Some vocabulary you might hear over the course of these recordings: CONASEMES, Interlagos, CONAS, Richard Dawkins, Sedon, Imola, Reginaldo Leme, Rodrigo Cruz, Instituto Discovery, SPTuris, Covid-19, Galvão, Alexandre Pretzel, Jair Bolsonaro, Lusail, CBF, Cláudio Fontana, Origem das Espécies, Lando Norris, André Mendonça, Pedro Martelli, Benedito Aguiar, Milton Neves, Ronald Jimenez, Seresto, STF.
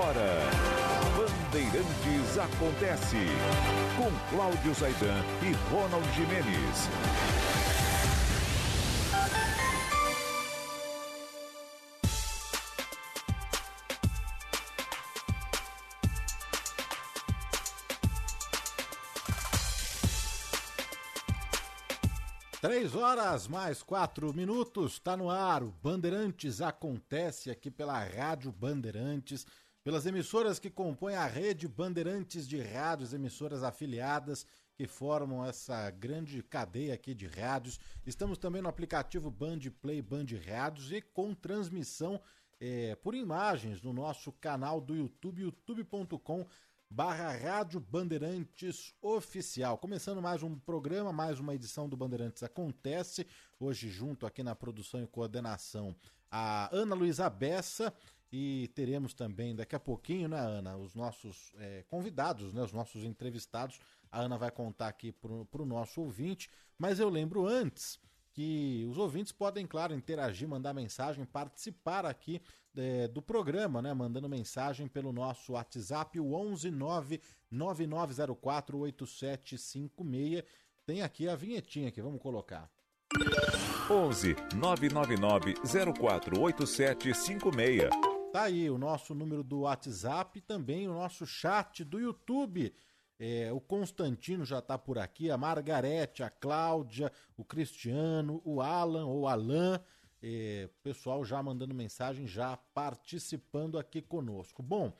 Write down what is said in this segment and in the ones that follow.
hora. Bandeirantes Acontece, com Cláudio Zaidan e Ronald Jimenez. Três horas mais 4 minutos, está no ar o Bandeirantes Acontece aqui pela Rádio Bandeirantes, pelas emissoras que compõem a rede Bandeirantes de rádios, emissoras afiliadas que formam essa grande cadeia aqui de rádios. Estamos também no aplicativo Band Play, Band Rádios, e com transmissão por imagens no nosso canal do YouTube, youtube.com/Rádio Bandeirantes Oficial. Começando mais um programa, mais uma edição do Bandeirantes Acontece. Hoje junto aqui na produção e coordenação a Ana Luísa Bessa, e teremos também daqui a pouquinho, né, Ana, os nossos convidados, né, os nossos entrevistados. A Ana vai contar aqui pro nosso ouvinte, mas eu lembro antes que os ouvintes podem, claro, interagir, mandar mensagem, participar aqui do programa, né? Mandando mensagem pelo nosso WhatsApp, o 11999048756. Tem aqui a vinhetinha que vamos colocar. 11999048756. Tá aí o nosso número do WhatsApp e também o nosso chat do YouTube. O Constantino já está por aqui, a Margarete, a Cláudia, o Cristiano, o Alan ou Alain, pessoal já mandando mensagem, já participando aqui conosco. Bom,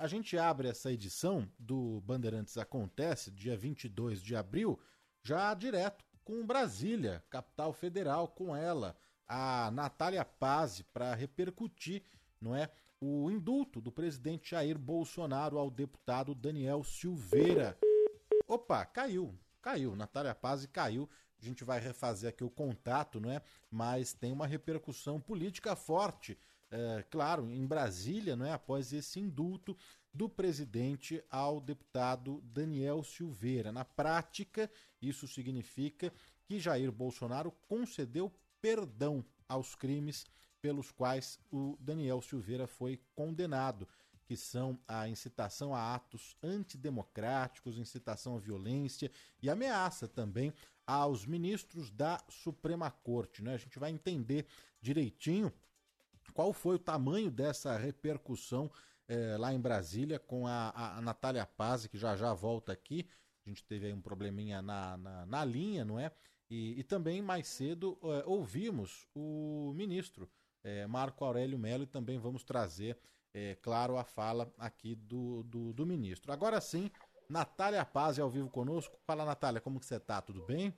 a gente abre essa edição do Bandeirantes Acontece, dia 22 de abril, já direto com Brasília, capital federal, com ela, a Natália Paz, para repercutir, não é, o indulto do presidente Jair Bolsonaro ao deputado Daniel Silveira. Opa, caiu. Natália Paz caiu. A gente vai refazer aqui o contato, não é? Mas tem uma repercussão política forte, claro, em Brasília, não é? Após esse indulto do presidente ao deputado Daniel Silveira. Na prática, isso significa que Jair Bolsonaro concedeu perdão aos crimes pelos quais o Daniel Silveira foi condenado, que são a incitação a atos antidemocráticos, incitação à violência e ameaça também aos ministros da Suprema Corte, né? A gente vai entender direitinho qual foi o tamanho dessa repercussão lá em Brasília com a Natália Paz, que já volta aqui. A gente teve aí um probleminha na linha, não é? E também mais cedo ouvimos o ministro Marco Aurélio Mello, e também vamos trazer, claro, a fala aqui do ministro. Agora sim, Natália Paz ao vivo conosco. Fala, Natália, como que você está? Tudo bem?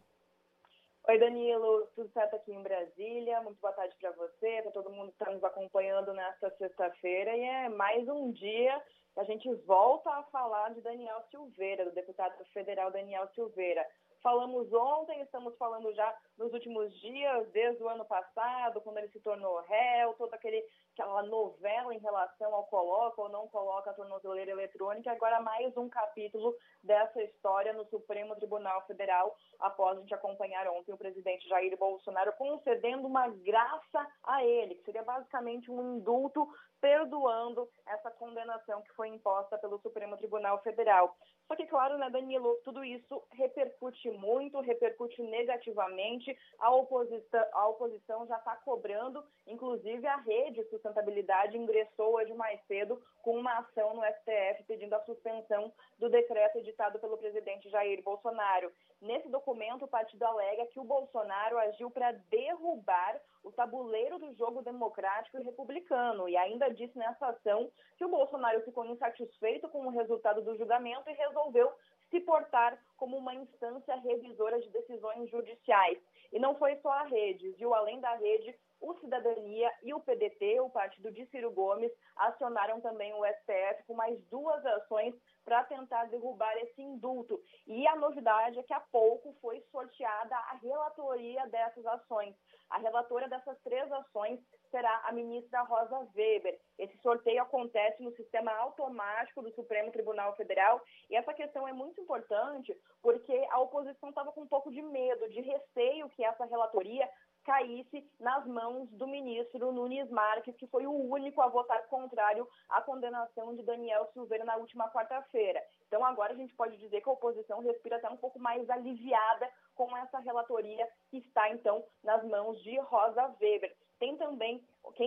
Oi, Danilo. Tudo certo aqui em Brasília. Muito boa tarde para você, para todo mundo que está nos acompanhando nesta sexta-feira. E é mais um dia que a gente volta a falar de Daniel Silveira, do deputado federal Daniel Silveira. Falamos ontem, estamos falando já nos últimos dias, desde o ano passado, quando ele se tornou réu, toda aquela novela em relação ao coloca ou não coloca a tornozeleira eletrônica. Agora mais um capítulo dessa história no Supremo Tribunal Federal, após a gente acompanhar ontem o presidente Jair Bolsonaro concedendo uma graça a ele, que seria basicamente um indulto, perdoando essa condenação que foi imposta pelo Supremo Tribunal Federal. Só que, claro, né, Danilo, tudo isso repercute muito, repercute negativamente. A oposição já está cobrando, inclusive a Rede Sustentabilidade ingressou hoje mais cedo com uma ação no STF pedindo a suspensão do decreto editado pelo presidente Jair Bolsonaro. Nesse documento, o partido alega que o Bolsonaro agiu para derrubar o tabuleiro do jogo democrático e republicano, e ainda disse nessa ação que o Bolsonaro ficou insatisfeito com o resultado do julgamento e resolveu se portar como uma instância revisora de decisões judiciais. E não foi só a Rede, viu? Além da Rede, o Cidadania e o PDT, o partido de Ciro Gomes, acionaram também o STF com mais duas ações para tentar derrubar esse indulto. E a novidade é que há pouco foi sorteada a relatoria dessas ações. A relatora dessas três ações será a ministra Rosa Weber. Esse sorteio acontece no sistema automático do Supremo Tribunal Federal, e essa questão é muito importante porque a oposição estava com um pouco de medo, de receio que essa relatoria caísse nas mãos do ministro Nunes Marques, que foi o único a votar contrário à condenação de Daniel Silveira na última quarta-feira. Então agora a gente pode dizer que a oposição respira até um pouco mais aliviada com essa relatoria que está então nas mãos de Rosa Weber. Quem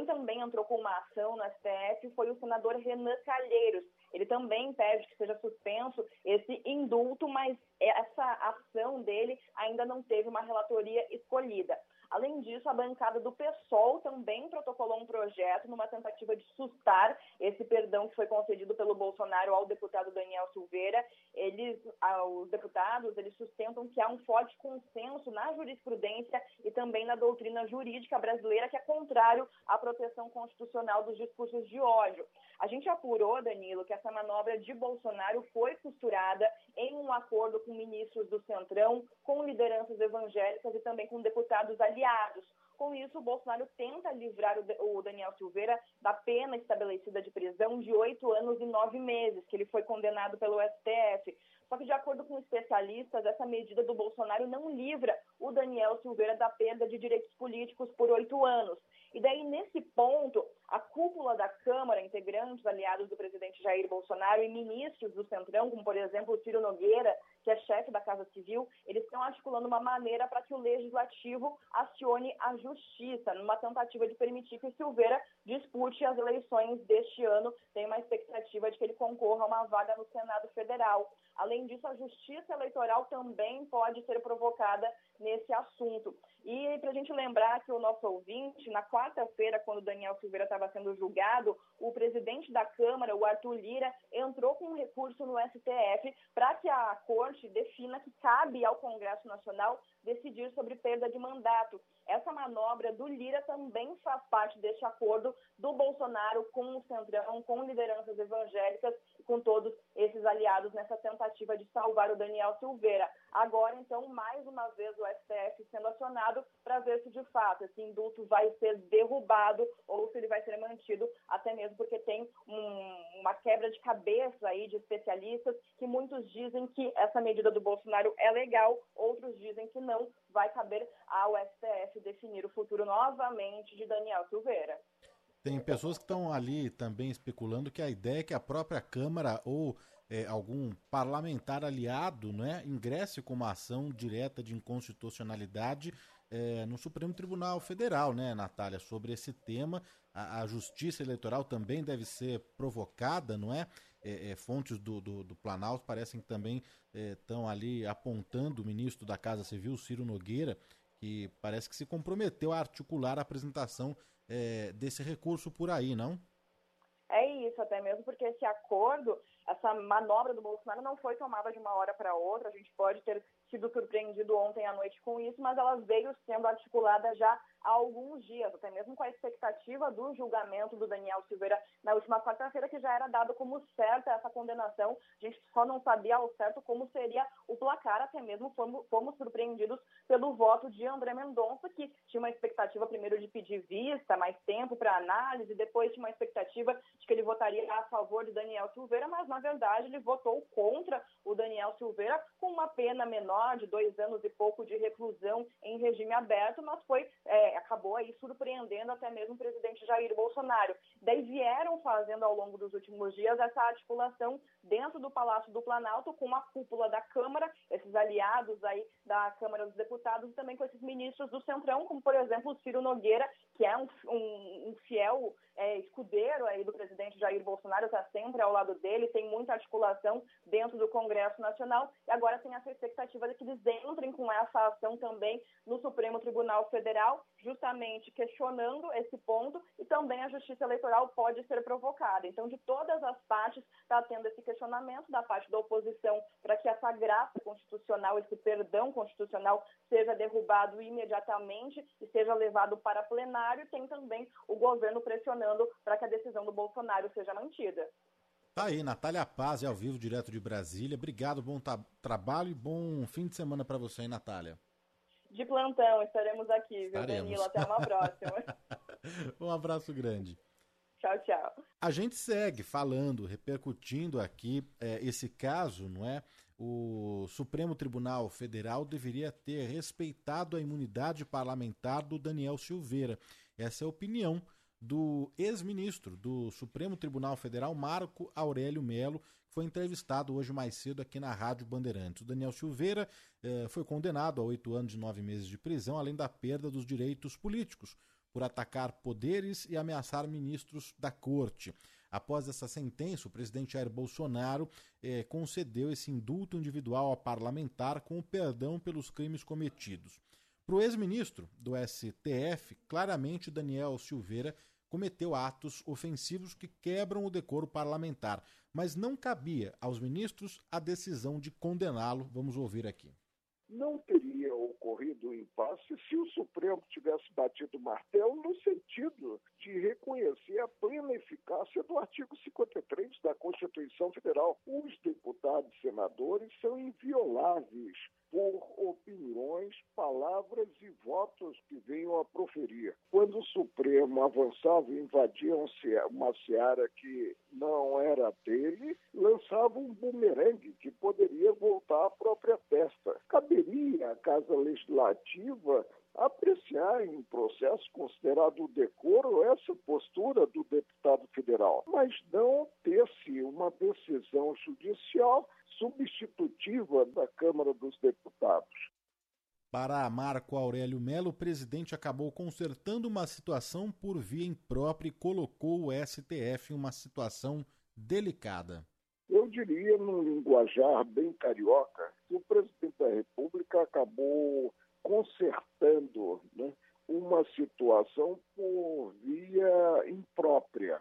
também entrou com uma ação no STF foi o senador Renan Calheiros. Ele também pede que seja suspenso esse indulto, mas essa ação dele ainda não teve uma relatoria escolhida. Além disso, a bancada do PSOL também protocolou um projeto numa tentativa de sustar esse perdão que foi concedido pelo Bolsonaro ao deputado Daniel Silveira. Os deputados sustentam que há um forte consenso na jurisprudência e também na doutrina jurídica brasileira que é contrário à proteção constitucional dos discursos de ódio. A gente apurou, Danilo, que essa manobra de Bolsonaro foi costurada em um acordo com ministros do Centrão, com lideranças evangélicas e também com deputados aliados. Com isso, o Bolsonaro tenta livrar o Daniel Silveira da pena estabelecida de prisão de 8 anos e 9 meses, que ele foi condenado pelo STF. Só que, de acordo com especialistas, essa medida do Bolsonaro não livra o Daniel Silveira da perda de direitos políticos por 8 anos. E daí, nesse ponto, a cúpula da Câmara, integrantes aliados do presidente Jair Bolsonaro e ministros do Centrão, como, por exemplo, Ciro Nogueira, que é chefe da Casa Civil, eles estão articulando uma maneira para que o Legislativo acione a Justiça, numa tentativa de permitir que Silveira dispute as eleições deste ano. Tem uma expectativa de que ele concorra a uma vaga no Senado Federal. Além disso, a Justiça Eleitoral também pode ser provocada nesse assunto. E para a gente lembrar que o nosso ouvinte, na quarta-feira, quando Daniel Silveira estava sendo julgado, o presidente da Câmara, o Arthur Lira, entrou com um recurso no STF para que a Corte defina que cabe ao Congresso Nacional decidir sobre perda de mandato. Essa manobra do Lira também faz parte deste acordo do Bolsonaro com o Centrão, com lideranças evangélicas, com todos esses aliados nessa tentativa de salvar o Daniel Silveira. Agora, então, mais uma vez o STF sendo acionado para ver se, de fato, esse indulto vai ser derrubado ou se ele vai ser mantido, até mesmo porque tem uma quebra de cabeça aí de especialistas que muitos dizem que essa medida do Bolsonaro é legal, outros dizem que não. Vai caber ao STF definir o futuro novamente de Daniel Silveira. Tem pessoas que estão ali também especulando que a ideia é que a própria Câmara ou algum parlamentar aliado, né, ingresse com uma ação direta de inconstitucionalidade no Supremo Tribunal Federal, né, Natália, sobre esse tema. A Justiça Eleitoral também deve ser provocada, não é? Fontes do Planalto parecem que também estão ali apontando o ministro da Casa Civil, Ciro Nogueira, que parece que se comprometeu a articular a apresentação desse recurso por aí, não? É isso, até mesmo porque esse acordo, essa manobra do Bolsonaro não foi tomada de uma hora para outra, a gente pode ter sido surpreendido ontem à noite com isso, mas ela veio sendo articulada já há alguns dias, até mesmo com a expectativa do julgamento do Daniel Silveira na última quarta-feira, que já era dado como certa essa condenação. A gente só não sabia ao certo como seria o placar, até mesmo fomos surpreendidos pelo voto de André Mendonça, que tinha uma expectativa primeiro de pedir vista, mais tempo para análise, depois tinha uma expectativa de que ele votaria a favor de Daniel Silveira, mas na verdade ele votou contra o Daniel Silveira com uma pena menor de 2 anos e pouco de reclusão em regime aberto, mas acabou aí surpreendendo até mesmo o presidente Jair Bolsonaro. Daí vieram fazendo ao longo dos últimos dias essa articulação dentro do Palácio do Planalto com a cúpula da Câmara, esses aliados aí da Câmara dos Deputados e também com esses ministros do Centrão, como por exemplo o Ciro Nogueira, que é um fiel escudeiro aí do presidente Jair Bolsonaro, está sempre ao lado dele, tem muita articulação dentro do Congresso Nacional e agora tem essa expectativa de que eles entrem com essa ação também no Supremo Tribunal Federal, justamente questionando esse ponto, e também a Justiça Eleitoral pode ser provocada. Então, de todas as partes, está tendo esse questionamento da parte da oposição para que essa graça constitucional, esse perdão constitucional, seja derrubado imediatamente e seja levado para plenário. Tem também o governo pressionando para que a decisão do Bolsonaro seja mantida. Tá aí, Natália Paz, ao vivo, direto de Brasília. Obrigado, bom trabalho e bom fim de semana para você, hein, Natália? De plantão, estaremos aqui, viu, Danilo? Até uma próxima. Um abraço grande. Tchau, tchau. A gente segue falando, repercutindo aqui esse caso, não é? o Supremo Tribunal Federal deveria ter respeitado a imunidade parlamentar do Daniel Silveira. Essa é a opinião do ex-ministro do Supremo Tribunal Federal, Marco Aurélio Mello, que foi entrevistado hoje mais cedo aqui na Rádio Bandeirantes. O Daniel Silveira foi condenado a 8 anos e 9 meses de prisão, além da perda dos direitos políticos, por atacar poderes e ameaçar ministros da corte. Após essa sentença, o presidente Jair Bolsonaro concedeu esse indulto individual ao parlamentar com o perdão pelos crimes cometidos. Para o ex-ministro do STF, claramente Daniel Silveira cometeu atos ofensivos que quebram o decoro parlamentar, mas não cabia aos ministros a decisão de condená-lo. Vamos ouvir aqui. Não teria ocorrido um impasse se o Supremo tivesse batido o martelo no sentido de reconhecer a plena eficácia do artigo 53 da Constituição Federal. Os deputados e senadores são invioláveis por opiniões, palavras e votos que venham a proferir. Quando o Supremo avançava e invadia uma seara que não era dele, lançava um bumerangue que poderia voltar à própria testa. Caberia à Casa Legislativa apreciar em processo considerado decoro essa postura do deputado federal, mas não ter-se uma decisão judicial substitutiva da Câmara dos Deputados. Para Marco Aurélio Mello, o presidente acabou consertando uma situação por via imprópria e colocou o STF em uma situação delicada. Eu diria, num linguajar bem carioca, que o presidente da República acabou consertando, uma situação por via imprópria.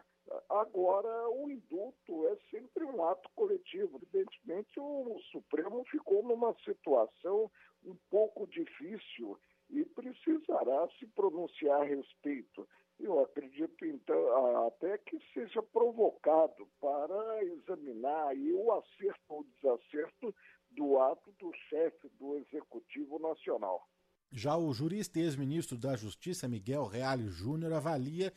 Agora, o indulto é sempre um ato coletivo. Evidentemente, o Supremo ficou numa situação um pouco difícil e precisará se pronunciar a respeito. Eu acredito, então, até que seja provocado para examinar aí o acerto ou desacerto do ato do chefe do Executivo Nacional. Já o jurista e ex-ministro da Justiça, Miguel Reale Júnior, avalia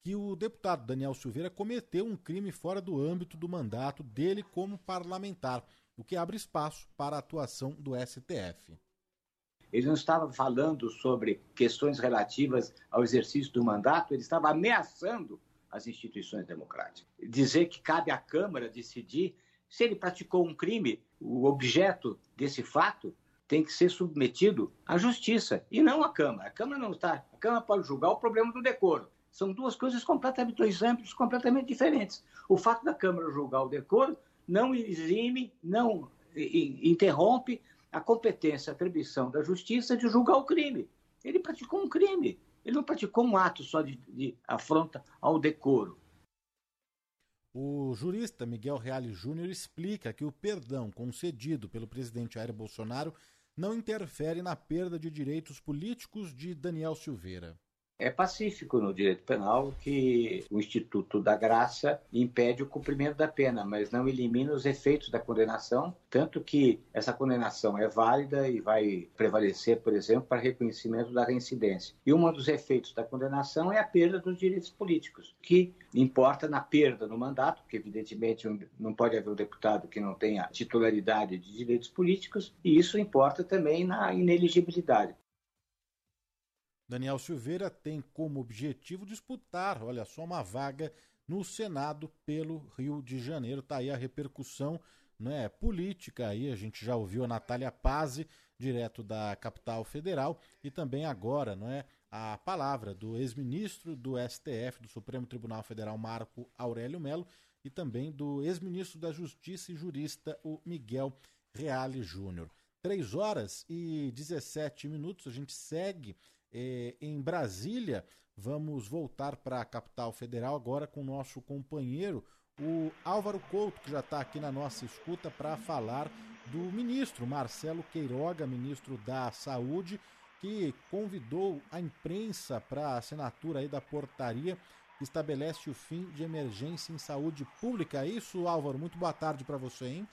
que o deputado Daniel Silveira cometeu um crime fora do âmbito do mandato dele como parlamentar, o que abre espaço para a atuação do STF. Ele não estava falando sobre questões relativas ao exercício do mandato, ele estava ameaçando as instituições democráticas. Dizer que cabe à Câmara decidir se ele praticou um crime, o objeto desse fato tem que ser submetido à justiça e não à Câmara. A Câmara não está. A Câmara pode julgar o problema do decoro. São duas coisas completamente, dois âmbitos completamente diferentes. O fato da Câmara julgar o decoro não exime, não interrompe a competência, a atribuição da justiça de julgar o crime. Ele praticou um crime, ele não praticou um ato só de afronta ao decoro. O jurista Miguel Reale Júnior explica que o perdão concedido pelo presidente Jair Bolsonaro não interfere na perda de direitos políticos de Daniel Silveira. É pacífico no direito penal que o Instituto da Graça impede o cumprimento da pena, mas não elimina os efeitos da condenação, tanto que essa condenação é válida e vai prevalecer, por exemplo, para reconhecimento da reincidência. E um dos efeitos da condenação é a perda dos direitos políticos, que importa na perda do mandato, porque evidentemente não pode haver um deputado que não tenha titularidade de direitos políticos, e isso importa também na inelegibilidade. Daniel Silveira tem como objetivo disputar, olha só, uma vaga no Senado pelo Rio de Janeiro. Está aí a repercussão, política. Aí a gente já ouviu a Natália Paz, direto da capital federal, e também agora, a palavra do ex-ministro do STF, do Supremo Tribunal Federal, Marco Aurélio Mello, e também do ex-ministro da Justiça e jurista, o Miguel Reale Júnior. 3h17, a gente segue em Brasília. Vamos voltar para a capital federal agora com o nosso companheiro, o Álvaro Couto, que já está aqui na nossa escuta para falar do ministro Marcelo Queiroga, ministro da Saúde, que convidou a imprensa para a assinatura aí da portaria que estabelece o fim de emergência em saúde pública. É isso, Álvaro? Muito boa tarde para você, hein?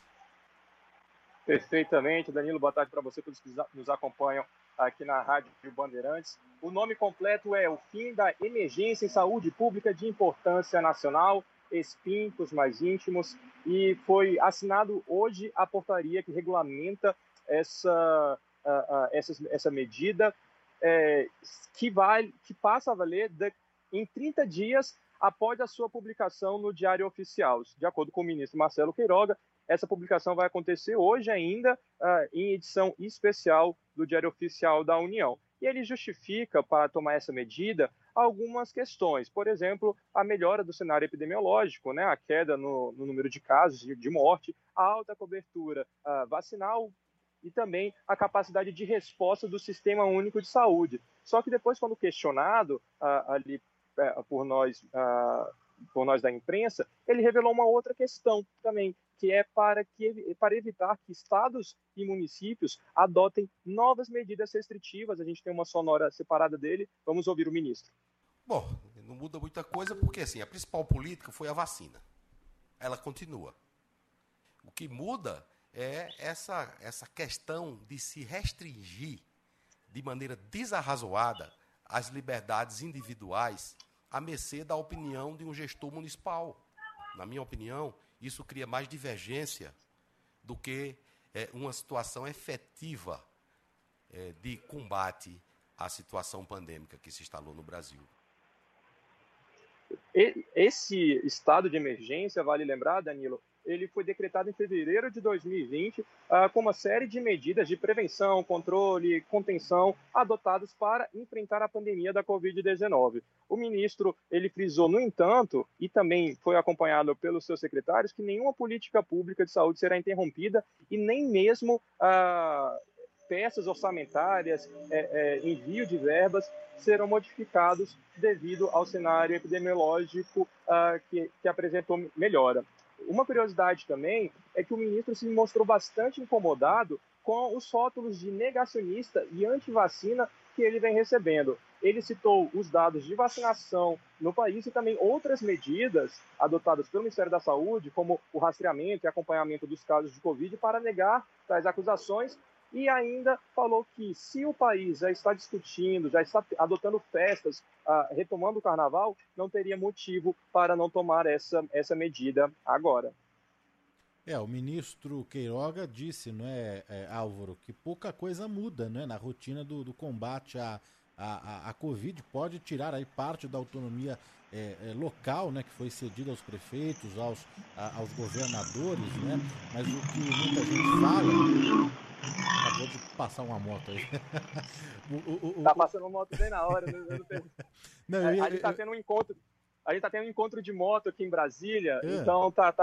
Perfeitamente, Danilo, boa tarde para você, todos que nos acompanham aqui na Rádio Bandeirantes. O nome completo é o fim da emergência em saúde pública de importância nacional, espintos mais íntimos, e foi assinado hoje a portaria que regulamenta essa medida, que passa a valer em 30 dias após a sua publicação no Diário Oficial. De acordo com o ministro Marcelo Queiroga, essa publicação vai acontecer hoje ainda, em edição especial do Diário Oficial da União. E ele justifica, para tomar essa medida, algumas questões. Por exemplo, a melhora do cenário epidemiológico, né? A queda no número de casos de morte, a alta cobertura vacinal e também a capacidade de resposta do Sistema Único de Saúde. Só que depois, quando questionado por nós da imprensa, ele revelou uma outra questão também, que é para evitar que estados e municípios adotem novas medidas restritivas. A gente tem uma sonora separada dele, vamos ouvir o ministro. Bom, não muda muita coisa, porque assim, a principal política foi a vacina. Ela continua. O que muda é essa questão de se restringir de maneira desarrazoada as liberdades individuais à mercê da opinião de um gestor municipal. Na minha opinião, isso cria mais divergência do que uma situação efetiva de combate à situação pandêmica que se instalou no Brasil. Esse estado de emergência, vale lembrar, Danilo, ele foi decretado em fevereiro de 2020 com uma série de medidas de prevenção, controle e contenção adotadas para enfrentar a pandemia da Covid-19. O ministro, ele frisou, no entanto, e também foi acompanhado pelos seus secretários, que nenhuma política pública de saúde será interrompida e nem mesmo peças orçamentárias, envio de verbas, serão modificados devido ao cenário epidemiológico que apresentou melhora. Uma curiosidade também é que o ministro se mostrou bastante incomodado com os rótulos de negacionista e antivacina que ele vem recebendo. Ele citou os dados de vacinação no país e também outras medidas adotadas pelo Ministério da Saúde, como o rastreamento e acompanhamento dos casos de Covid, para negar tais acusações, e ainda falou que se o país já está discutindo, já está adotando festas, retomando o carnaval, não teria motivo para não tomar essa medida agora. O ministro Queiroga disse, não é, Álvaro, que pouca coisa muda, não é, na rotina do combate à Covid. Pode tirar aí parte da autonomia local, né, que foi cedida aos prefeitos, aos governadores, né, mas o que muita gente fala... Acabou de passar uma moto aí. Tá passando uma moto bem na hora. A gente tá tendo um encontro. A gente tá tendo um encontro de moto aqui em Brasília, então tá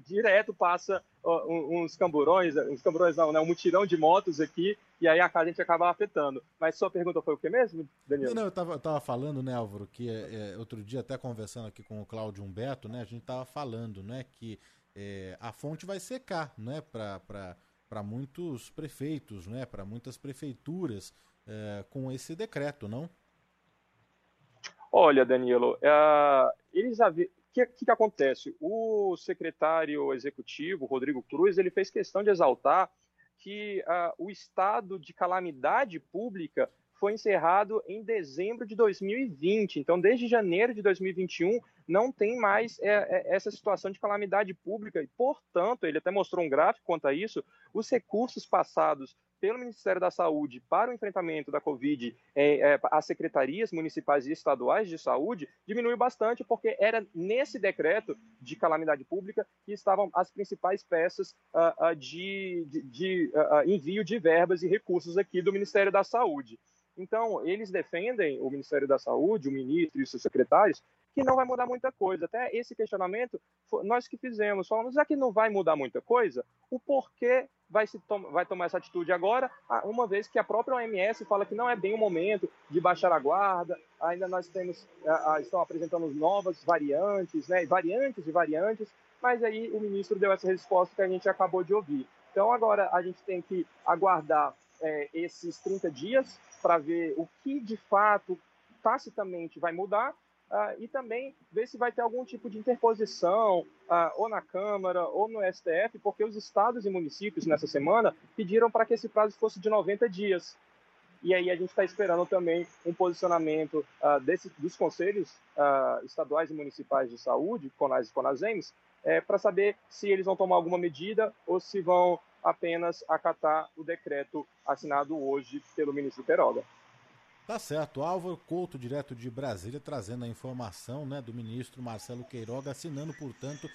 direto passa um mutirão de motos aqui, e aí a gente acaba afetando. Mas sua pergunta foi o que mesmo, Danilo? Não, eu tava falando, né, Álvaro, que outro dia, até conversando aqui com o Cláudio Humberto, né, a gente tava falando, né, que a fonte vai secar, né, para muitos prefeitos, né? Para muitas prefeituras, com esse decreto, não? Olha, Danilo, o que acontece? O secretário executivo, Rodrigo Cruz, ele fez questão de exaltar que o estado de calamidade pública foi encerrado em dezembro de 2020. Então, desde janeiro de 2021, não tem mais essa situação de calamidade pública. E, portanto, ele até mostrou um gráfico quanto a isso, os recursos passados pelo Ministério da Saúde para o enfrentamento da Covid às secretarias municipais e estaduais de saúde diminuiu bastante, porque era nesse decreto de calamidade pública que estavam as principais peças de envio de verbas e recursos aqui do Ministério da Saúde. Então, eles defendem, o Ministério da Saúde, o ministro e seus secretários, que não vai mudar muita coisa. Até esse questionamento, nós que fizemos, falamos, já que não vai mudar muita coisa, o porquê vai tomar essa atitude agora, uma vez que a própria OMS fala que não é bem o momento de baixar a guarda, ainda nós estão apresentando novas variantes, né, variantes, mas aí o ministro deu essa resposta que a gente acabou de ouvir. Então, agora a gente tem que aguardar esses 30 dias para ver o que, de fato, tacitamente vai mudar, e também ver se vai ter algum tipo de interposição, ou na Câmara, ou no STF, porque os estados e municípios, nessa semana, pediram para que esse prazo fosse de 90 dias. E aí a gente está esperando também um posicionamento dos conselhos estaduais e municipais de saúde, CONAS e CONASEMES, para saber se eles vão tomar alguma medida ou se vão apenas acatar o decreto assinado hoje pelo ministro Queiroga. Tá certo. Álvaro Couto, direto de Brasília, trazendo a informação, né, do ministro Marcelo Queiroga, assinando, portanto,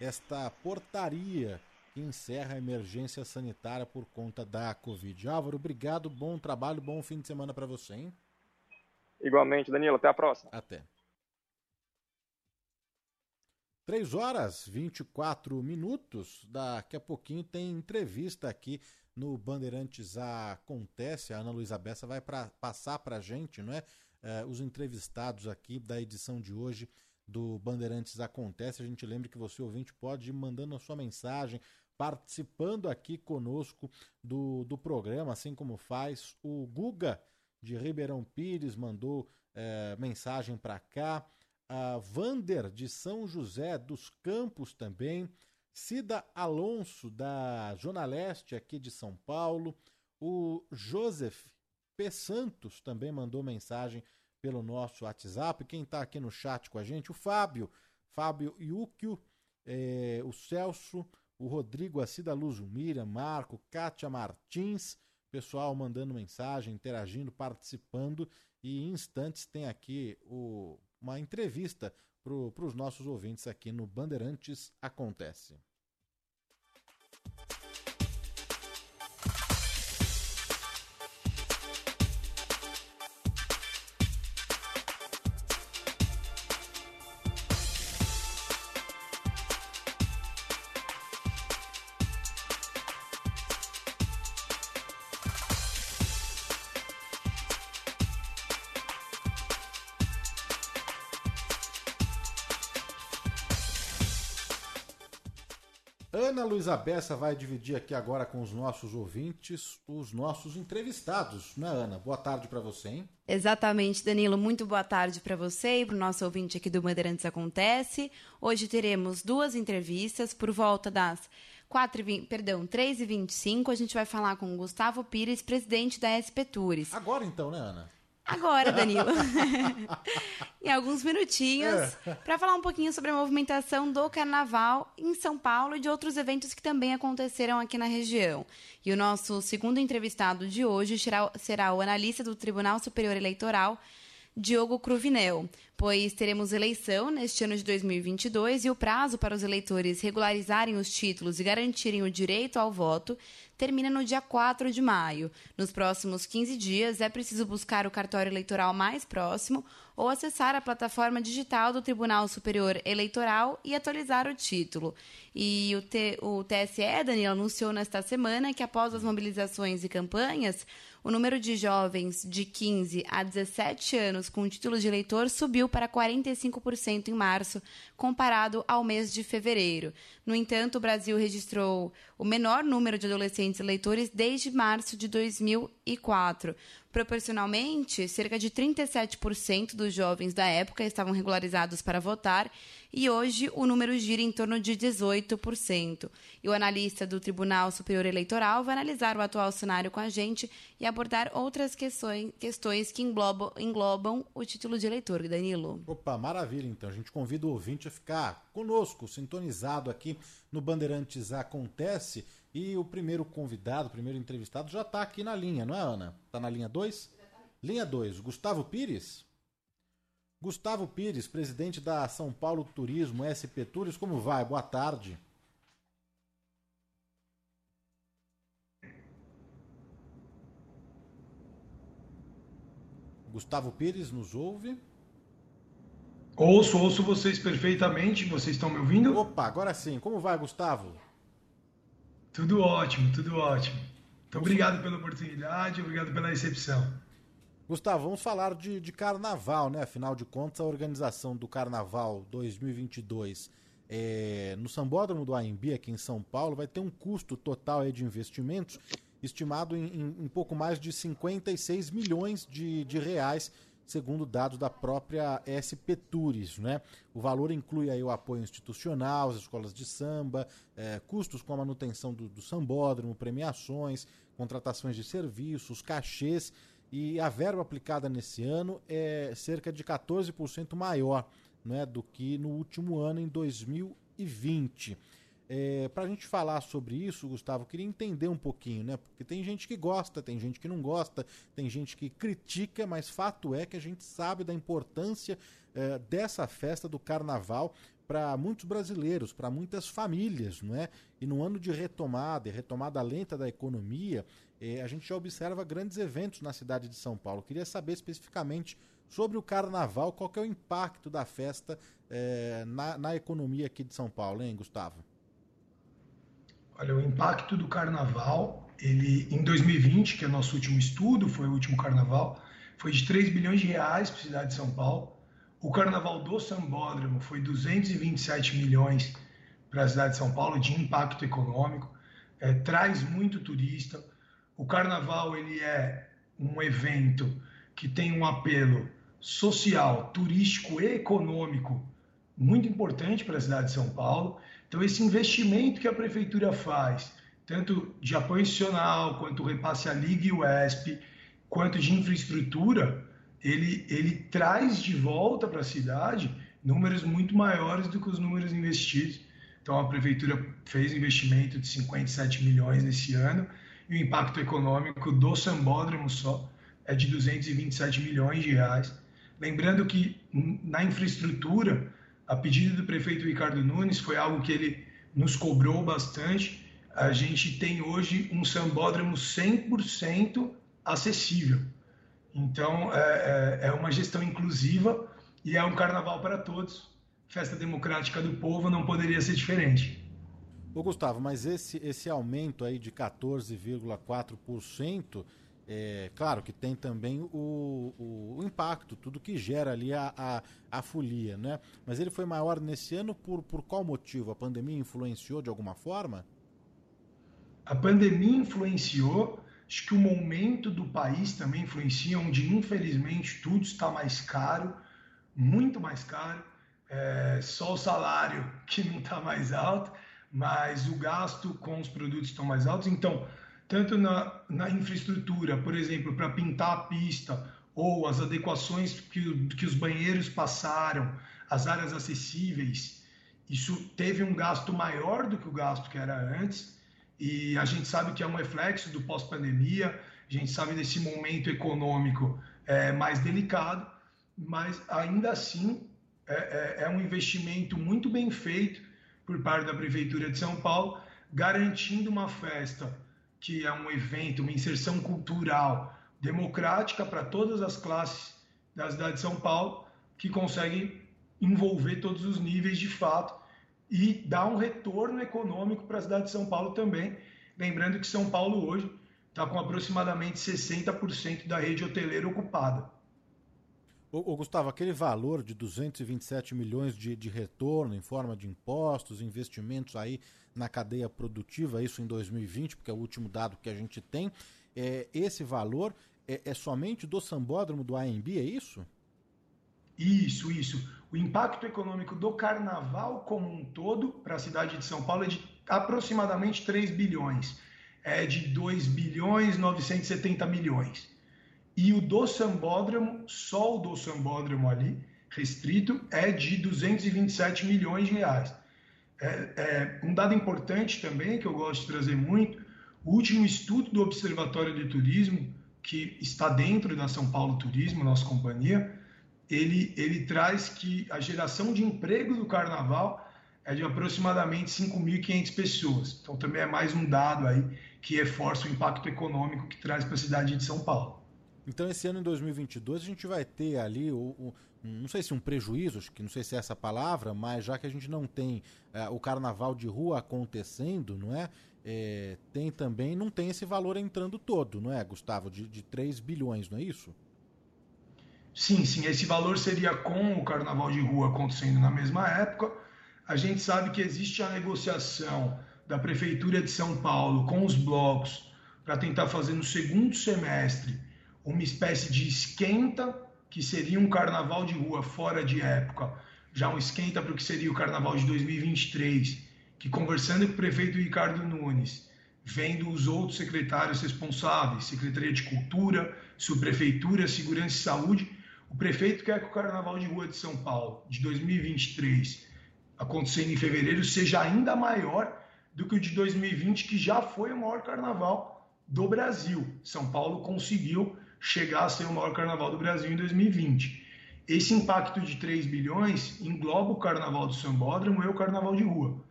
esta portaria que encerra a emergência sanitária por conta da Covid. Álvaro, obrigado, bom trabalho, bom fim de semana para você, hein? Igualmente, Danilo, até a próxima. Até. 3h24, daqui a pouquinho tem entrevista aqui no Bandeirantes Acontece. A Ana Luísa Bessa vai passar para a gente, não é? Os entrevistados aqui da edição de hoje do Bandeirantes Acontece. A gente lembra que você, ouvinte, pode ir mandando a sua mensagem, participando aqui conosco do programa, assim como faz o Guga de Ribeirão Pires, mandou mensagem para cá. A Vander, de São José dos Campos também, Cida Alonso, da Zona Leste, aqui de São Paulo, o Joseph P. Santos também mandou mensagem pelo nosso WhatsApp, quem está aqui no chat com a gente, o Fábio Iúquio, o Celso, o Rodrigo, a Cida Luzumira, Marco, Kátia Martins, pessoal mandando mensagem, interagindo, participando, e em instantes tem aqui uma entrevista para os nossos ouvintes aqui no Bandeirantes Acontece. Ana Luísa Bessa vai dividir aqui agora com os nossos ouvintes, os nossos entrevistados, né, Ana? Boa tarde para você, hein? Exatamente, Danilo. Muito boa tarde para você e para o nosso ouvinte aqui do Bandeirantes Acontece. Hoje teremos duas entrevistas por volta das 3h25. A gente vai falar com o Gustavo Pires, presidente da SPTuris. Agora então, né, Ana? Agora, Danilo, em alguns minutinhos, para falar um pouquinho sobre a movimentação do Carnaval em São Paulo e de outros eventos que também aconteceram aqui na região. E o nosso segundo entrevistado de hoje será o analista do Tribunal Superior Eleitoral, Diogo Cruvinel, pois teremos eleição neste ano de 2022 e o prazo para os eleitores regularizarem os títulos e garantirem o direito ao voto termina no dia 4 de maio. Nos próximos 15 dias é preciso buscar o cartório eleitoral mais próximo ou acessar a plataforma digital do Tribunal Superior Eleitoral e atualizar o título. E o TSE, Daniel, anunciou nesta semana que após as mobilizações e campanhas, o número de jovens de 15 a 17 anos com título de eleitor subiu para 45% em março, comparado ao mês de fevereiro. No entanto, o Brasil registrou o menor número de adolescentes eleitores desde março de 2004. Proporcionalmente, cerca de 37% dos jovens da época estavam regularizados para votar e hoje o número gira em torno de 18%. E o analista do Tribunal Superior Eleitoral vai analisar o atual cenário com a gente e abordar outras questões que englobam o título de eleitor, Danilo. Opa, maravilha, então. A gente convida o ouvinte a ficar conosco, sintonizado aqui no Bandeirantes Acontece. E o primeiro convidado, o primeiro entrevistado já está aqui na linha, não é, Ana? Está na linha 2? Linha 2, Gustavo Pires? Gustavo Pires, presidente da São Paulo Turismo, SPTuris, como vai? Boa tarde. Gustavo Pires, nos ouve? Ouço vocês perfeitamente, vocês estão me ouvindo? Opa, agora sim. Como vai, Gustavo? Tudo ótimo, tudo ótimo. Então, obrigado pela oportunidade, obrigado pela recepção. Gustavo, vamos falar de carnaval, né? Afinal de contas, a organização do Carnaval 2022 no Sambódromo do Anhembi, aqui em São Paulo, vai ter um custo total aí de investimentos estimado em pouco mais de 56 milhões de reais, segundo dados da própria SPTuris, né? O valor inclui aí o apoio institucional, as escolas de samba, custos com a manutenção do sambódromo, premiações, contratações de serviços, cachês e a verba aplicada nesse ano é cerca de 14% maior, né, do que no último ano, em 2020. Para a gente falar sobre isso, Gustavo, eu queria entender um pouquinho, né? Porque tem gente que gosta, tem gente que não gosta, tem gente que critica, mas fato é que a gente sabe da importância dessa festa do Carnaval para muitos brasileiros, para muitas famílias, não é? E no ano de retomada, e retomada lenta da economia, a gente já observa grandes eventos na cidade de São Paulo. Eu queria saber especificamente sobre o Carnaval, qual que é o impacto da festa na economia aqui de São Paulo, hein, Gustavo? Olha, o impacto do Carnaval, ele, em 2020, que é o nosso último estudo, foi o último Carnaval, foi de R$3 bilhões para a cidade de São Paulo. O Carnaval do Sambódromo foi 227 milhões para a cidade de São Paulo de impacto econômico, traz muito turista. O Carnaval, ele é um evento que tem um apelo social, turístico e econômico muito importante para a cidade de São Paulo. Então, esse investimento que a Prefeitura faz, tanto de apoio institucional, quanto repasse à Liga e UESP, quanto de infraestrutura, ele traz de volta para a cidade números muito maiores do que os números investidos. Então, a Prefeitura fez um investimento de 57 milhões nesse ano, e o impacto econômico do Sambódromo só é de 227 milhões de reais. Lembrando que na infraestrutura, a pedido do prefeito Ricardo Nunes, foi algo que ele nos cobrou bastante. A gente tem hoje um sambódromo 100% acessível. Então, é uma gestão inclusiva e é um carnaval para todos. Festa democrática do povo, não poderia ser diferente. Ô Gustavo, mas esse aumento aí de 14,4%, claro que tem também o impacto, tudo que gera ali a folia, né? Mas ele foi maior nesse ano por qual motivo? A pandemia influenciou de alguma forma? A pandemia influenciou, acho que o momento do país também influencia, onde infelizmente tudo está mais caro, muito mais caro, só o salário que não está mais alto, mas o gasto com os produtos estão mais altos, então tanto na infraestrutura, por exemplo, para pintar a pista, ou as adequações que os banheiros passaram, as áreas acessíveis, isso teve um gasto maior do que o gasto que era antes, e a gente sabe que é um reflexo do pós-pandemia, a gente sabe desse momento econômico mais delicado, mas ainda assim é um investimento muito bem feito por parte da Prefeitura de São Paulo, garantindo uma festa que é um evento, uma inserção cultural democrática para todas as classes da cidade de São Paulo, que conseguem envolver todos os níveis de fato e dar um retorno econômico para a cidade de São Paulo também. Lembrando que São Paulo hoje está com aproximadamente 60% da rede hoteleira ocupada. Ô Gustavo, aquele valor de 227 milhões de retorno em forma de impostos, investimentos aí na cadeia produtiva, isso em 2020, porque é o último dado que a gente tem, esse valor é somente do Sambódromo do AMB, é isso? Isso. O impacto econômico do Carnaval como um todo para a cidade de São Paulo é de aproximadamente 3 bilhões, é de 2 bilhões 970 milhões. E o do Sambódromo, só o do Sambódromo ali, restrito, é de 227 milhões de reais. Um dado importante também, que eu gosto de trazer muito, o último estudo do Observatório de Turismo, que está dentro da São Paulo Turismo, nossa companhia, ele traz que a geração de emprego do Carnaval é de aproximadamente 5.500 pessoas. Então também é mais um dado aí que reforça o impacto econômico que traz para a cidade de São Paulo. Então, esse ano, em 2022, a gente vai ter ali, não sei se um prejuízo, não sei se é essa palavra, mas já que a gente não tem o carnaval de rua acontecendo, não é? Tem também, não tem esse valor entrando todo, não é, Gustavo? De 3 bilhões, não é isso? Sim. Esse valor seria com o carnaval de rua acontecendo na mesma época. A gente sabe que existe a negociação da Prefeitura de São Paulo com os blocos para tentar fazer no segundo semestre uma espécie de esquenta, que seria um carnaval de rua fora de época, já um esquenta para o que seria o carnaval de 2023, que, conversando com o prefeito Ricardo Nunes, vendo os outros secretários responsáveis, Secretaria de Cultura, Subprefeitura, Segurança e Saúde. O prefeito quer que o Carnaval de Rua de São Paulo, de 2023, acontecendo em fevereiro, seja ainda maior do que o de 2020, que já foi o maior carnaval do Brasil. São Paulo conseguiu chegar a ser o maior carnaval do Brasil em 2020. Esse impacto de 3 bilhões engloba o Carnaval do Sambódromo e o Carnaval de Rua.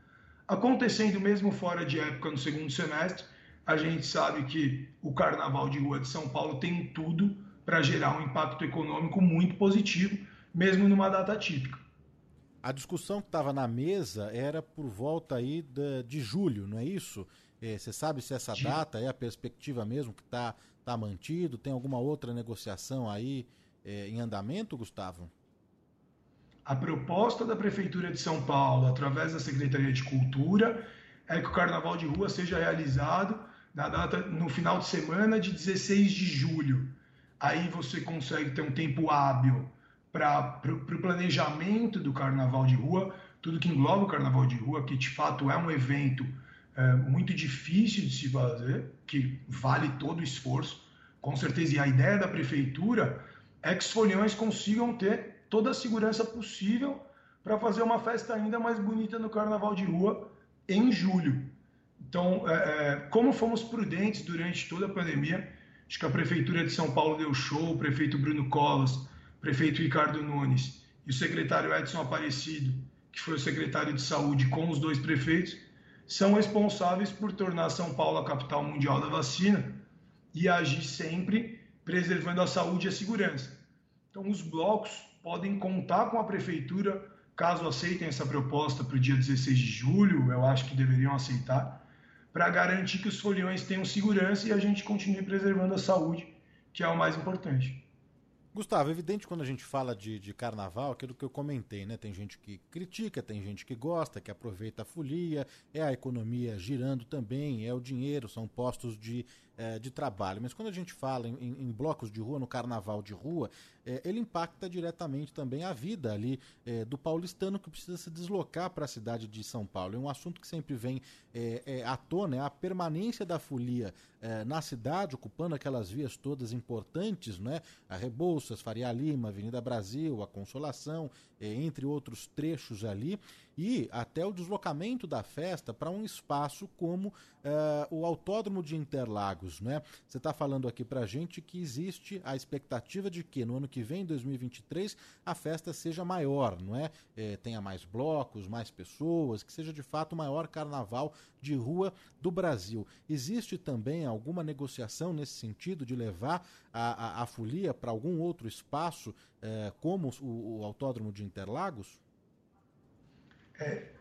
Acontecendo mesmo fora de época no segundo semestre, a gente sabe que o Carnaval de Rua de São Paulo tem tudo para gerar um impacto econômico muito positivo, mesmo numa data típica. A discussão que estava na mesa era por volta aí de julho, não é isso? Você sabe se essa data é a perspectiva mesmo que está mantido? Tem alguma outra negociação aí em andamento, Gustavo? A proposta da Prefeitura de São Paulo, através da Secretaria de Cultura, é que o Carnaval de Rua seja realizado na data, no final de semana de 16 de julho. Aí você consegue ter um tempo hábil para o planejamento do Carnaval de Rua, tudo que engloba o Carnaval de Rua, que de fato é um evento muito difícil de se fazer, que vale todo o esforço, com certeza. E a ideia da Prefeitura é que os foliões consigam ter toda a segurança possível para fazer uma festa ainda mais bonita no Carnaval de Rua em julho. Então, como fomos prudentes durante toda a pandemia, acho que a Prefeitura de São Paulo deu show, o prefeito Bruno Covas, o prefeito Ricardo Nunes e o secretário Edson Aparecido, que foi o secretário de Saúde com os dois prefeitos, são responsáveis por tornar São Paulo a capital mundial da vacina e agir sempre preservando a saúde e a segurança. Então, os blocos podem contar com a Prefeitura, caso aceitem essa proposta para o dia 16 de julho, eu acho que deveriam aceitar, para garantir que os foliões tenham segurança e a gente continue preservando a saúde, que é o mais importante. Gustavo, é evidente quando a gente fala de carnaval, aquilo que eu comentei, né? Tem gente que critica, tem gente que gosta, que aproveita a folia, é a economia girando também, é o dinheiro, são postos de trabalho. Mas quando a gente fala em blocos de rua, no carnaval de rua, ele impacta diretamente também a vida ali do paulistano que precisa se deslocar para a cidade de São Paulo. É um assunto que sempre vem à tona, a permanência da folia na cidade, ocupando aquelas vias todas importantes, né? A Rebouças, Faria Lima, Avenida Brasil, a Consolação, entre outros trechos ali, e até o deslocamento da festa para um espaço como o Autódromo de Interlagos, né? Você está falando aqui para a gente que existe a expectativa de que no ano que vem, 2023, a festa seja maior, não é? Tenha mais blocos, mais pessoas, que seja de fato o maior carnaval de rua do Brasil. Existe também alguma negociação nesse sentido de levar a folia para algum outro espaço, como o Autódromo de Interlagos?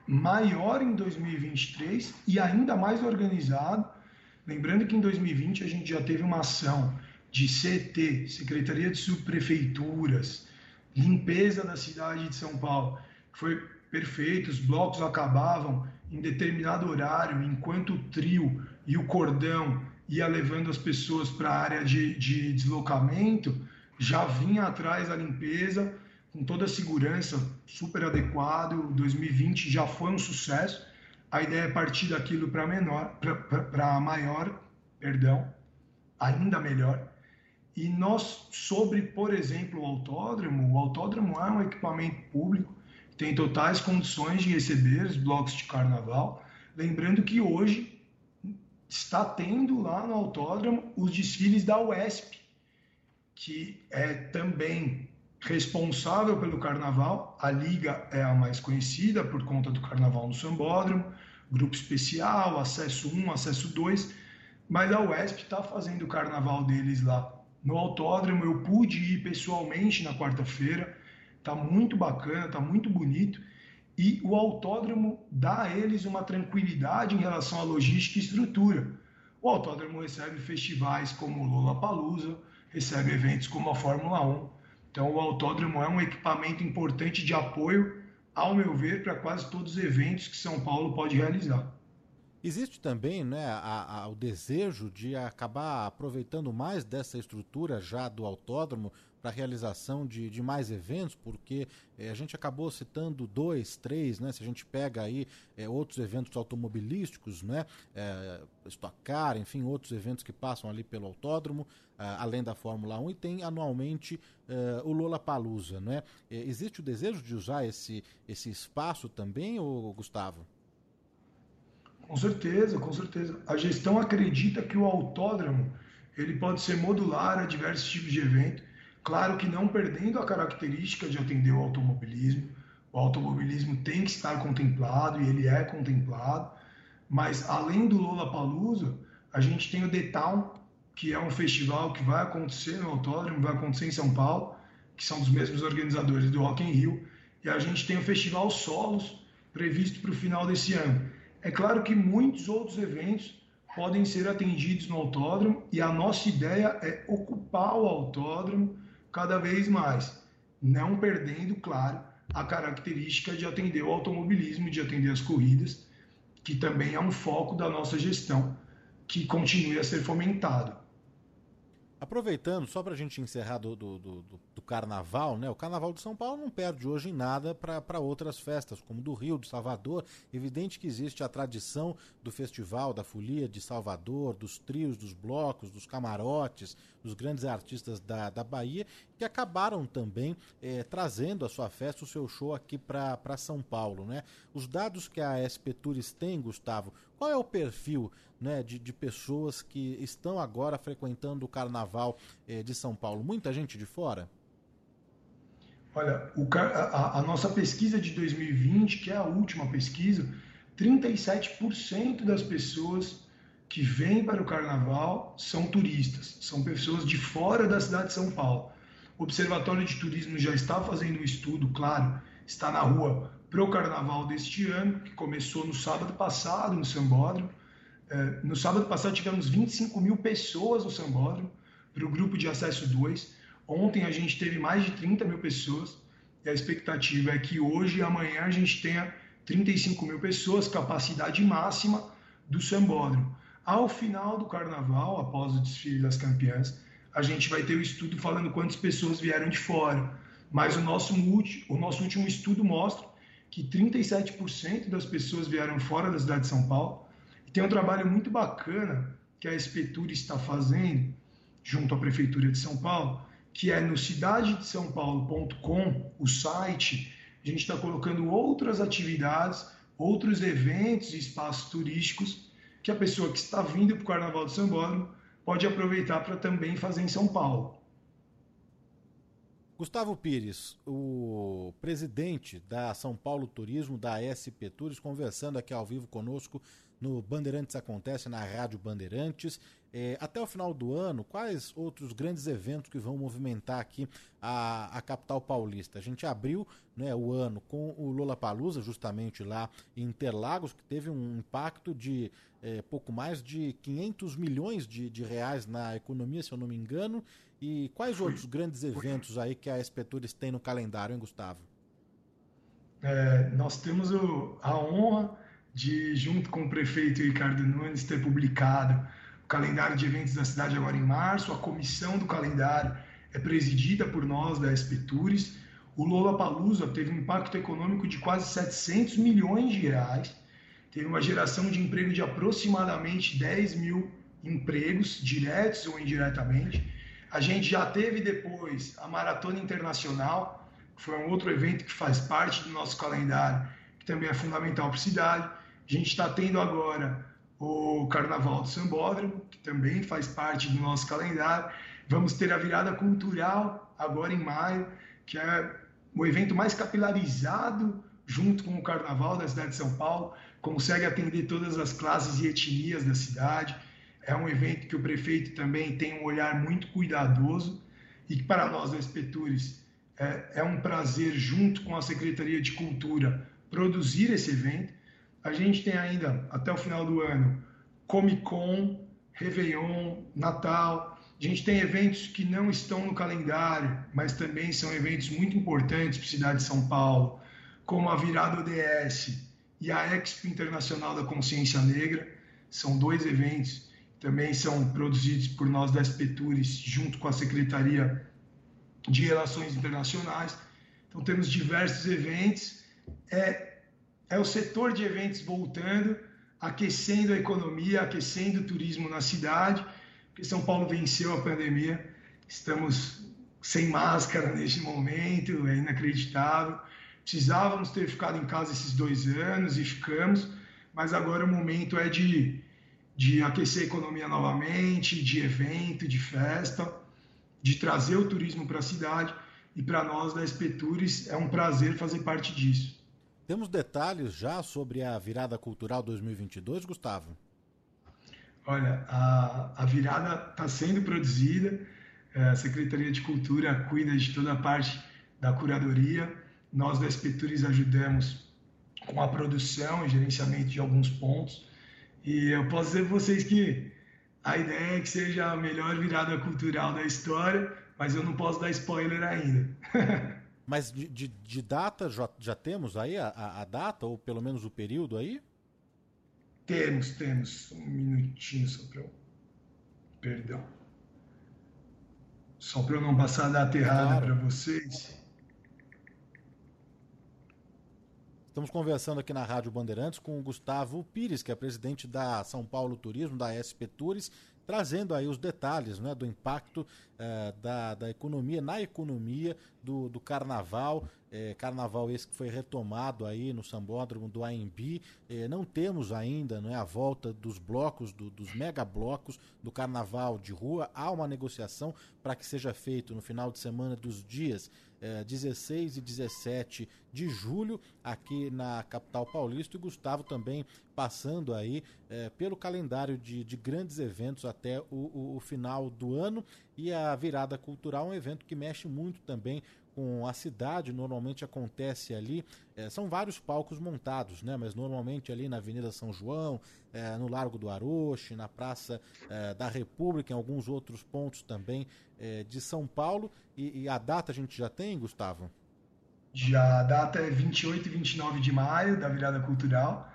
Maior em 2023 e ainda mais organizado. Lembrando que em 2020 a gente já teve uma ação de CT, Secretaria de Subprefeituras, limpeza da cidade de São Paulo, que foi perfeito. Os blocos acabavam em determinado horário, enquanto o trio e o cordão ia levando as pessoas para a área de deslocamento. Já vinha atrás a limpeza, com toda a segurança, super adequado. 2020 já foi um sucesso. A ideia é partir daquilo para menor, para maior, ainda melhor. E nós, sobre, por exemplo, o autódromo é um equipamento público, tem totais condições de receber os blocos de carnaval. Lembrando que hoje está tendo lá no autódromo os desfiles da UESP, que é também responsável pelo carnaval. A Liga é a mais conhecida por conta do carnaval no Sambódromo, Grupo Especial, Acesso 1, Acesso 2, mas a UESP está fazendo o carnaval deles lá no autódromo. Eu pude ir pessoalmente na quarta-feira, está muito bacana, está muito bonito, e o autódromo dá a eles uma tranquilidade em relação à logística e estrutura. O autódromo recebe festivais como o Lollapalooza, recebe eventos como a Fórmula 1. Então, o autódromo é um equipamento importante de apoio, ao meu ver, para quase todos os eventos que São Paulo pode realizar. Existe também, né, o desejo de acabar aproveitando mais dessa estrutura já do autódromo para a realização de mais eventos, porque a gente acabou citando 2, 3, né? Se a gente pega aí outros eventos automobilísticos, né? Stock Car, enfim, outros eventos que passam ali pelo autódromo, além da Fórmula 1, e tem anualmente o Lollapalooza, né? Existe o desejo de usar esse espaço também, ô Gustavo? Com certeza, com certeza. A gestão acredita que o autódromo ele pode ser modular a diversos tipos de evento, claro que não perdendo a característica de atender o automobilismo. O automobilismo tem que estar contemplado e ele é contemplado, mas além do Lollapalooza, a gente tem o The Town, que é um festival que vai acontecer no autódromo, vai acontecer em São Paulo, que são dos mesmos organizadores do Rock in Rio, e a gente tem o Festival Solos, previsto para o final desse ano. É claro que muitos outros eventos podem ser atendidos no autódromo, e a nossa ideia é ocupar o autódromo cada vez mais, não perdendo, claro, a característica de atender o automobilismo, de atender as corridas, que também é um foco da nossa gestão, que continue a ser fomentado. Aproveitando, só para a gente encerrar do Carnaval, né? O Carnaval de São Paulo não perde hoje em nada para outras festas, como do Rio, de Salvador. Evidente que existe a tradição do festival, da folia de Salvador, dos trios, dos blocos, dos camarotes, dos grandes artistas da Bahia, que acabaram também trazendo a sua festa, o seu show aqui para São Paulo, né? Os dados que a SPTuris tem, Gustavo, qual é o perfil, né, de pessoas que estão agora frequentando o Carnaval de São Paulo? Muita gente de fora? Olha, a nossa pesquisa de 2020, que é a última pesquisa, 37% das pessoas que vêm para o Carnaval são turistas, são pessoas de fora da cidade de São Paulo. O Observatório de Turismo já está fazendo um estudo, claro, está na rua para o Carnaval deste ano, que começou no sábado passado no Sambódromo. No sábado passado tivemos 25 mil pessoas no Sambódromo para o grupo de acesso 2. Ontem a gente teve mais de 30 mil pessoas e a expectativa é que hoje e amanhã a gente tenha 35 mil pessoas, capacidade máxima do Sambódromo. Ao final do Carnaval, após o desfile das campeãs, a gente vai ter o estudo falando quantas pessoas vieram de fora, mas o nosso último estudo mostra que 37% das pessoas vieram fora da cidade de São Paulo. E tem um trabalho muito bacana que a SPTuris está fazendo junto à Prefeitura de São Paulo, que é no cidadedesaopaulo.com, o site, a gente está colocando outras atividades, outros eventos e espaços turísticos que a pessoa que está vindo para o Carnaval de Sambódromo pode aproveitar para também fazer em São Paulo. Gustavo Pires, o presidente da São Paulo Turismo, da SPTuris, conversando aqui ao vivo conosco no Bandeirantes Acontece, na Rádio Bandeirantes. Até o final do ano, quais outros grandes eventos que vão movimentar aqui a capital paulista? A gente abriu, né, o ano com o Lollapalooza, justamente lá em Interlagos, que teve um impacto de pouco mais de 500 milhões de reais na economia, se eu não me engano. E quais outros grandes eventos aí que a SPTuris tem no calendário, hein, Gustavo? Nós temos a honra de, junto com o prefeito Ricardo Nunes, ter publicado calendário de eventos da cidade agora em março. A comissão do calendário é presidida por nós, da SPTuris. O Lollapalooza teve um impacto econômico de quase 700 milhões de reais, teve uma geração de emprego de aproximadamente 10 mil empregos, diretos ou indiretamente. A gente já teve depois a Maratona Internacional, que foi um outro evento que faz parte do nosso calendário, que também é fundamental para a cidade. A gente está tendo agora o Carnaval do Sambódromo, que também faz parte do nosso calendário. Vamos ter a Virada Cultural agora em maio, que é o evento mais capilarizado junto com o Carnaval da cidade de São Paulo, consegue atender todas as classes e etnias da cidade. É um evento que o prefeito também tem um olhar muito cuidadoso e que para nós da SPTuris é um prazer, junto com a Secretaria de Cultura, produzir esse evento. A gente tem ainda, até o final do ano, Comic Con, Réveillon, Natal. A gente tem eventos que não estão no calendário, mas também são eventos muito importantes para a cidade de São Paulo, como a Virada ODS e a Expo Internacional da Consciência Negra. São dois eventos que também são produzidos por nós da SPTuris, junto com a Secretaria de relações internacionais. Então, temos diversos eventos. É o setor de eventos voltando, aquecendo a economia, aquecendo o turismo na cidade, porque São Paulo venceu a pandemia. Estamos sem máscara neste momento, é inacreditável. Precisávamos ter ficado em casa esses 2 anos e ficamos, mas agora o momento é de aquecer a economia novamente, de evento, de festa, de trazer o turismo para a cidade. E para nós da SPTuris é um prazer fazer parte disso. Temos detalhes já sobre a virada cultural 2022, Gustavo? Olha, a virada está sendo produzida, a Secretaria de Cultura cuida de toda a parte da curadoria, nós da SPTuris ajudamos com a produção e gerenciamento de alguns pontos, e eu posso dizer para vocês que a ideia é que seja a melhor virada cultural da história, mas eu não posso dar spoiler ainda. Mas de data, já temos aí a data, ou pelo menos o período aí? Temos. Um minutinho só para eu... Perdão. Só para eu não passar a data errada para vocês. Estamos conversando aqui na Rádio Bandeirantes com o Gustavo Pires, que é presidente da São Paulo Turismo, da SPTuris, trazendo aí os detalhes, né, do impacto da economia, na economia do carnaval. Carnaval esse que foi retomado aí no sambódromo do AMB. Não temos ainda, né, a volta dos blocos, dos megablocos do carnaval de rua. Há uma negociação para que seja feito no final de semana dos dias 16 e 17 de julho aqui na capital paulista. E Gustavo também passando aí pelo calendário de grandes eventos até o final do ano. E a virada cultural é um evento que mexe muito também com a cidade, normalmente acontece ali, são vários palcos montados, né? Mas normalmente ali na Avenida São João, no Largo do Aroche, na Praça da República, em alguns outros pontos também de São Paulo. E a data a gente já tem, Gustavo? Já, a data é 28 e 29 de maio, da Virada Cultural.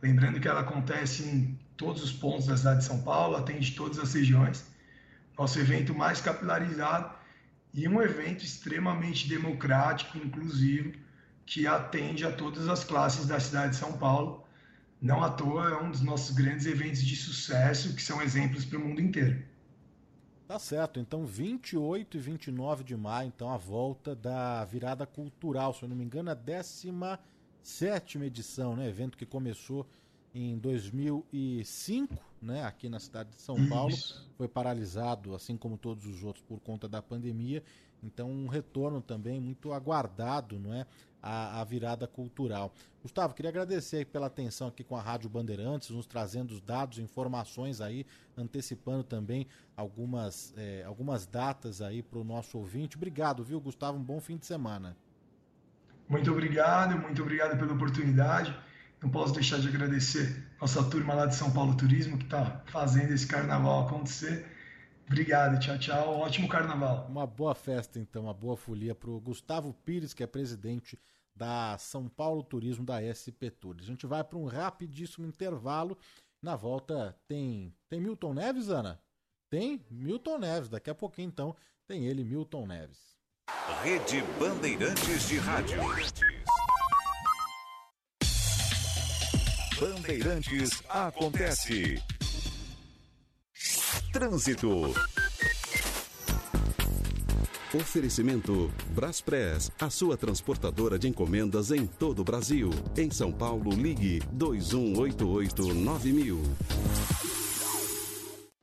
Lembrando que ela acontece em todos os pontos da cidade de São Paulo, atende todas as regiões. Nosso evento mais capilarizado e um evento extremamente democrático, inclusivo, que atende a todas as classes da cidade de São Paulo. Não à toa, é um dos nossos grandes eventos de sucesso, que são exemplos para o mundo inteiro. Tá certo, então 28 e 29 de maio, então a volta da virada cultural, se eu não me engano, a 17ª edição, né? Evento que começou em 2005, né, aqui na cidade de São Paulo. Isso. Foi paralisado, assim como todos os outros, por conta da pandemia. Então, um retorno também muito aguardado, não é, a virada cultural. Gustavo, queria agradecer pela atenção aqui com a Rádio Bandeirantes, nos trazendo os dados, informações aí, antecipando também algumas datas aí para o nosso ouvinte. Obrigado, viu, Gustavo? Um bom fim de semana. Muito obrigado pela oportunidade. Não posso deixar de agradecer nossa turma lá de São Paulo Turismo, que está fazendo esse carnaval acontecer. Obrigado, tchau, tchau. Ótimo carnaval. Uma boa festa, então, uma boa folia para o Gustavo Pires, que é presidente da São Paulo Turismo, da SPTuris. A gente vai para um rapidíssimo intervalo. Na volta tem Milton Neves, Ana? Tem Milton Neves. Daqui a pouquinho, então, tem ele, Milton Neves. Rede Bandeirantes de Rádio. Bandeirantes acontece. Trânsito. Oferecimento Braspress, a sua transportadora de encomendas em todo o Brasil. Em São Paulo, ligue 2188-9000.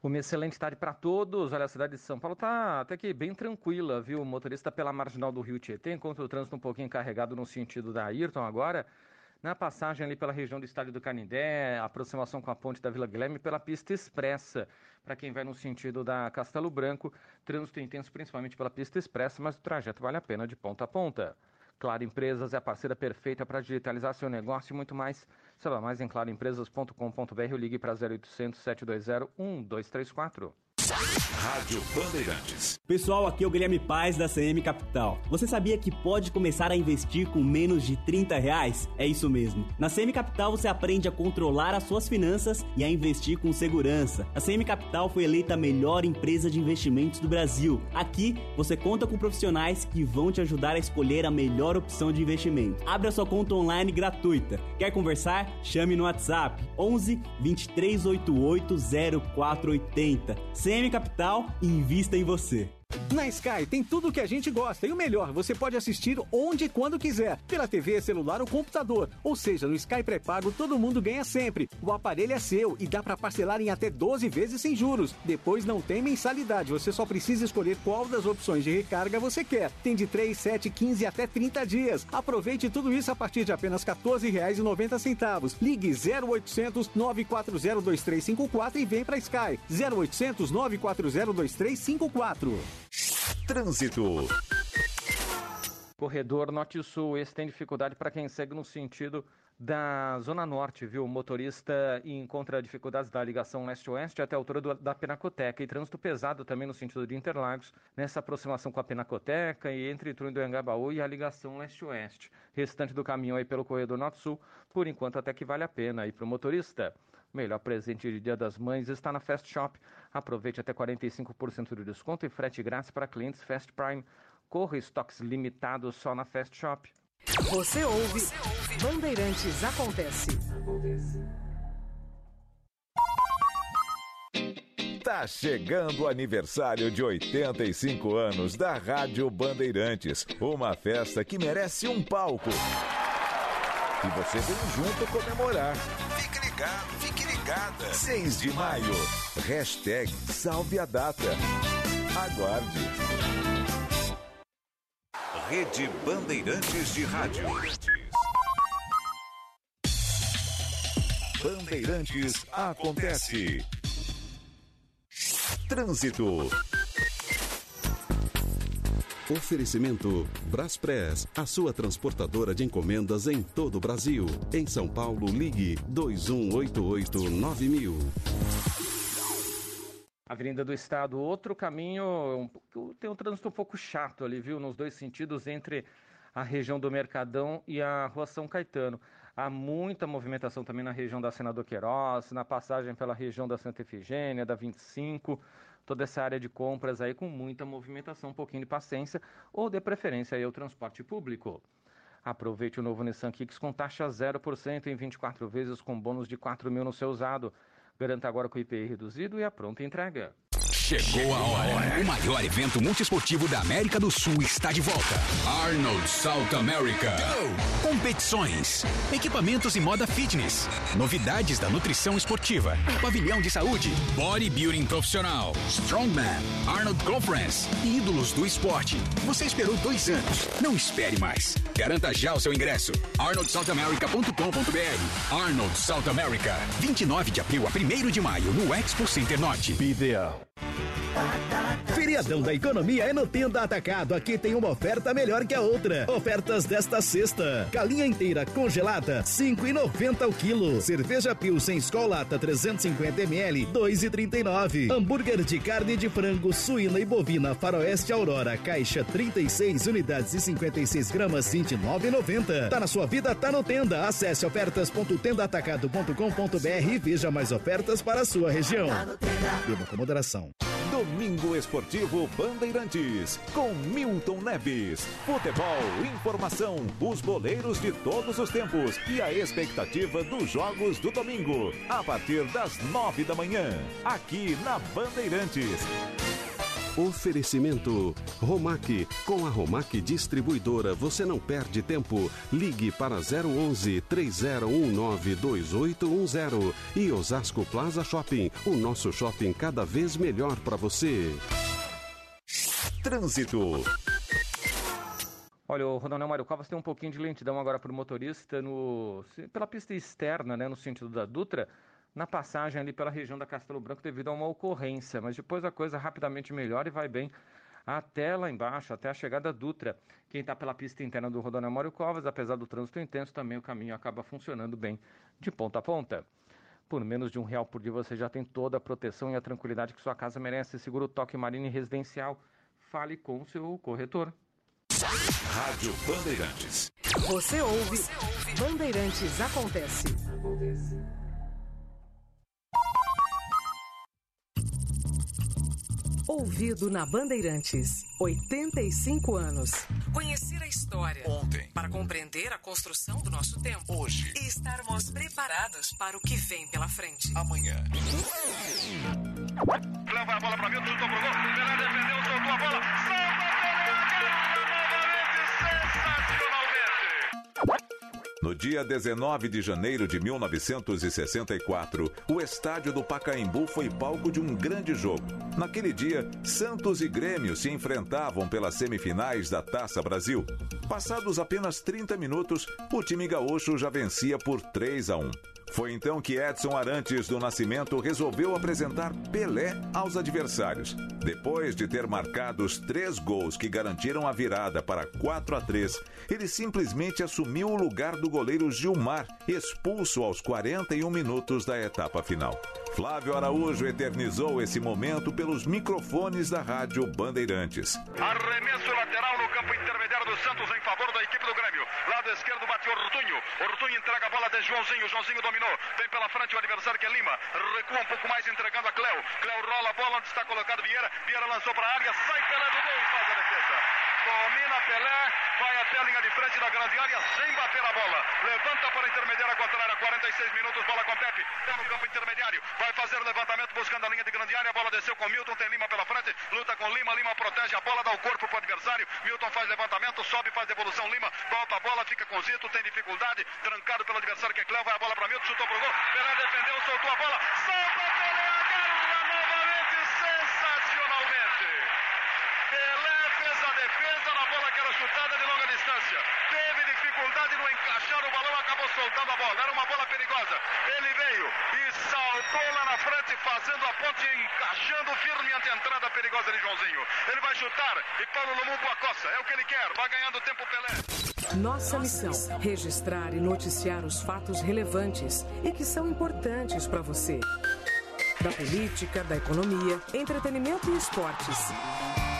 Uma excelente tarde para todos. Olha, a cidade de São Paulo está até que bem tranquila, viu? O motorista pela marginal do Rio Tietê encontra o trânsito um pouquinho carregado no sentido da Ayrton agora. Na passagem ali pela região do Estádio do Canindé, aproximação com a ponte da Vila Guilherme pela pista expressa. Para quem vai no sentido da Castelo Branco, trânsito intenso principalmente pela pista expressa, mas o trajeto vale a pena de ponta a ponta. Claro Empresas é a parceira perfeita para digitalizar seu negócio e muito mais. Saiba mais em claroempresas.com.br ou ligue para 0800 720 1234. Rádio Bandeirantes. Pessoal, aqui é o Guilherme Paz da CM Capital. Você sabia que pode começar a investir com menos de R$30? É isso mesmo. Na CM Capital você aprende a controlar as suas finanças e a investir com segurança. A CM Capital foi eleita a melhor empresa de investimentos do Brasil. Aqui você conta com profissionais que vão te ajudar a escolher a melhor opção de investimento. Abra sua conta online gratuita. Quer conversar? Chame no WhatsApp 11 2388 0480. CM Capital, invista em você. Na Sky tem tudo o que a gente gosta e o melhor, você pode assistir onde e quando quiser, pela TV, celular ou computador. Ou seja, no Sky pré-pago todo mundo ganha sempre. O aparelho é seu e dá para parcelar em até 12 vezes sem juros. Depois não tem mensalidade, você só precisa escolher qual das opções de recarga você quer. Tem de 3, 7, 15 até 30 dias. Aproveite tudo isso a partir de apenas R$ 14,90. Ligue 0800 940 2354 e vem para Sky. 0800 940 2354. Trânsito. Corredor Norte-Sul, esse tem dificuldade para quem segue no sentido da Zona Norte, viu? O motorista encontra dificuldades da ligação leste-oeste até a altura da Pinacoteca, e trânsito pesado também no sentido de Interlagos, nessa aproximação com a Pinacoteca e entre Itrune do Anhangabaú e a ligação leste-oeste. Restante do caminho aí pelo Corredor Norte-Sul, por enquanto até que vale a pena aí para o motorista. Melhor presente de Dia das Mães está na Fast Shop. Aproveite até 45% de desconto e frete grátis para clientes Fast Prime. Corra, estoques limitados só na Fast Shop. Você ouve. Bandeirantes Acontece. Tá chegando o aniversário de 85 anos da Rádio Bandeirantes. Uma festa que merece um palco. E você vem junto comemorar. Fique ligada. 6 de maio. #salve a data. Aguarde. Rede Bandeirantes de Rádio. Bandeirantes Acontece. Trânsito. Oferecimento Braspress, a sua transportadora de encomendas em todo o Brasil. Em São Paulo, ligue 2188-9000. Avenida do Estado, outro caminho, tem um trânsito um pouco chato ali, viu? Nos dois sentidos, entre a região do Mercadão e a Rua São Caetano. Há muita movimentação também na região da Senador Queiroz, na passagem pela região da Santa Efigênia, da 25... Toda essa área de compras aí com muita movimentação, um pouquinho de paciência, ou de preferência aí o transporte público. Aproveite o novo Nissan Kicks com taxa 0% em 24 vezes com bônus de R$4.000 no seu usado. Garanta agora com o IPI reduzido e a pronta entrega. Chegou a hora. O maior evento multiesportivo da América do Sul está de volta. Arnold South America. Go! Competições, equipamentos e moda fitness, novidades da nutrição esportiva, pavilhão de saúde, bodybuilding profissional, strongman, Arnold Conference, ídolos do esporte. Você esperou 2 anos. Não espere mais. Garanta já o seu ingresso. ArnoldSouthAmerica.com.br. Arnold South America. 29 de abril a 1º de maio no Expo Center Norte. BDA. Feriadão da economia é no Tenda Atacado. Aqui tem uma oferta melhor que a outra. Ofertas desta sexta: galinha inteira congelada, R$5,90 o quilo. Cerveja Pilsen Skol Lata 350ml, R$2,39. Hambúrguer de carne de frango, suína e bovina Faroeste Aurora, caixa 36 unidades e 56 gramas, R$29,90. Tá na sua vida, tá no Tenda. Acesse ofertas.tendaatacado.com.br e veja mais ofertas para a sua região. Beba com moderação. Domingo Esportivo Bandeirantes, com Milton Neves. Futebol, informação, os boleiros de todos os tempos e a expectativa dos jogos do domingo, a partir das 9h, aqui na Bandeirantes. Oferecimento Romac. Com a Romac Distribuidora você não perde tempo. Ligue para 011-3019-2810. E Osasco Plaza Shopping, o nosso shopping cada vez melhor para você. Trânsito. Olha, o Rodoanel Mário Covas tem um pouquinho de lentidão agora para o motorista pela pista externa, né, no sentido da Dutra, na passagem ali pela região da Castelo Branco, devido a uma ocorrência, mas depois a coisa rapidamente melhora e vai bem até lá embaixo, até a chegada da Dutra. Quem está pela pista interna do Rodoanel Mário Covas, apesar do trânsito intenso, também o caminho acaba funcionando bem de ponta a ponta. Por menos de R$1 por dia você já tem toda a proteção e a tranquilidade que sua casa merece. Seguro Toque Marine Residencial. Fale com o seu corretor. Rádio Bandeirantes. Você ouve. Bandeirantes Acontece. Ouvido na Bandeirantes, 85 anos. Conhecer a história ontem para compreender a construção do nosso tempo hoje e estarmos preparados para o que vem pela frente amanhã. Leva a bola para Milton, tocou pro gol. Pelé defendeu, soltou a bola. No dia 19 de janeiro de 1964, o estádio do Pacaembu foi palco de um grande jogo. Naquele dia, Santos e Grêmio se enfrentavam pelas semifinais da Taça Brasil. Passados apenas 30 minutos, o time gaúcho já vencia por 3-1. Foi então que Edson Arantes do Nascimento resolveu apresentar Pelé aos adversários. Depois de ter marcado os 3 gols que garantiram a virada para 4-3, ele simplesmente assumiu o lugar do goleiro Gilmar, expulso aos 41 minutos da etapa final. Flávio Araújo eternizou esse momento pelos microfones da Rádio Bandeirantes. Arremesso lateral no campo intermediário do Santos em favor da equipe do Grêmio. Lado esquerdo bateu Ortunho. Ortunho entrega a bola de Joãozinho. Joãozinho dominou. Vem pela frente o adversário que é Lima. Recua um pouco mais entregando a Cléo. Cléo rola a bola onde está colocado Vieira. Vieira lançou para a área. Sai Pelé do gol e faz a defesa. Domina Pelé. Vai até a linha de frente da grande área sem bater a bola. Levanta para a intermediária contrária. 46 minutos. Bola com Pepe. Está no campo intermediário. Vai fazer o levantamento buscando a linha de grande área. A bola desceu com Milton, tem Lima pela frente, luta com Lima, Lima protege a bola, dá o corpo pro adversário, Milton faz levantamento, sobe, faz devolução, Lima volta a bola, fica com Zito, tem dificuldade, trancado pelo adversário que é Cléo, vai a bola para Milton, chutou pro gol, Pelé defendeu, soltou a bola, salta Pelé, a garra novamente, sensacionalmente. Pelé fez a defesa na bola que era chutada de longa distância, teve dificuldade no encaixar o balão, acabou soltando a bola, era uma bola perigosa, ele veio e saltou lá na frente, fazendo a ponte, encaixando firme ante a entrada perigosa de Joãozinho. Ele vai chutar e Paulo Lumumba acossa, é o que ele quer, vai ganhando tempo Pelé. Nossa missão, registrar e noticiar os fatos relevantes e que são importantes para você. Da política, da economia, entretenimento e esportes.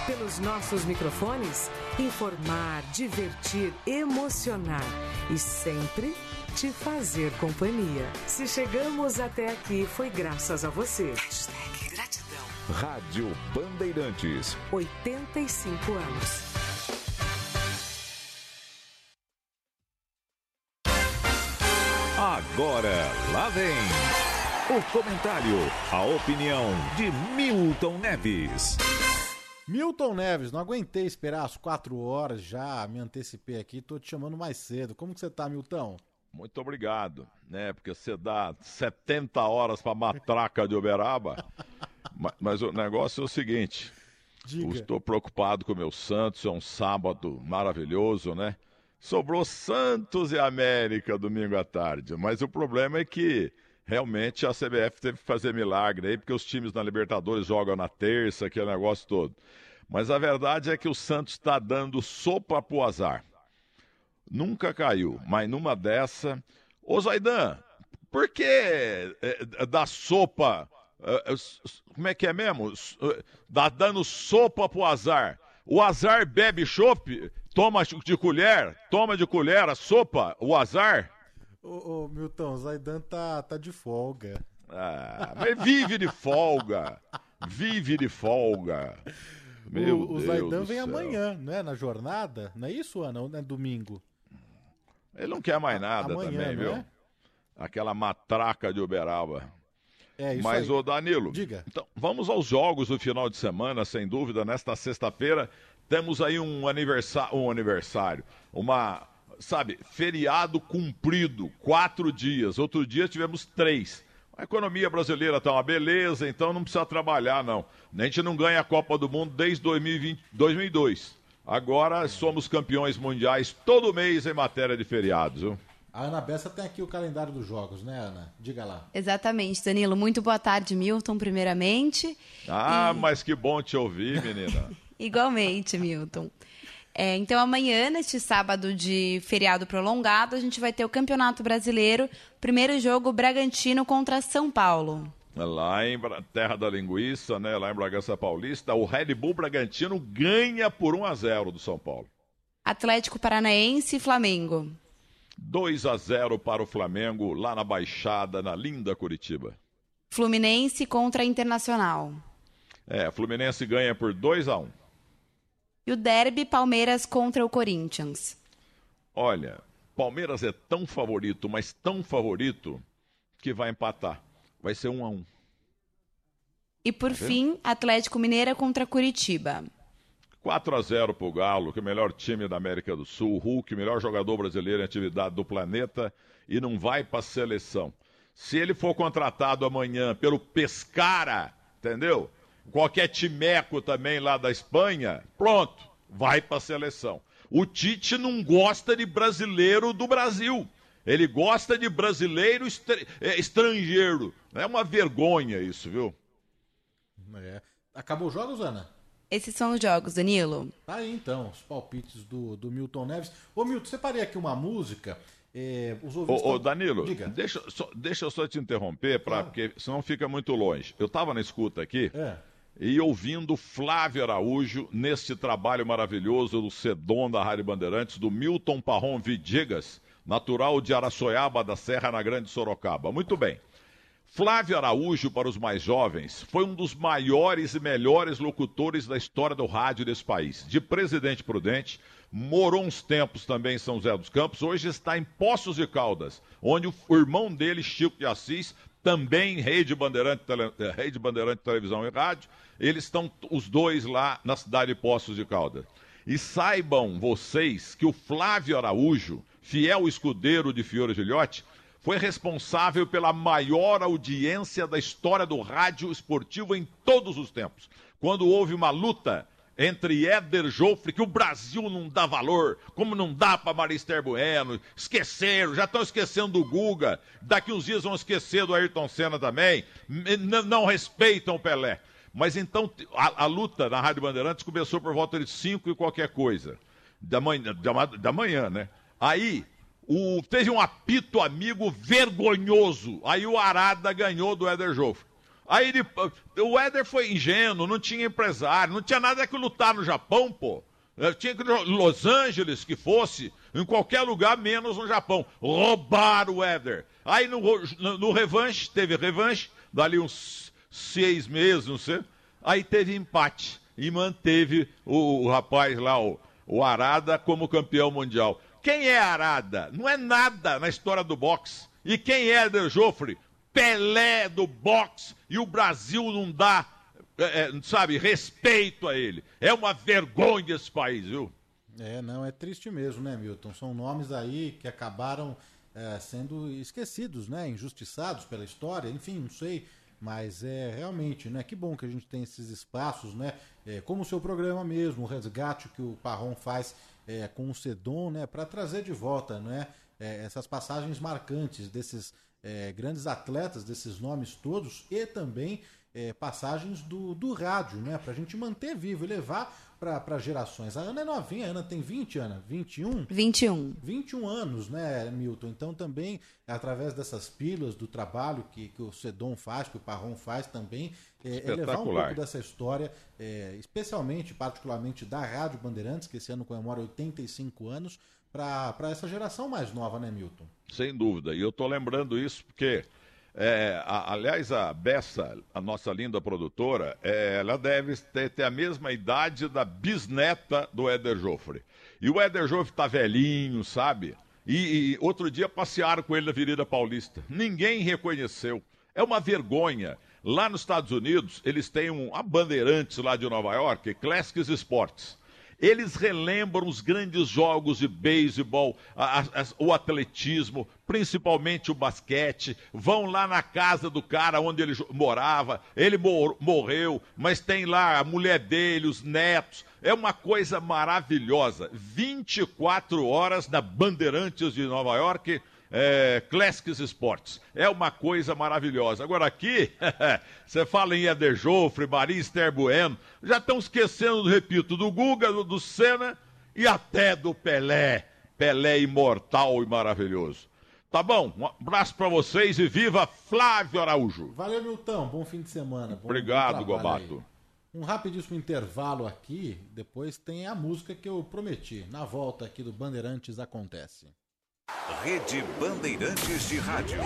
Pelos nossos microfones, informar, divertir, emocionar e sempre te fazer companhia. Se chegamos até aqui, foi graças a você. Hashtag gratidão. Rádio Bandeirantes. 85 anos. Agora, lá vem o comentário, a opinião de Milton Neves. Milton Neves, não aguentei esperar as 4 horas já, me antecipei aqui, tô te chamando mais cedo. Como que você tá, Milton? Muito obrigado, né? Porque você dá 70 horas pra matraca de Uberaba, mas o negócio é o seguinte, diga. Eu estou preocupado com o meu Santos, é um sábado maravilhoso, né? Sobrou Santos e América domingo à tarde, mas o problema é que realmente a CBF teve que fazer milagre aí, porque os times na Libertadores jogam na terça, aquele negócio todo. Mas a verdade é que o Santos está dando sopa pro azar. Nunca caiu, mas numa dessa... Ô Zaidan, por que dá sopa... Como é que é mesmo? Dá dando sopa pro azar. O azar bebe chope, toma de colher a sopa, o azar... Ô Milton, Zaidan tá de folga. Ah, mas vive de folga. Vive de folga. Meu o Deus Zaidan vem céu. Amanhã, né? Na jornada. Não é isso, Ana? Ou é domingo? Ele não quer mais nada amanhã, também, viu? É? Aquela matraca de Uberaba. É isso. Mas, aí. Ô Danilo, diga. Então, vamos aos jogos do final de semana, sem dúvida. Nesta sexta-feira, temos aí um aniversário. Uma. Sabe, feriado cumprido, 4 dias. Outro dia tivemos 3. A economia brasileira tá uma beleza, então não precisa trabalhar, não. A gente não ganha a Copa do Mundo desde 2002. Agora somos campeões mundiais todo mês em matéria de feriados, viu? A Ana Bessa tem aqui o calendário dos jogos, né, Ana? Diga lá. Exatamente, Danilo. Muito boa tarde, Milton, primeiramente. Ah, mas que bom te ouvir, menina. Igualmente, Milton. Então amanhã, neste sábado de feriado prolongado, a gente vai ter o Campeonato Brasileiro, primeiro jogo Bragantino contra São Paulo. Lá em Terra da Linguiça, né? Lá em Bragança Paulista, o Red Bull Bragantino ganha por 1-0 do São Paulo. Atlético Paranaense e Flamengo. 2-0 para o Flamengo, lá na Baixada, na linda Curitiba. Fluminense contra Internacional. Fluminense ganha por 2-1. E o derby Palmeiras contra o Corinthians. Olha, Palmeiras é tão favorito, mas tão favorito, que vai empatar. Vai ser 1-1. E por fim, Atlético Mineiro contra Curitiba. 4-0 pro Galo, que é o melhor time da América do Sul. Hulk, melhor jogador brasileiro em atividade do planeta, e não vai pra seleção. Se ele for contratado amanhã pelo Pescara, entendeu? Qualquer timeco também lá da Espanha, pronto, vai pra seleção. O Tite não gosta de brasileiro do Brasil. Ele gosta de brasileiro estrangeiro. É uma vergonha isso, viu? Acabou os jogos, Ana? Esses são os jogos, Danilo. Aí então, os palpites do Milton Neves. Ô Milton, separei aqui uma música. Danilo, deixa eu só te interromper, porque senão fica muito longe. Eu estava na escuta aqui e ouvindo Flávio Araújo neste trabalho maravilhoso do Sedon da Rádio Bandeirantes, do Milton Parron Vidigas, natural de Araçoiaba da Serra, na Grande Sorocaba. Muito bem. Flávio Araújo, para os mais jovens, foi um dos maiores e melhores locutores da história do rádio desse país. De Presidente Prudente, morou uns tempos também em São José dos Campos, hoje está em Poços de Caldas, onde o irmão dele, Chico de Assis, também rei de Bandeirante Televisão e Rádio, eles estão os dois lá na cidade de Poços de Caldas. E saibam vocês que o Flávio Araújo, fiel escudeiro de Fiore Gilhote, foi responsável pela maior audiência da história do rádio esportivo em todos os tempos. Quando houve uma luta entre Éder Joffre, que o Brasil não dá valor, como não dá para Marister Bueno, esqueceram, já estão esquecendo do Guga, daqui uns dias vão esquecer do Ayrton Senna também, não respeitam o Pelé. Mas então a luta na Rádio Bandeirantes começou por volta de 5 e qualquer coisa, da manhã, né? Aí teve um apito amigo vergonhoso. Aí o Arada ganhou do Éder Joffre. Aí o Éder foi ingênuo, não tinha empresário, não tinha nada que lutar no Japão, pô. Tinha que Los Angeles que fosse, em qualquer lugar, menos no Japão. Roubaram o Éder. Aí no revanche, teve revanche, dali uns 6 meses, não sei. Aí teve empate e manteve o rapaz lá, o Arada, como campeão mundial. Quem é Arada? Não é nada na história do boxe. E quem é Éder Joffre? Pelé do boxe. E o Brasil não dá, respeito a ele. É uma vergonha esse país, viu? É triste mesmo, né, Milton? São nomes aí que acabaram sendo esquecidos, né? Injustiçados pela história, enfim, não sei. Mas realmente, né? Que bom que a gente tem esses espaços, né? Como o seu programa mesmo, o resgate que o Parron faz com o Sedon, né? Para trazer de volta, né? Essas passagens marcantes desses grandes atletas, desses nomes todos, e também passagens do rádio, né? Para a gente manter vivo e levar para gerações. A Ana é novinha, a Ana tem 20, Ana? 21? 21 anos, né, Milton? Então também, através dessas pílulas do trabalho que o Sedon faz, que o Parron faz também, levar um pouco dessa história, especialmente, particularmente, da Rádio Bandeirantes, que esse ano comemora 85 anos, para essa geração mais nova, né, Milton? Sem dúvida, e eu estou lembrando isso porque... aliás, a Bessa, a nossa linda produtora, ela deve ter a mesma idade da bisneta do Éder Joffre. E o Éder Joffre tá velhinho, sabe? E outro dia passearam com ele na Avenida Paulista. Ninguém reconheceu. É uma vergonha. Lá nos Estados Unidos, eles têm a Bandeirantes lá de Nova York, Classics Sports. Eles relembram os grandes jogos de beisebol, o atletismo, principalmente o basquete. Vão lá na casa do cara onde ele morava. Ele morreu, mas tem lá a mulher dele, os netos. É uma coisa maravilhosa. 24 horas na Bandeirantes de Nova York, Classics Sports. É uma coisa maravilhosa. Agora aqui, você fala em Éder Joffre, Marister Bueno, já estão esquecendo, repito, do Guga, do Senna e até do Pelé. Pelé imortal e maravilhoso. Tá bom? Um abraço pra vocês e viva Flávio Araújo. Valeu, Milton. Bom fim de semana. Obrigado, Gobato. Um rapidíssimo intervalo aqui, depois tem a música que eu prometi. Na volta aqui do Bandeirantes Acontece. Rede Bandeirantes de Rádio.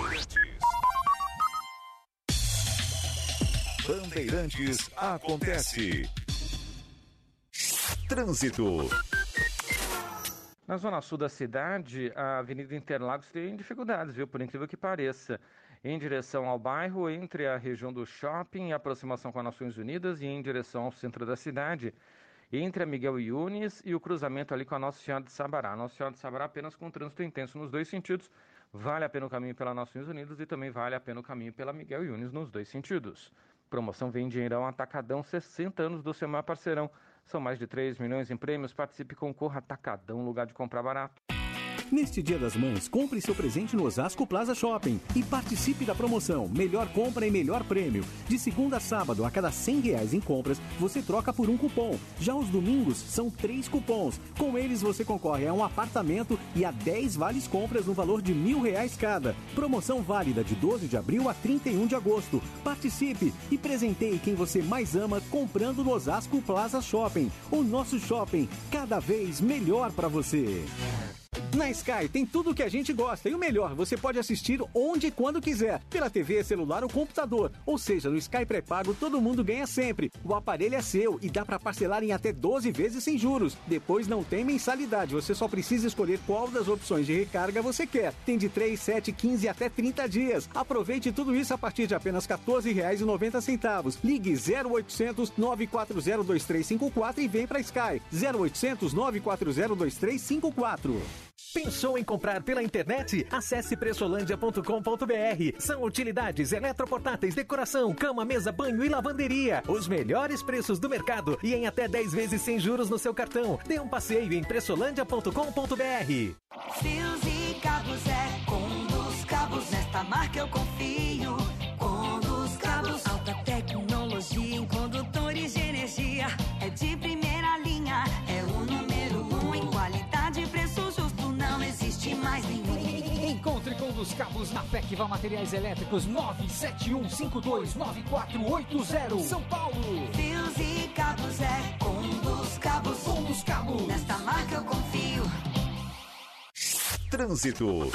Bandeirantes Acontece. Trânsito. Na zona sul da cidade, a Avenida Interlagos tem dificuldades, viu? Por incrível que pareça. Em direção ao bairro, entre a região do shopping, aproximação com as Nações Unidas, e em direção ao centro da cidade, entre a Miguel Yunis e o cruzamento ali com a Nossa Senhora de Sabará. Nossa Senhora de Sabará apenas com trânsito intenso nos dois sentidos. Vale a pena o caminho pelas Nações Unidas e também vale a pena o caminho pela Miguel Yunis nos dois sentidos. Promoção Vem Dinheirão Atacadão, 60 anos do seu maior parceirão. São mais de 3 milhões em prêmios. Participe e concorra. Atacadão, lugar de comprar barato. Neste Dia das Mães, compre seu presente no Osasco Plaza Shopping e participe da promoção Melhor Compra e Melhor Prêmio. De segunda a sábado, a cada R$100 em compras, você troca por um cupom. Já os domingos, são 3 cupons. Com eles, você concorre a um apartamento e a 10 vales compras no valor de R$1.000 cada. Promoção válida de 12 de abril a 31 de agosto. Participe e presenteie quem você mais ama comprando no Osasco Plaza Shopping. O nosso shopping, cada vez melhor para você. Na Sky tem tudo o que a gente gosta e o melhor, você pode assistir onde e quando quiser, pela TV, celular ou computador. Ou seja, no Sky pré-pago todo mundo ganha sempre. O aparelho é seu e dá para parcelar em até 12 vezes sem juros. Depois não tem mensalidade, você só precisa escolher qual das opções de recarga você quer. Tem de 3, 7, 15 até 30 dias. Aproveite tudo isso a partir de apenas R$ 14,90. Ligue 0800 940 2354 e vem para Sky. 0800 940 2354. Pensou em comprar pela internet? Acesse pressolândia.com.br. São utilidades, eletroportáteis, decoração, cama, mesa, banho e lavanderia. Os melhores preços do mercado e em até 10 vezes sem juros no seu cartão. Dê um passeio em pressolândia.com.br. Fios e cabos é Conduz Cabos. Nesta marca eu confio. Conduz Cabos. Alta tecnologia em condutores de energia. É de primeira linha. É o número 1 em qualidade e preço justo. Não existe mais ninguém. Encontre Conduz Cabos na Fecva Materiais Elétricos 971529480. São Paulo. Fios e cabos é Conduz Cabos. Conduz Cabos. Nesta marca eu confio. Trânsito.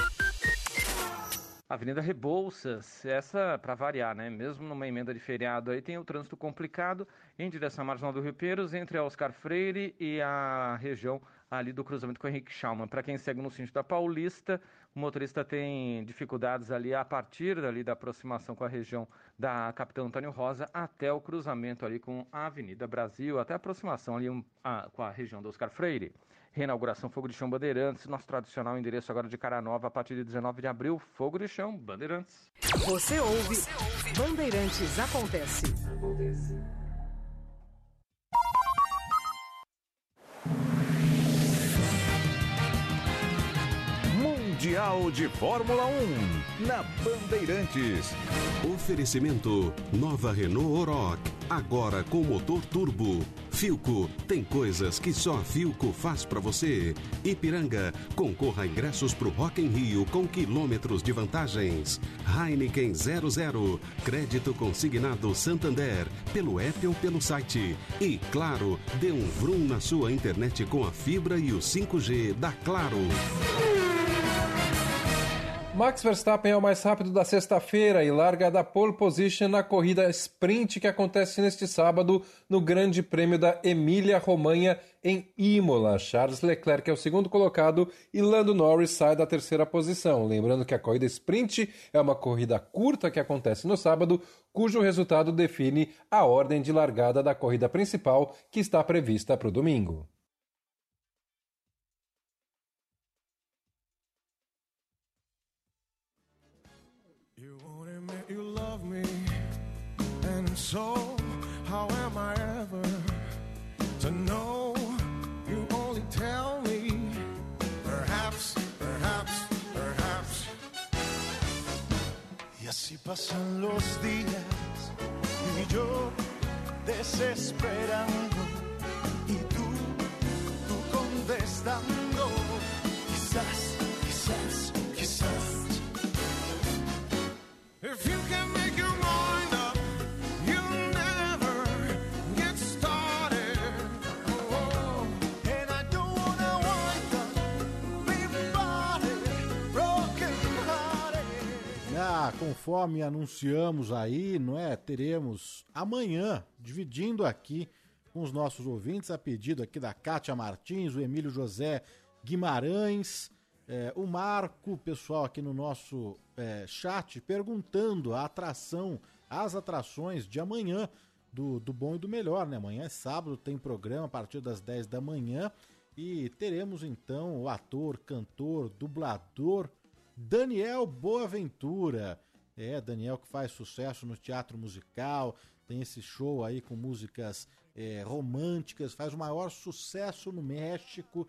Avenida Rebouças, essa para variar, né? Mesmo numa emenda de feriado aí tem o trânsito complicado em direção à Marginal do Rio Pinheiros, entre a Oscar Freire e a região ali do cruzamento com o Henrique Schaumann. Para quem segue no sentido da Paulista, o motorista tem dificuldades ali a partir ali da aproximação com a região da Capitão Antônio Rosa até o cruzamento ali com a Avenida Brasil, até a aproximação ali com a região do Oscar Freire. Reinauguração Fogo de Chão Bandeirantes, nosso tradicional endereço agora de Cara Nova a partir de 19 de abril, Fogo de Chão Bandeirantes. Você ouve. Bandeirantes Acontece. Mundial de Fórmula 1, na Bandeirantes. Oferecimento nova Renault Oroch, agora com motor turbo. Filco, tem coisas que só a Filco faz pra você. Ipiranga, concorra a ingressos pro Rock in Rio com quilômetros de vantagens. Heineken 00, crédito consignado Santander, pelo app ou pelo site. E claro, dê um vroom na sua internet com a fibra e o 5G da Claro. Max Verstappen é o mais rápido da sexta-feira e larga da pole position na corrida sprint que acontece neste sábado no Grande Prêmio da Emília-Romanha em Imola. Charles Leclerc é o segundo colocado e Lando Norris sai da terceira posição. Lembrando que a corrida sprint é uma corrida curta que acontece no sábado, cujo resultado define a ordem de largada da corrida principal que está prevista para o domingo. You love me, and so how am I ever to know? You only tell me, perhaps. Y así pasan los días y yo desesperando y tú con desesperación. conforme anunciamos aí, não é? Teremos amanhã, dividindo aqui com os nossos ouvintes, a pedido aqui da Kátia Martins, o Emílio José Guimarães, o Marco, pessoal aqui no nosso chat, perguntando as atrações de amanhã do Bom e do Melhor, né? Amanhã é sábado, tem programa a partir das 10 da manhã e teremos então o ator, cantor, dublador Daniel Boaventura. Daniel que faz sucesso no teatro musical, tem esse show aí com músicas românticas, faz o maior sucesso no México,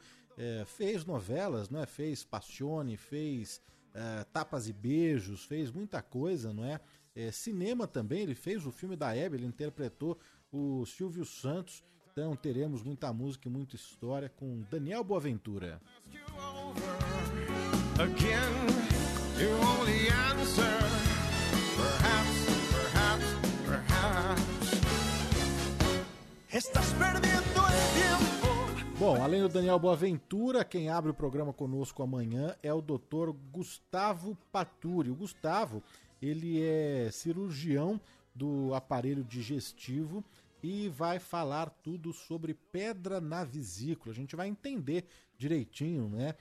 fez novelas, não é? Fez Passione, fez Tapas e Beijos, fez muita coisa, não é? Cinema também, ele fez o filme da Hebe, ele interpretou o Silvio Santos. Então teremos muita música e muita história com Daniel Boaventura. Bom, além do Daniel Boaventura, quem abre o programa conosco amanhã é o Dr. Gustavo Paturi. O Gustavo, ele é cirurgião do aparelho digestivo e vai falar tudo sobre pedra na vesícula. A gente vai entender direitinho, né,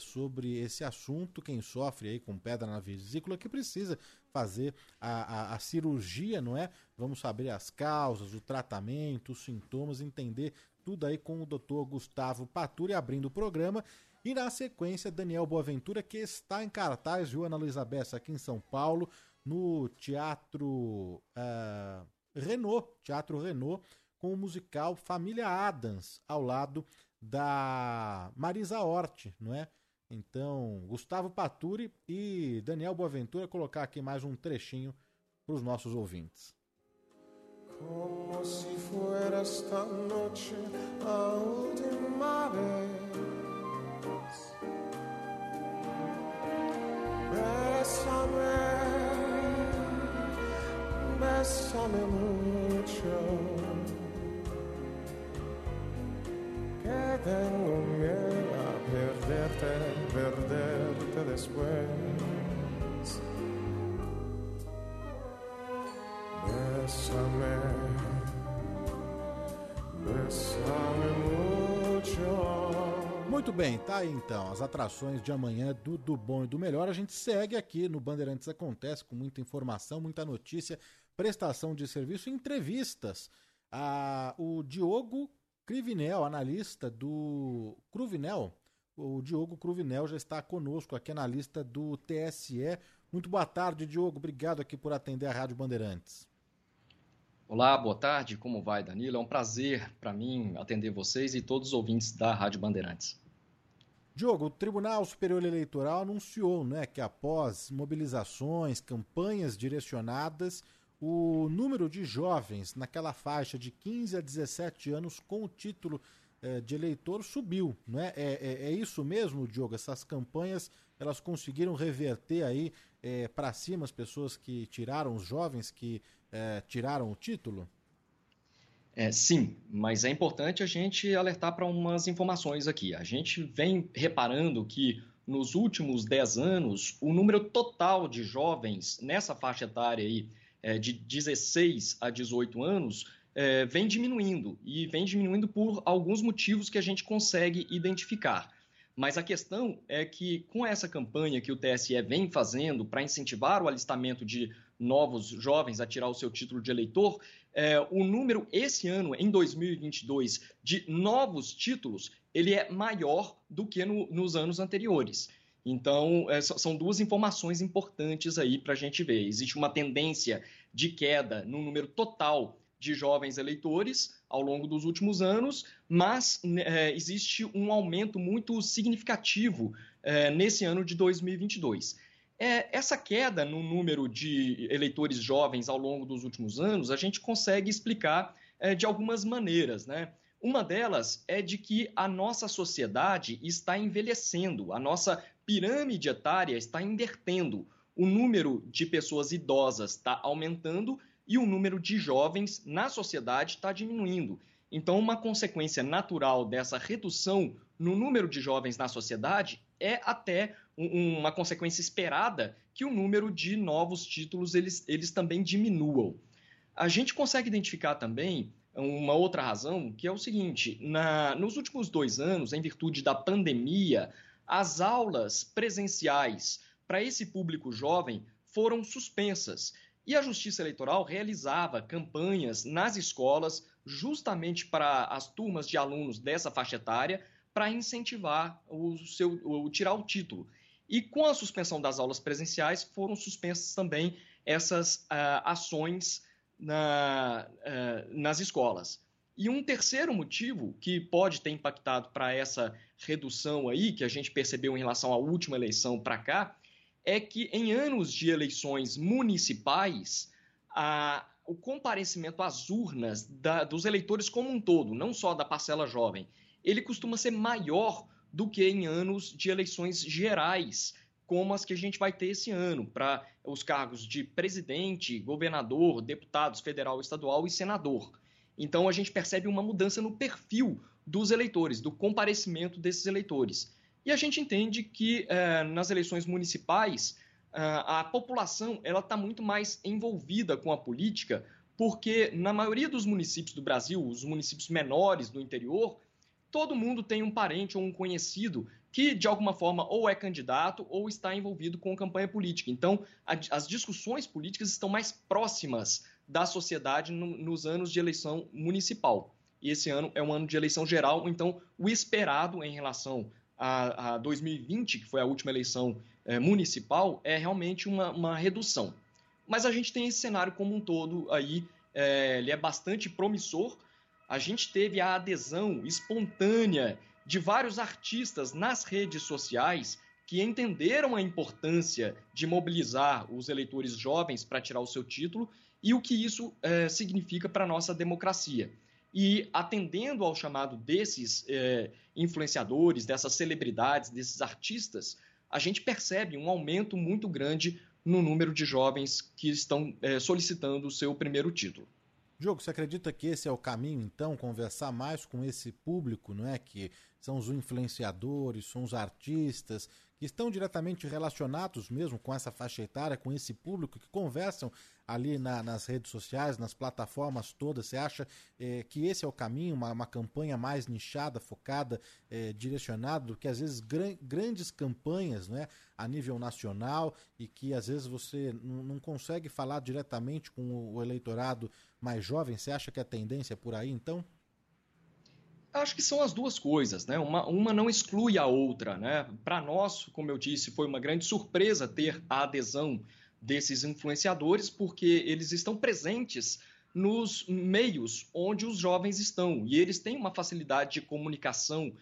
sobre esse assunto, quem sofre aí com pedra na vesícula, que precisa fazer a cirurgia, não é? Vamos saber as causas, o tratamento, os sintomas, entender tudo aí com o Dr. Gustavo Paturi abrindo o programa. E na sequência, Daniel Boaventura, que está em cartaz, viu, Ana Luísa Bessa, aqui em São Paulo, no Teatro Renault, com o musical Família Addams, ao lado da Marisa Horte, não é? Então, Gustavo Paturi e Daniel Boaventura, colocar aqui mais um trechinho para os nossos ouvintes. Como se fuera esta noche a última vez. Bésame, bésame mucho, que tengo miedo a perderte, perderte después. Bésame, bésame mucho. Muito bem, tá aí então as atrações de amanhã do Bom e do Melhor. A gente segue aqui no Bandeirantes Acontece com muita informação, muita notícia, prestação de serviço e entrevistas. O Diogo Cruvinel, analista do Cruvinel, o Diogo Cruvinel já está conosco aqui, analista do TSE. Muito boa tarde, Diogo. Obrigado aqui por atender a Rádio Bandeirantes. Olá, boa tarde. Como vai, Danilo? É um prazer para mim atender vocês e todos os ouvintes da Rádio Bandeirantes. Diogo, o Tribunal Superior Eleitoral anunciou, né, que após mobilizações, campanhas direcionadas, o número de jovens naquela faixa de 15 a 17 anos com o título de eleitor subiu, né? É isso mesmo, Diogo? Essas campanhas, elas conseguiram reverter aí para cima as pessoas que tiraram, os jovens que tiraram o título? Sim, mas é importante a gente alertar para umas informações aqui. A gente vem reparando que nos últimos 10 anos, o número total de jovens nessa faixa etária aí, de 16 a 18 anos, vem diminuindo, e vem diminuindo por alguns motivos que a gente consegue identificar. Mas a questão é que, com essa campanha que o TSE vem fazendo para incentivar o alistamento de novos jovens a tirar o seu título de eleitor, o número esse ano, em 2022, de novos títulos, ele é maior do que nos anos anteriores. Então, são duas informações importantes aí para a gente ver. Existe uma tendência de queda no número total de jovens eleitores ao longo dos últimos anos, mas existe um aumento muito significativo nesse ano de 2022. Essa queda no número de eleitores jovens ao longo dos últimos anos, a gente consegue explicar de algumas maneiras, né? Uma delas é de que a nossa sociedade está envelhecendo, a nossa pirâmide etária está invertendo. O número de pessoas idosas está aumentando e o número de jovens na sociedade está diminuindo. Então, uma consequência natural dessa redução no número de jovens na sociedade é até uma consequência esperada que o número de novos títulos eles também diminuam. A gente consegue identificar também uma outra razão, que é o seguinte: nos últimos 2 anos, em virtude da pandemia, as aulas presenciais para esse público jovem foram suspensas. E a Justiça Eleitoral realizava campanhas nas escolas justamente para as turmas de alunos dessa faixa etária, para incentivar tirar o título. E com a suspensão das aulas presenciais, foram suspensas também essas ações nas escolas. E um terceiro motivo que pode ter impactado para essa redução aí, que a gente percebeu em relação à última eleição para cá, é que em anos de eleições municipais, o comparecimento às urnas dos eleitores como um todo, não só da parcela jovem, ele costuma ser maior do que em anos de eleições gerais, como as que a gente vai ter esse ano, para os cargos de presidente, governador, deputados federal, estadual e senador. Então, a gente percebe uma mudança no perfil dos eleitores, do comparecimento desses eleitores. E a gente entende que nas eleições municipais, a população está muito mais envolvida com a política, porque na maioria dos municípios do Brasil, os municípios menores do interior, todo mundo tem um parente ou um conhecido que, de alguma forma, ou é candidato ou está envolvido com campanha política. Então, as discussões políticas estão mais próximas da sociedade nos anos de eleição municipal. E esse ano é um ano de eleição geral, então o esperado em relação a 2020, que foi a última eleição municipal, é realmente uma redução. Mas a gente tem esse cenário como um todo aí, ele é bastante promissor. A gente teve a adesão espontânea de vários artistas nas redes sociais que entenderam a importância de mobilizar os eleitores jovens para tirar o seu título e o que isso significa para a nossa democracia. E atendendo ao chamado desses influenciadores, dessas celebridades, desses artistas, a gente percebe um aumento muito grande no número de jovens que estão solicitando o seu primeiro título. Diogo, você acredita que esse é o caminho, então, conversar mais com esse público, não é? Que são os influenciadores, são os artistas, que estão diretamente relacionados mesmo com essa faixa etária, com esse público, que conversam ali nas redes sociais, nas plataformas todas. Você acha que esse é o caminho, uma campanha mais nichada, focada, direcionada, do que às vezes grandes campanhas, né, a nível nacional, e que às vezes você não consegue falar diretamente com o eleitorado mais jovem? Você acha que a tendência é por aí, então? Eu acho que são as duas coisas, né? Uma não exclui a outra, né? Para nós, como eu disse, foi uma grande surpresa ter a adesão desses influenciadores, porque eles estão presentes nos meios onde os jovens estão, e eles têm uma facilidade de comunicação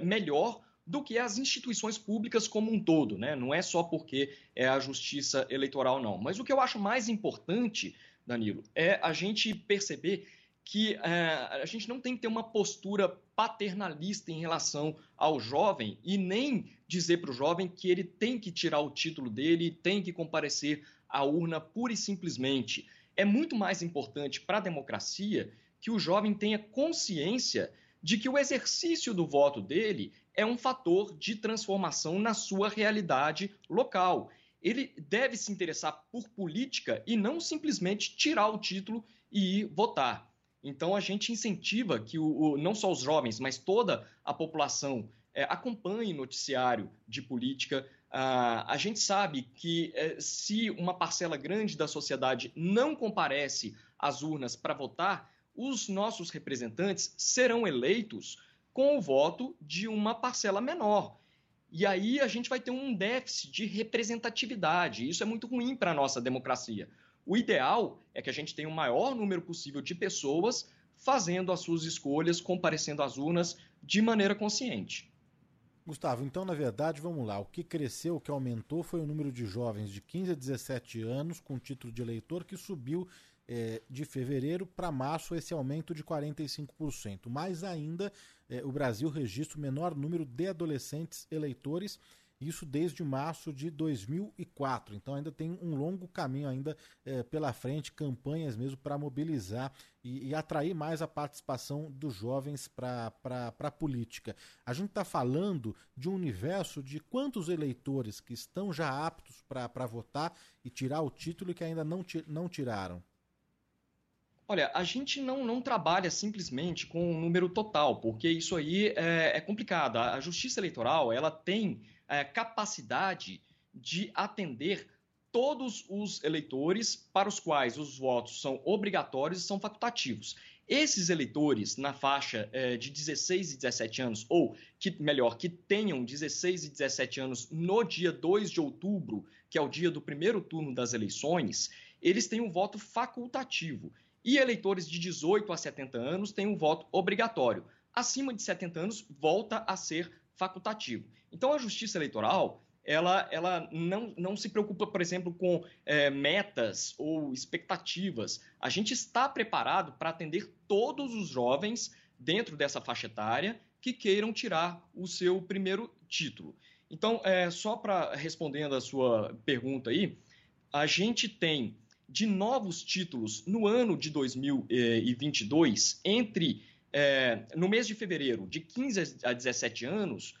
melhor do que as instituições públicas como um todo, né? Não é só porque é a Justiça Eleitoral, não. Mas o que eu acho mais importante, Danilo, é a gente perceber que a gente não tem que ter uma postura paternalista em relação ao jovem e nem dizer para o jovem que ele tem que tirar o título dele, tem que comparecer à urna pura e simplesmente. É muito mais importante para a democracia que o jovem tenha consciência de que o exercício do voto dele é um fator de transformação na sua realidade local. Ele deve se interessar por política e não simplesmente tirar o título e ir votar. Então, a gente incentiva que não só os jovens, mas toda a população acompanhe noticiário de política. A gente sabe que se uma parcela grande da sociedade não comparece às urnas para votar, os nossos representantes serão eleitos com o voto de uma parcela menor. E aí a gente vai ter um déficit de representatividade. Isso é muito ruim para a nossa democracia. O ideal é que a gente tenha o maior número possível de pessoas fazendo as suas escolhas, comparecendo às urnas de maneira consciente. Gustavo, então, na verdade, vamos lá. O que cresceu, o que aumentou foi o número de jovens de 15 a 17 anos com título de eleitor, que subiu de fevereiro para março, esse aumento de 45%. Mais ainda, o Brasil registra o menor número de adolescentes eleitores Isso desde março de 2004, então ainda tem um longo caminho ainda pela frente, campanhas mesmo para mobilizar e atrair mais a participação dos jovens para a política. A gente está falando de um universo de quantos eleitores que estão já aptos para votar e tirar o título e que ainda não tiraram? Olha, a gente não trabalha simplesmente com um número total, porque isso aí é complicado. A Justiça Eleitoral ela tem capacidade de atender todos os eleitores para os quais os votos são obrigatórios e são facultativos. Esses eleitores na faixa de 16 e 17 anos, ou que tenham 16 e 17 anos no dia 2 de outubro, que é o dia do primeiro turno das eleições, eles têm um voto facultativo. E eleitores de 18 a 70 anos têm um voto obrigatório. Acima de 70 anos, volta a ser facultativo. Então, a Justiça Eleitoral ela não se preocupa, por exemplo, com metas ou expectativas. A gente está preparado para atender todos os jovens dentro dessa faixa etária que queiram tirar o seu primeiro título. Então, só para respondendo a sua pergunta aí, a gente tem de novos títulos no ano de 2022, no mês de fevereiro, de 15 a 17 anos,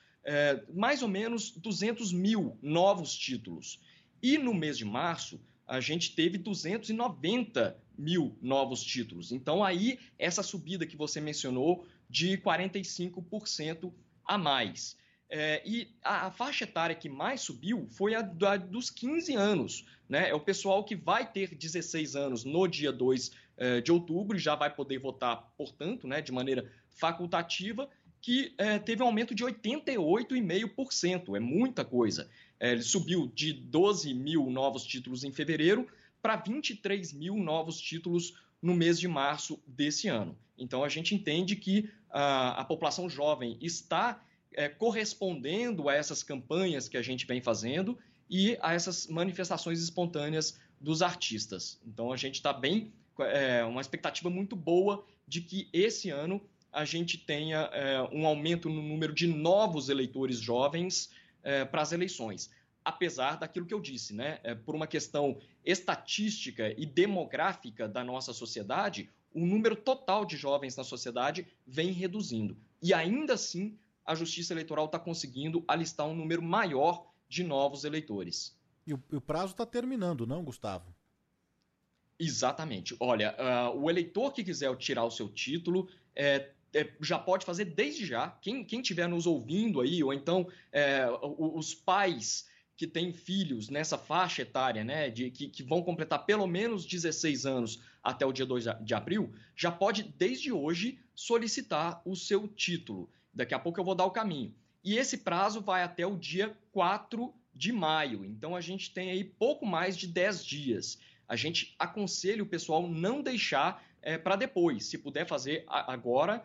mais ou menos 200 mil novos títulos. E no mês de março, a gente teve 290 mil novos títulos. Então, aí, essa subida que você mencionou de 45% a mais. E a faixa etária que mais subiu foi a dos 15 anos, né? É o pessoal que vai ter 16 anos no dia 2 de outubro, já vai poder votar, portanto, né, de maneira facultativa, que teve um aumento de 88,5%, é muita coisa. Ele subiu de 12 mil novos títulos em fevereiro para 23 mil novos títulos no mês de março desse ano. Então, a gente entende que a população jovem está correspondendo a essas campanhas que a gente vem fazendo e a essas manifestações espontâneas dos artistas. Então, a gente está bem, uma expectativa muito boa de que esse ano a gente tenha um aumento no número de novos eleitores jovens para as eleições. Apesar daquilo que eu disse, né? Por uma questão estatística e demográfica da nossa sociedade, o número total de jovens na sociedade vem reduzindo. E ainda assim, a Justiça Eleitoral está conseguindo alistar um número maior de novos eleitores. E o prazo está terminando, não, Gustavo? Exatamente. Olha, o eleitor que quiser tirar o seu título já pode fazer desde já. Quem estiver nos ouvindo aí, ou então os pais que têm filhos nessa faixa etária, né, que vão completar pelo menos 16 anos até o dia 2 de abril, já pode, desde hoje, solicitar o seu título. Daqui a pouco eu vou dar o caminho. E esse prazo vai até o dia 4 de maio. Então, a gente tem aí pouco mais de 10 dias. A gente aconselha o pessoal não deixar para depois. Se puder fazer agora,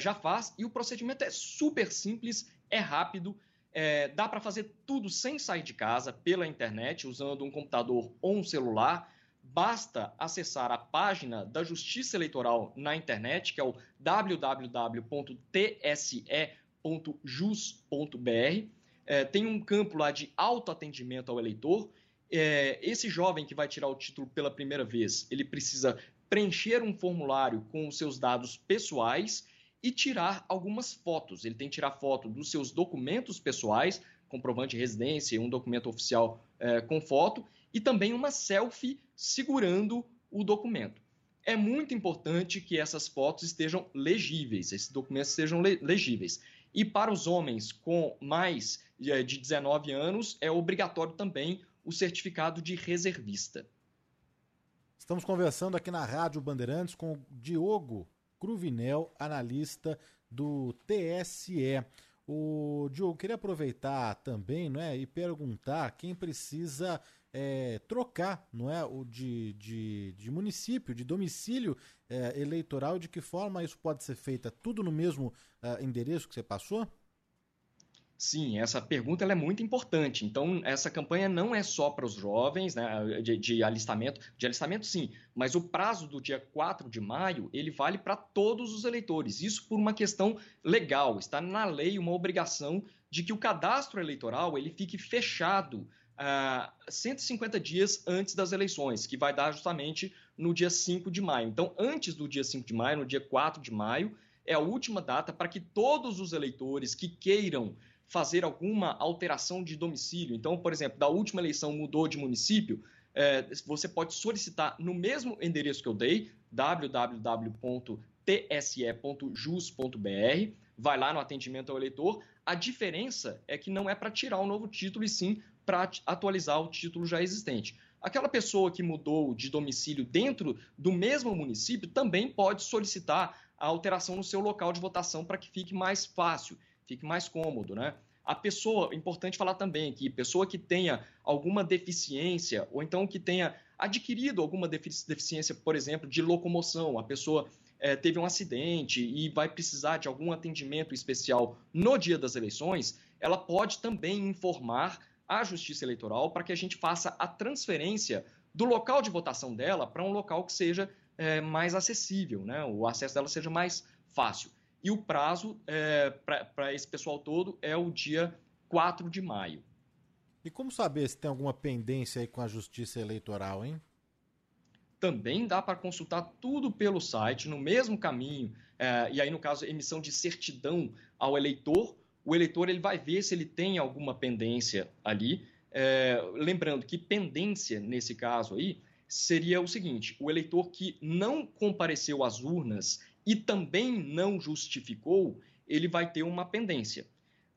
já faz. E o procedimento é super simples, é rápido. Dá para fazer tudo sem sair de casa, pela internet, usando um computador ou um celular. Basta acessar a página da Justiça Eleitoral na internet, que é o www.tse.jus.br. Tem um campo lá de autoatendimento ao eleitor. Esse jovem que vai tirar o título pela primeira vez, ele precisa preencher um formulário com os seus dados pessoais e tirar algumas fotos. Ele tem que tirar foto dos seus documentos pessoais, comprovante de residência, um documento oficial com foto, e também uma selfie segurando o documento. É muito importante que essas fotos estejam legíveis, esses documentos sejam legíveis. E para os homens com mais de 19 anos, é obrigatório também o certificado de reservista. Estamos conversando aqui na Rádio Bandeirantes com o Diogo Cruvinel, analista do TSE. O Diogo, queria aproveitar também, né, e perguntar quem precisa trocar, não é, o de município, de domicílio eleitoral, de que forma isso pode ser feito? Tudo no mesmo endereço que você passou? Sim, essa pergunta ela é muito importante. Então, essa campanha não é só para os jovens, né, de alistamento sim, mas o prazo do dia 4 de maio, ele vale para todos os eleitores. Isso por uma questão legal, está na lei uma obrigação de que o cadastro eleitoral ele fique fechado 150 dias antes das eleições, que vai dar justamente no dia 5 de maio. Então, antes do dia 5 de maio, no dia 4 de maio, é a última data para que todos os eleitores que queiram fazer alguma alteração de domicílio. Então, por exemplo, da última eleição mudou de município, você pode solicitar no mesmo endereço que eu dei, www.tse.jus.br, vai lá no atendimento ao eleitor. A diferença é que não é para tirar um novo título e sim para atualizar o título já existente. Aquela pessoa que mudou de domicílio dentro do mesmo município também pode solicitar a alteração no seu local de votação para que fique mais fácil, fique mais cômodo, né? A pessoa, importante falar também aqui, pessoa que tenha alguma deficiência ou então que tenha adquirido alguma deficiência, por exemplo, de locomoção, a pessoa teve um acidente e vai precisar de algum atendimento especial no dia das eleições, ela pode também informar à Justiça Eleitoral para que a gente faça a transferência do local de votação dela para um local que seja mais acessível, né? O acesso dela seja mais fácil. E o prazo para esse pessoal todo é o dia 4 de maio. E como saber se tem alguma pendência aí com a Justiça Eleitoral, hein? Também dá para consultar tudo pelo site, no mesmo caminho, e aí no caso emissão de certidão ao eleitor, o eleitor ele vai ver se ele tem alguma pendência ali. Lembrando que pendência nesse caso aí seria o seguinte, o eleitor que não compareceu às urnas e também não justificou, ele vai ter uma pendência.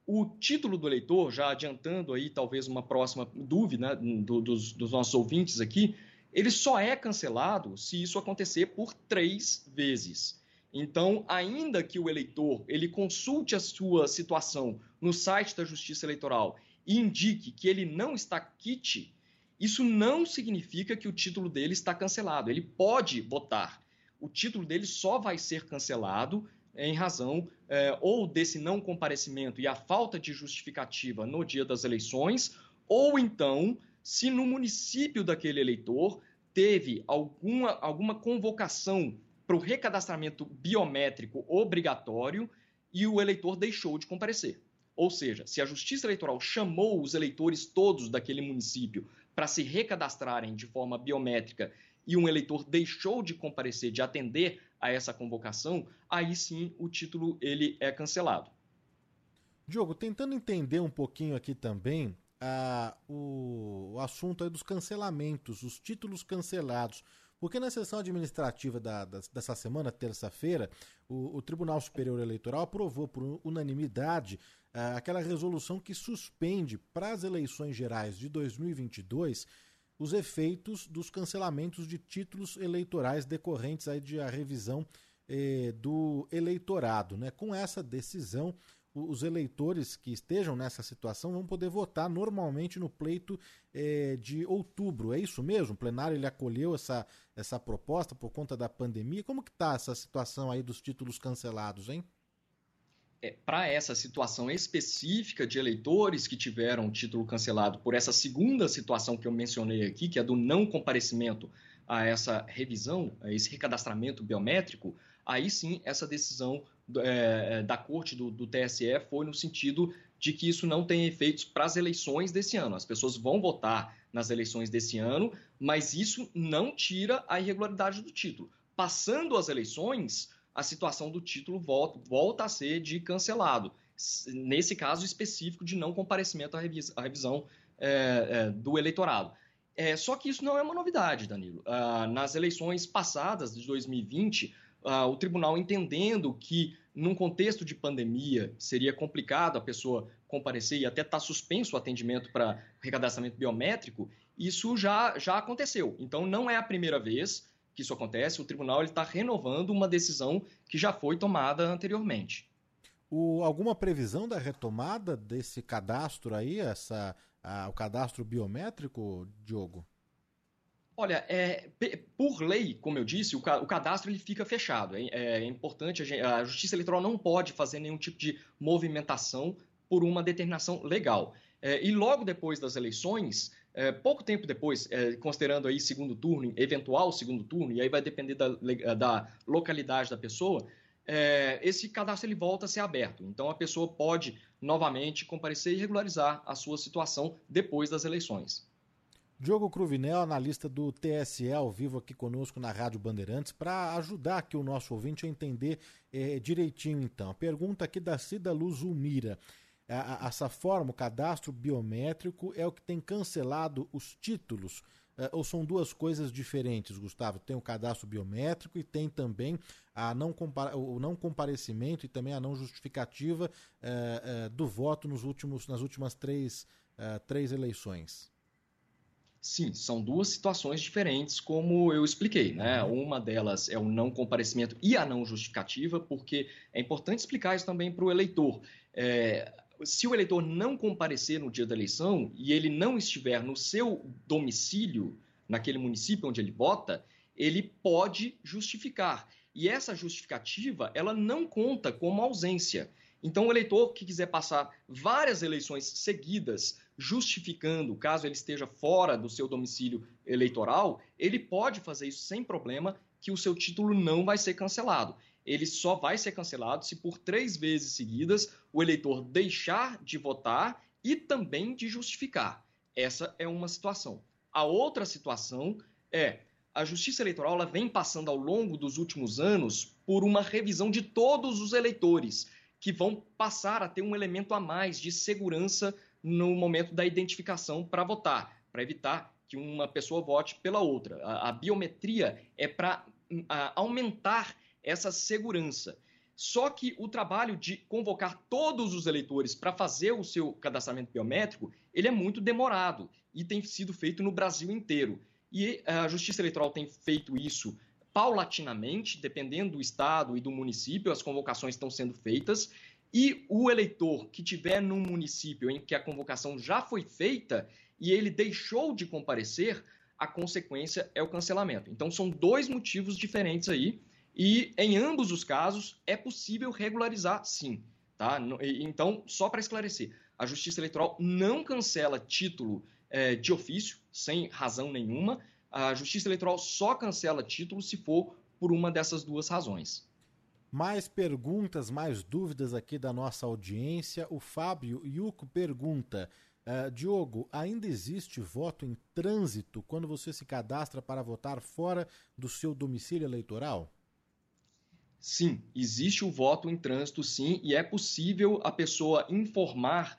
O título do eleitor, já adiantando aí talvez uma próxima dúvida, né, dos nossos ouvintes aqui, ele só é cancelado se isso acontecer por 3 vezes. Então, ainda que o eleitor ele consulte a sua situação no site da Justiça Eleitoral e indique que ele não está quite, isso não significa que o título dele está cancelado. Ele pode votar. O título dele só vai ser cancelado em razão ou desse não comparecimento e a falta de justificativa no dia das eleições, ou então, se no município daquele eleitor teve alguma convocação para o recadastramento biométrico obrigatório e o eleitor deixou de comparecer. Ou seja, se a Justiça Eleitoral chamou os eleitores todos daquele município para se recadastrarem de forma biométrica e um eleitor deixou de comparecer, de atender a essa convocação, aí sim o título ele é cancelado. Diogo, tentando entender um pouquinho aqui também o assunto aí dos cancelamentos, os títulos cancelados. Porque na sessão administrativa dessa semana, terça-feira, o Tribunal Superior Eleitoral aprovou por unanimidade aquela resolução que suspende para as eleições gerais de 2022 os efeitos dos cancelamentos de títulos eleitorais decorrentes aí de a revisão do eleitorado, né? Com essa decisão, os eleitores que estejam nessa situação vão poder votar normalmente no pleito de outubro. É isso mesmo? O plenário ele acolheu essa proposta por conta da pandemia. Como que está essa situação aí dos títulos cancelados, hein? Para essa situação específica de eleitores que tiveram título cancelado por essa segunda situação que eu mencionei aqui, que é do não comparecimento a essa revisão, a esse recadastramento biométrico, aí sim essa decisão da Corte do TSE foi no sentido de que isso não tem efeitos para as eleições desse ano. As pessoas vão votar nas eleições desse ano, mas isso não tira a irregularidade do título. Passando as eleições, a situação do título volta a ser de cancelado, nesse caso específico de não comparecimento à revisão do eleitorado. Só que isso não é uma novidade, Danilo. Nas eleições passadas de 2020, o tribunal, entendendo que num contexto de pandemia seria complicado a pessoa comparecer e até estar suspenso o atendimento para recadastramento biométrico, isso já aconteceu. Então, não é a primeira vez que isso acontece, o tribunal está renovando uma decisão que já foi tomada anteriormente. Alguma previsão da retomada desse cadastro aí, o cadastro biométrico, Diogo? Olha, por lei, como eu disse, o cadastro ele fica fechado. É importante, a Justiça Eleitoral não pode fazer nenhum tipo de movimentação por uma determinação legal. E logo depois das eleições, pouco tempo depois, considerando aí segundo turno, eventual segundo turno, e aí vai depender da localidade da pessoa, esse cadastro ele volta a ser aberto. Então, a pessoa pode novamente comparecer e regularizar a sua situação depois das eleições. Diogo Cruvinel, analista do TSE, ao vivo aqui conosco na Rádio Bandeirantes, para ajudar aqui o nosso ouvinte a entender direitinho, então. Pergunta aqui da Cida Luz Umira. Essa forma, o cadastro biométrico, é o que tem cancelado os títulos? Ou são duas coisas diferentes, Gustavo? Tem o cadastro biométrico e tem também o não comparecimento e também a não justificativa do voto nas últimas três eleições. Sim, são duas situações diferentes, como eu expliquei, né? Uma delas é o não comparecimento e a não justificativa, porque é importante explicar isso também para o eleitor. Se o eleitor não comparecer no dia da eleição e ele não estiver no seu domicílio, naquele município onde ele vota, ele pode justificar. E essa justificativa, ela não conta como ausência. Então, o eleitor que quiser passar várias eleições seguidas justificando, caso ele esteja fora do seu domicílio eleitoral, ele pode fazer isso sem problema, que o seu título não vai ser cancelado. Ele só vai ser cancelado se por 3 vezes seguidas o eleitor deixar de votar e também de justificar. Essa é uma situação. A outra situação é... A Justiça Eleitoral ela vem passando ao longo dos últimos anos por uma revisão de todos os eleitores, que vão passar a ter um elemento a mais de segurança no momento da identificação para votar, para evitar que uma pessoa vote pela outra. A biometria é para aumentar essa segurança. Só que o trabalho de convocar todos os eleitores para fazer o seu cadastramento biométrico, ele é muito demorado e tem sido feito no Brasil inteiro. E a Justiça Eleitoral tem feito isso paulatinamente, dependendo do estado e do município, as convocações estão sendo feitas, e o eleitor que tiver num município em que a convocação já foi feita e ele deixou de comparecer, a consequência é o cancelamento. Então, são 2 motivos diferentes aí, e em ambos os casos é possível regularizar, sim. Tá? Então, só para esclarecer, a Justiça Eleitoral não cancela título de ofício, sem razão nenhuma. A Justiça Eleitoral só cancela título se for por uma dessas duas razões. Mais perguntas, mais dúvidas aqui da nossa audiência. O Fábio Yuco pergunta, Diogo, ainda existe voto em trânsito quando você se cadastra para votar fora do seu domicílio eleitoral? Sim, existe o voto em trânsito, sim, e é possível a pessoa informar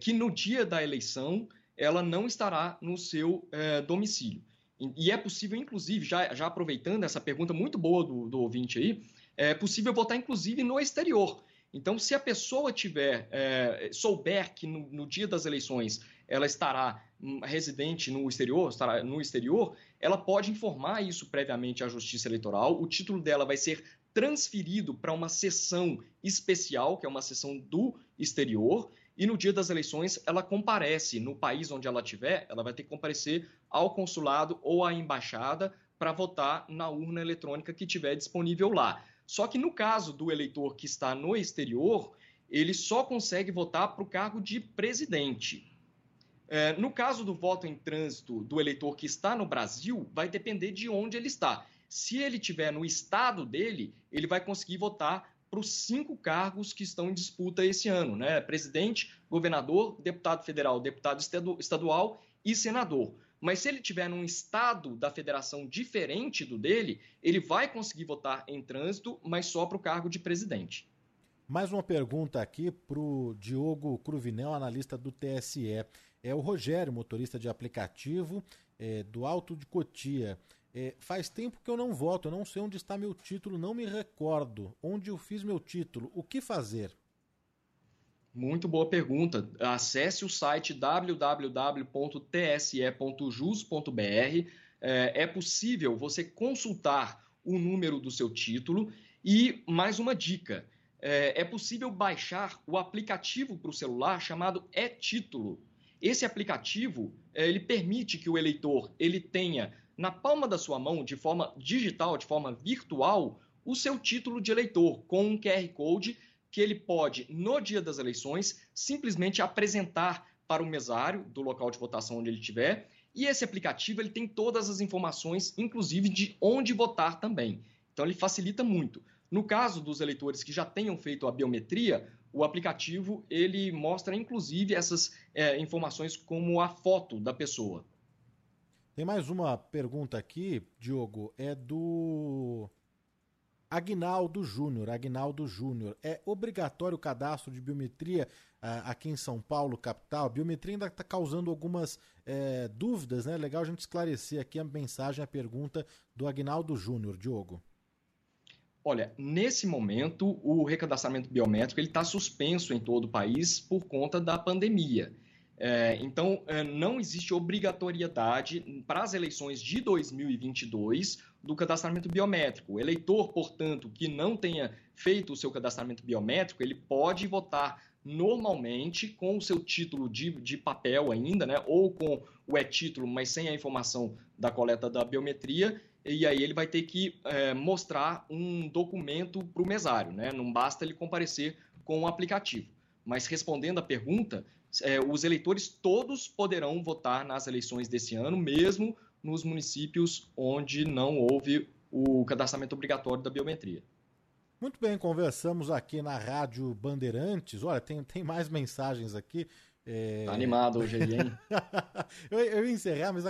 que no dia da eleição ela não estará no seu domicílio. E é possível, inclusive, já aproveitando essa pergunta muito boa do ouvinte aí, é possível votar, inclusive, no exterior. Então, se a pessoa souber que no dia das eleições ela estará residente no exterior, ela pode informar isso previamente à Justiça Eleitoral. O título dela vai ser transferido para uma sessão especial, que é uma sessão do exterior, e no dia das eleições ela comparece no país onde ela estiver, ela vai ter que comparecer ao consulado ou à embaixada para votar na urna eletrônica que tiver disponível lá. Só que no caso do eleitor que está no exterior, ele só consegue votar para o cargo de presidente. No caso do voto em trânsito do eleitor que está no Brasil, vai depender de onde ele está. Se ele estiver no estado dele, ele vai conseguir votar para os 5 cargos que estão em disputa esse ano, né? Presidente, governador, deputado federal, deputado estadual e senador. Mas se ele tiver num estado da federação diferente do dele, ele vai conseguir votar em trânsito, mas só para o cargo de presidente. Mais uma pergunta aqui para o Diogo Cruvinel, analista do TSE. É o Rogério, motorista de aplicativo do Alto de Cotia. Faz tempo que eu não voto, eu não sei onde está meu título, não me recordo onde eu fiz meu título. O que fazer? Muito boa pergunta. Acesse o site www.tse.jus.br. É possível você consultar o número do seu título. E mais uma dica, é possível baixar o aplicativo para o celular chamado e-Título. Esse aplicativo ele permite que o eleitor ele tenha na palma da sua mão, de forma digital, de forma virtual, o seu título de eleitor, com um QR Code que ele pode, no dia das eleições, simplesmente apresentar para o mesário do local de votação onde ele estiver, e esse aplicativo ele tem todas as informações, inclusive de onde votar também. Então, ele facilita muito. No caso dos eleitores que já tenham feito a biometria, o aplicativo ele mostra, inclusive, essas informações como a foto da pessoa. Tem mais uma pergunta aqui, Diogo, é do Aguinaldo Júnior. Aguinaldo Júnior, é obrigatório o cadastro de biometria aqui em São Paulo, capital? A biometria ainda está causando algumas dúvidas, né? Legal a gente esclarecer aqui a mensagem, a pergunta do Aguinaldo Júnior, Diogo. Olha, nesse momento, o recadastramento biométrico ele está suspenso em todo o país por conta da pandemia. Então, não existe obrigatoriedade para as eleições de 2022 do cadastramento biométrico. O eleitor, portanto, que não tenha feito o seu cadastramento biométrico, ele pode votar normalmente com o seu título de papel ainda, né, ou com o e-título, mas sem a informação da coleta da biometria, e aí ele vai ter que mostrar um documento para o mesário, né? Não basta ele comparecer com o aplicativo. Mas respondendo a pergunta, os eleitores todos poderão votar nas eleições desse ano, mesmo nos municípios onde não houve o cadastramento obrigatório da biometria. Muito bem, conversamos aqui na Rádio Bandeirantes. Olha, tem mais mensagens aqui. Tá animado hoje aí, hein? Eu ia encerrar, mas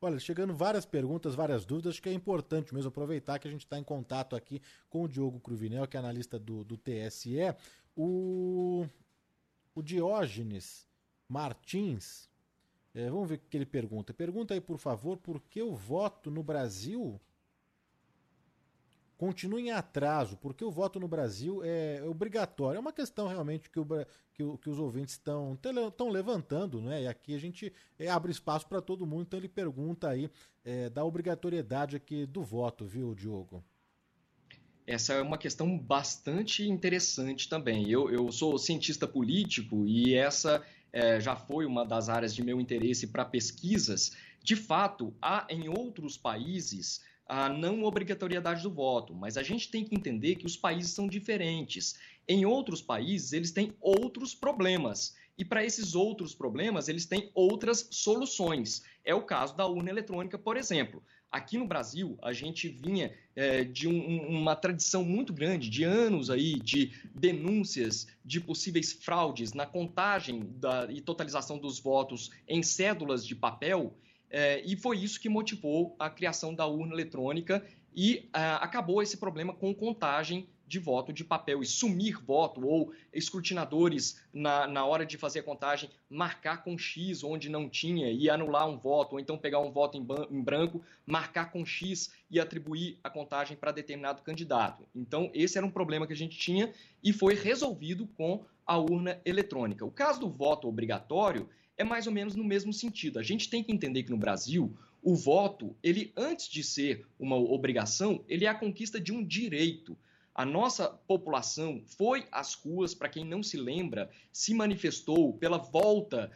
olha, chegando várias perguntas, várias dúvidas, acho que é importante mesmo aproveitar que a gente está em contato aqui com o Diogo Cruvinel, que é analista do TSE. O Diógenes Martins, vamos ver o que ele pergunta. Pergunta aí, por favor, por que o voto no Brasil continua em atraso, porque o voto no Brasil é obrigatório. É uma questão realmente que os ouvintes estão levantando, né? E aqui a gente abre espaço para todo mundo, então ele pergunta aí da obrigatoriedade aqui do voto, viu, Diogo? Essa é uma questão bastante interessante também. Eu sou cientista político e essa já foi uma das áreas de meu interesse para pesquisas. De fato, há em outros países a não obrigatoriedade do voto, mas a gente tem que entender que os países são diferentes. Em outros países, eles têm outros problemas, e para esses outros problemas, eles têm outras soluções. É o caso da urna eletrônica, por exemplo. Aqui no Brasil, a gente vinha de uma tradição muito grande, de anos aí, de denúncias de possíveis fraudes na contagem e totalização dos votos em cédulas de papel, e foi isso que motivou a criação da urna eletrônica e acabou esse problema com contagem de voto de papel e sumir voto ou escrutinadores na hora de fazer a contagem marcar com X onde não tinha e anular um voto, ou então pegar um voto em branco, marcar com X e atribuir a contagem para determinado candidato. Então, esse era um problema que a gente tinha e foi resolvido com a urna eletrônica. O caso do voto obrigatório é mais ou menos no mesmo sentido. A gente tem que entender que no Brasil, o voto, ele antes de ser uma obrigação, ele é a conquista de um direito. A nossa população foi às ruas, para quem não se lembra, se manifestou pela volta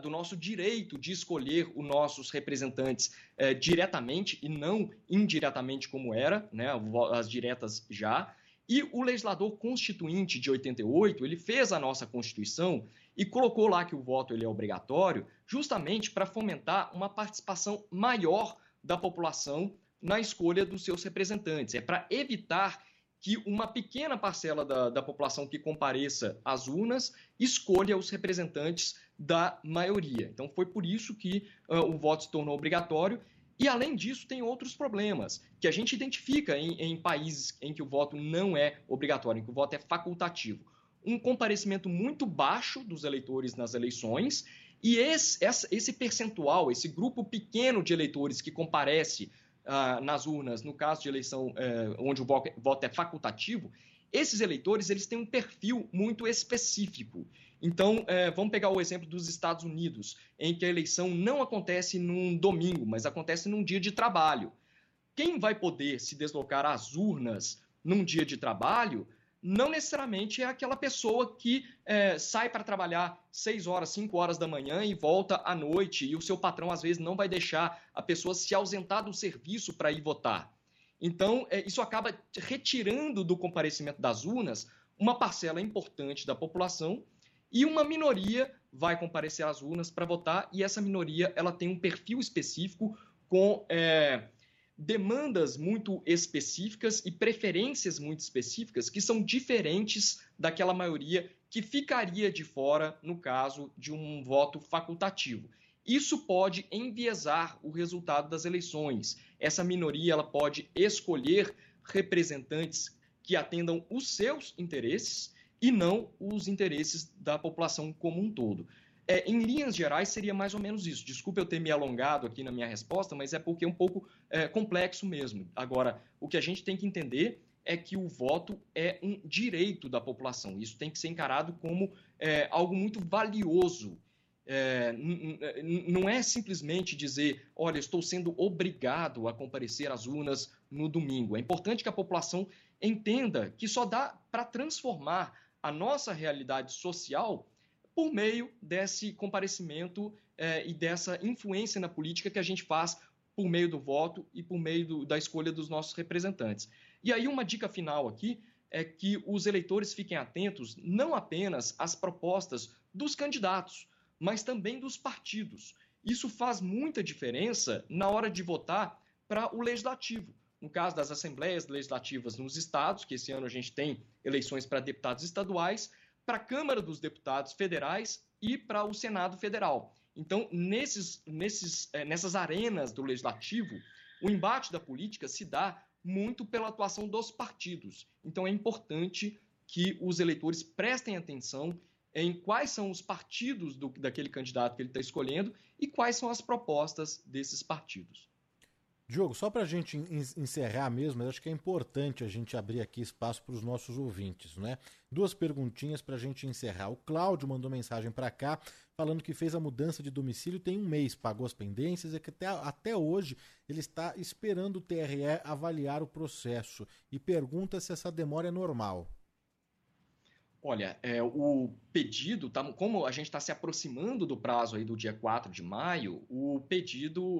do nosso direito de escolher os nossos representantes diretamente e não indiretamente como era, né, as diretas já. E o legislador constituinte de 88, ele fez a nossa Constituição e colocou lá que o voto ele é obrigatório justamente para fomentar uma participação maior da população na escolha dos seus representantes. É para evitar que uma pequena parcela da população que compareça às urnas escolha os representantes da maioria. Então, foi por isso que o voto se tornou obrigatório. E, além disso, tem outros problemas que a gente identifica em países em que o voto não é obrigatório, em que o voto é facultativo. Um comparecimento muito baixo dos eleitores nas eleições e esse percentual, esse grupo pequeno de eleitores que comparece nas urnas, no caso de eleição onde o voto é facultativo, esses eleitores eles têm um perfil muito específico. Então, vamos pegar o exemplo dos Estados Unidos, em que a eleição não acontece num domingo, mas acontece num dia de trabalho. Quem vai poder se deslocar às urnas num dia de trabalho não necessariamente é aquela pessoa que sai para trabalhar 6 horas, 5 horas da manhã e volta à noite, e o seu patrão, às vezes, não vai deixar a pessoa se ausentar do serviço para ir votar. Então, isso acaba retirando do comparecimento das urnas uma parcela importante da população e uma minoria vai comparecer às urnas para votar e essa minoria ela tem um perfil específico com demandas muito específicas e preferências muito específicas que são diferentes daquela maioria que ficaria de fora no caso de um voto facultativo. Isso pode enviesar o resultado das eleições. Essa minoria ela pode escolher representantes que atendam os seus interesses e não os interesses da população como um todo. Em linhas gerais, seria mais ou menos isso. Desculpe eu ter me alongado aqui na minha resposta, mas é porque é um pouco complexo mesmo. Agora, o que a gente tem que entender é que o voto é um direito da população. Isso tem que ser encarado como algo muito valioso. Não é simplesmente dizer, olha, estou sendo obrigado a comparecer às urnas no domingo. É importante que a população entenda que só dá para transformar a nossa realidade social por meio desse comparecimento e dessa influência na política que a gente faz por meio do voto e por meio da escolha dos nossos representantes. E aí uma dica final aqui é que os eleitores fiquem atentos não apenas às propostas dos candidatos, mas também dos partidos. Isso faz muita diferença na hora de votar para o legislativo. No caso das assembleias legislativas nos estados, que esse ano a gente tem eleições para deputados estaduais, para a Câmara dos Deputados Federais e para o Senado Federal. Então, nessas arenas do legislativo, o embate da política se dá muito pela atuação dos partidos. Então, é importante que os eleitores prestem atenção em quais são os partidos daquele candidato que ele está escolhendo e quais são as propostas desses partidos. Diogo, só para a gente encerrar mesmo, mas acho que é importante a gente abrir aqui espaço para os nossos ouvintes, né? Duas perguntinhas para a gente encerrar. O Cláudio mandou mensagem para cá falando que fez a mudança de domicílio tem um mês, pagou as pendências, e que até hoje ele está esperando o TRE avaliar o processo e pergunta se essa demora é normal. Olha, o pedido, como a gente está se aproximando do prazo aí do dia 4 de maio, o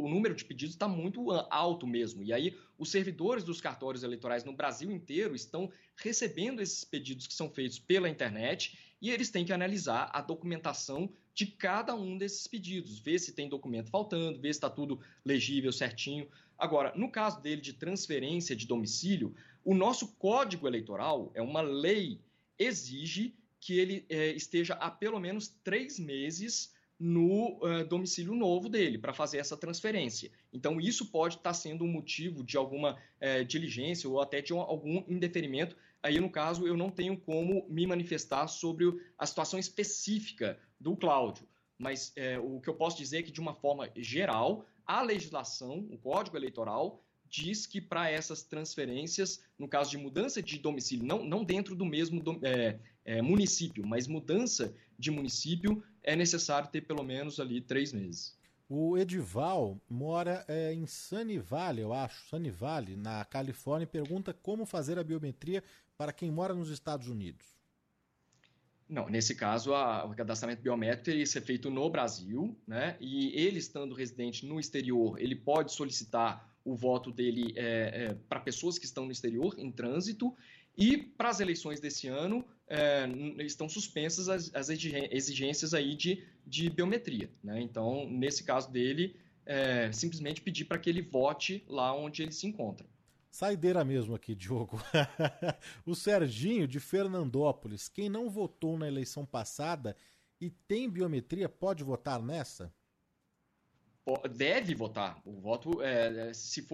número de pedidos está muito alto mesmo. E aí os servidores dos cartórios eleitorais no Brasil inteiro estão recebendo esses pedidos que são feitos pela internet e eles têm que analisar a documentação de cada um desses pedidos, ver se tem documento faltando, ver se está tudo legível, certinho. Agora, no caso dele de transferência de domicílio, o nosso Código Eleitoral é uma lei exige que ele esteja há pelo menos 3 meses no domicílio novo dele para fazer essa transferência. Então, isso pode estar sendo um motivo de alguma diligência ou até de algum indeferimento. Aí, no caso, eu não tenho como me manifestar sobre a situação específica do Cláudio, mas o que eu posso dizer é que, de uma forma geral, a legislação, o Código Eleitoral, diz que para essas transferências, no caso de mudança de domicílio, não dentro do mesmo município, mas mudança de município, é necessário ter pelo menos ali 3 meses. O Edival mora em Sunnyvale, na Califórnia, e pergunta como fazer a biometria para quem mora nos Estados Unidos. Não, nesse caso, o cadastramento biométrico teria que ser feito no Brasil, né? E ele, estando residente no exterior, ele pode solicitar o voto dele para pessoas que estão no exterior, em trânsito, e para as eleições desse ano estão suspensas as exigências aí de biometria, né? Então, nesse caso dele, simplesmente pedir para que ele vote lá onde ele se encontra. Saideira mesmo aqui, Diogo. O Serginho, de Fernandópolis, quem não votou na eleição passada e tem biometria, pode votar nessa? Deve votar. O voto, se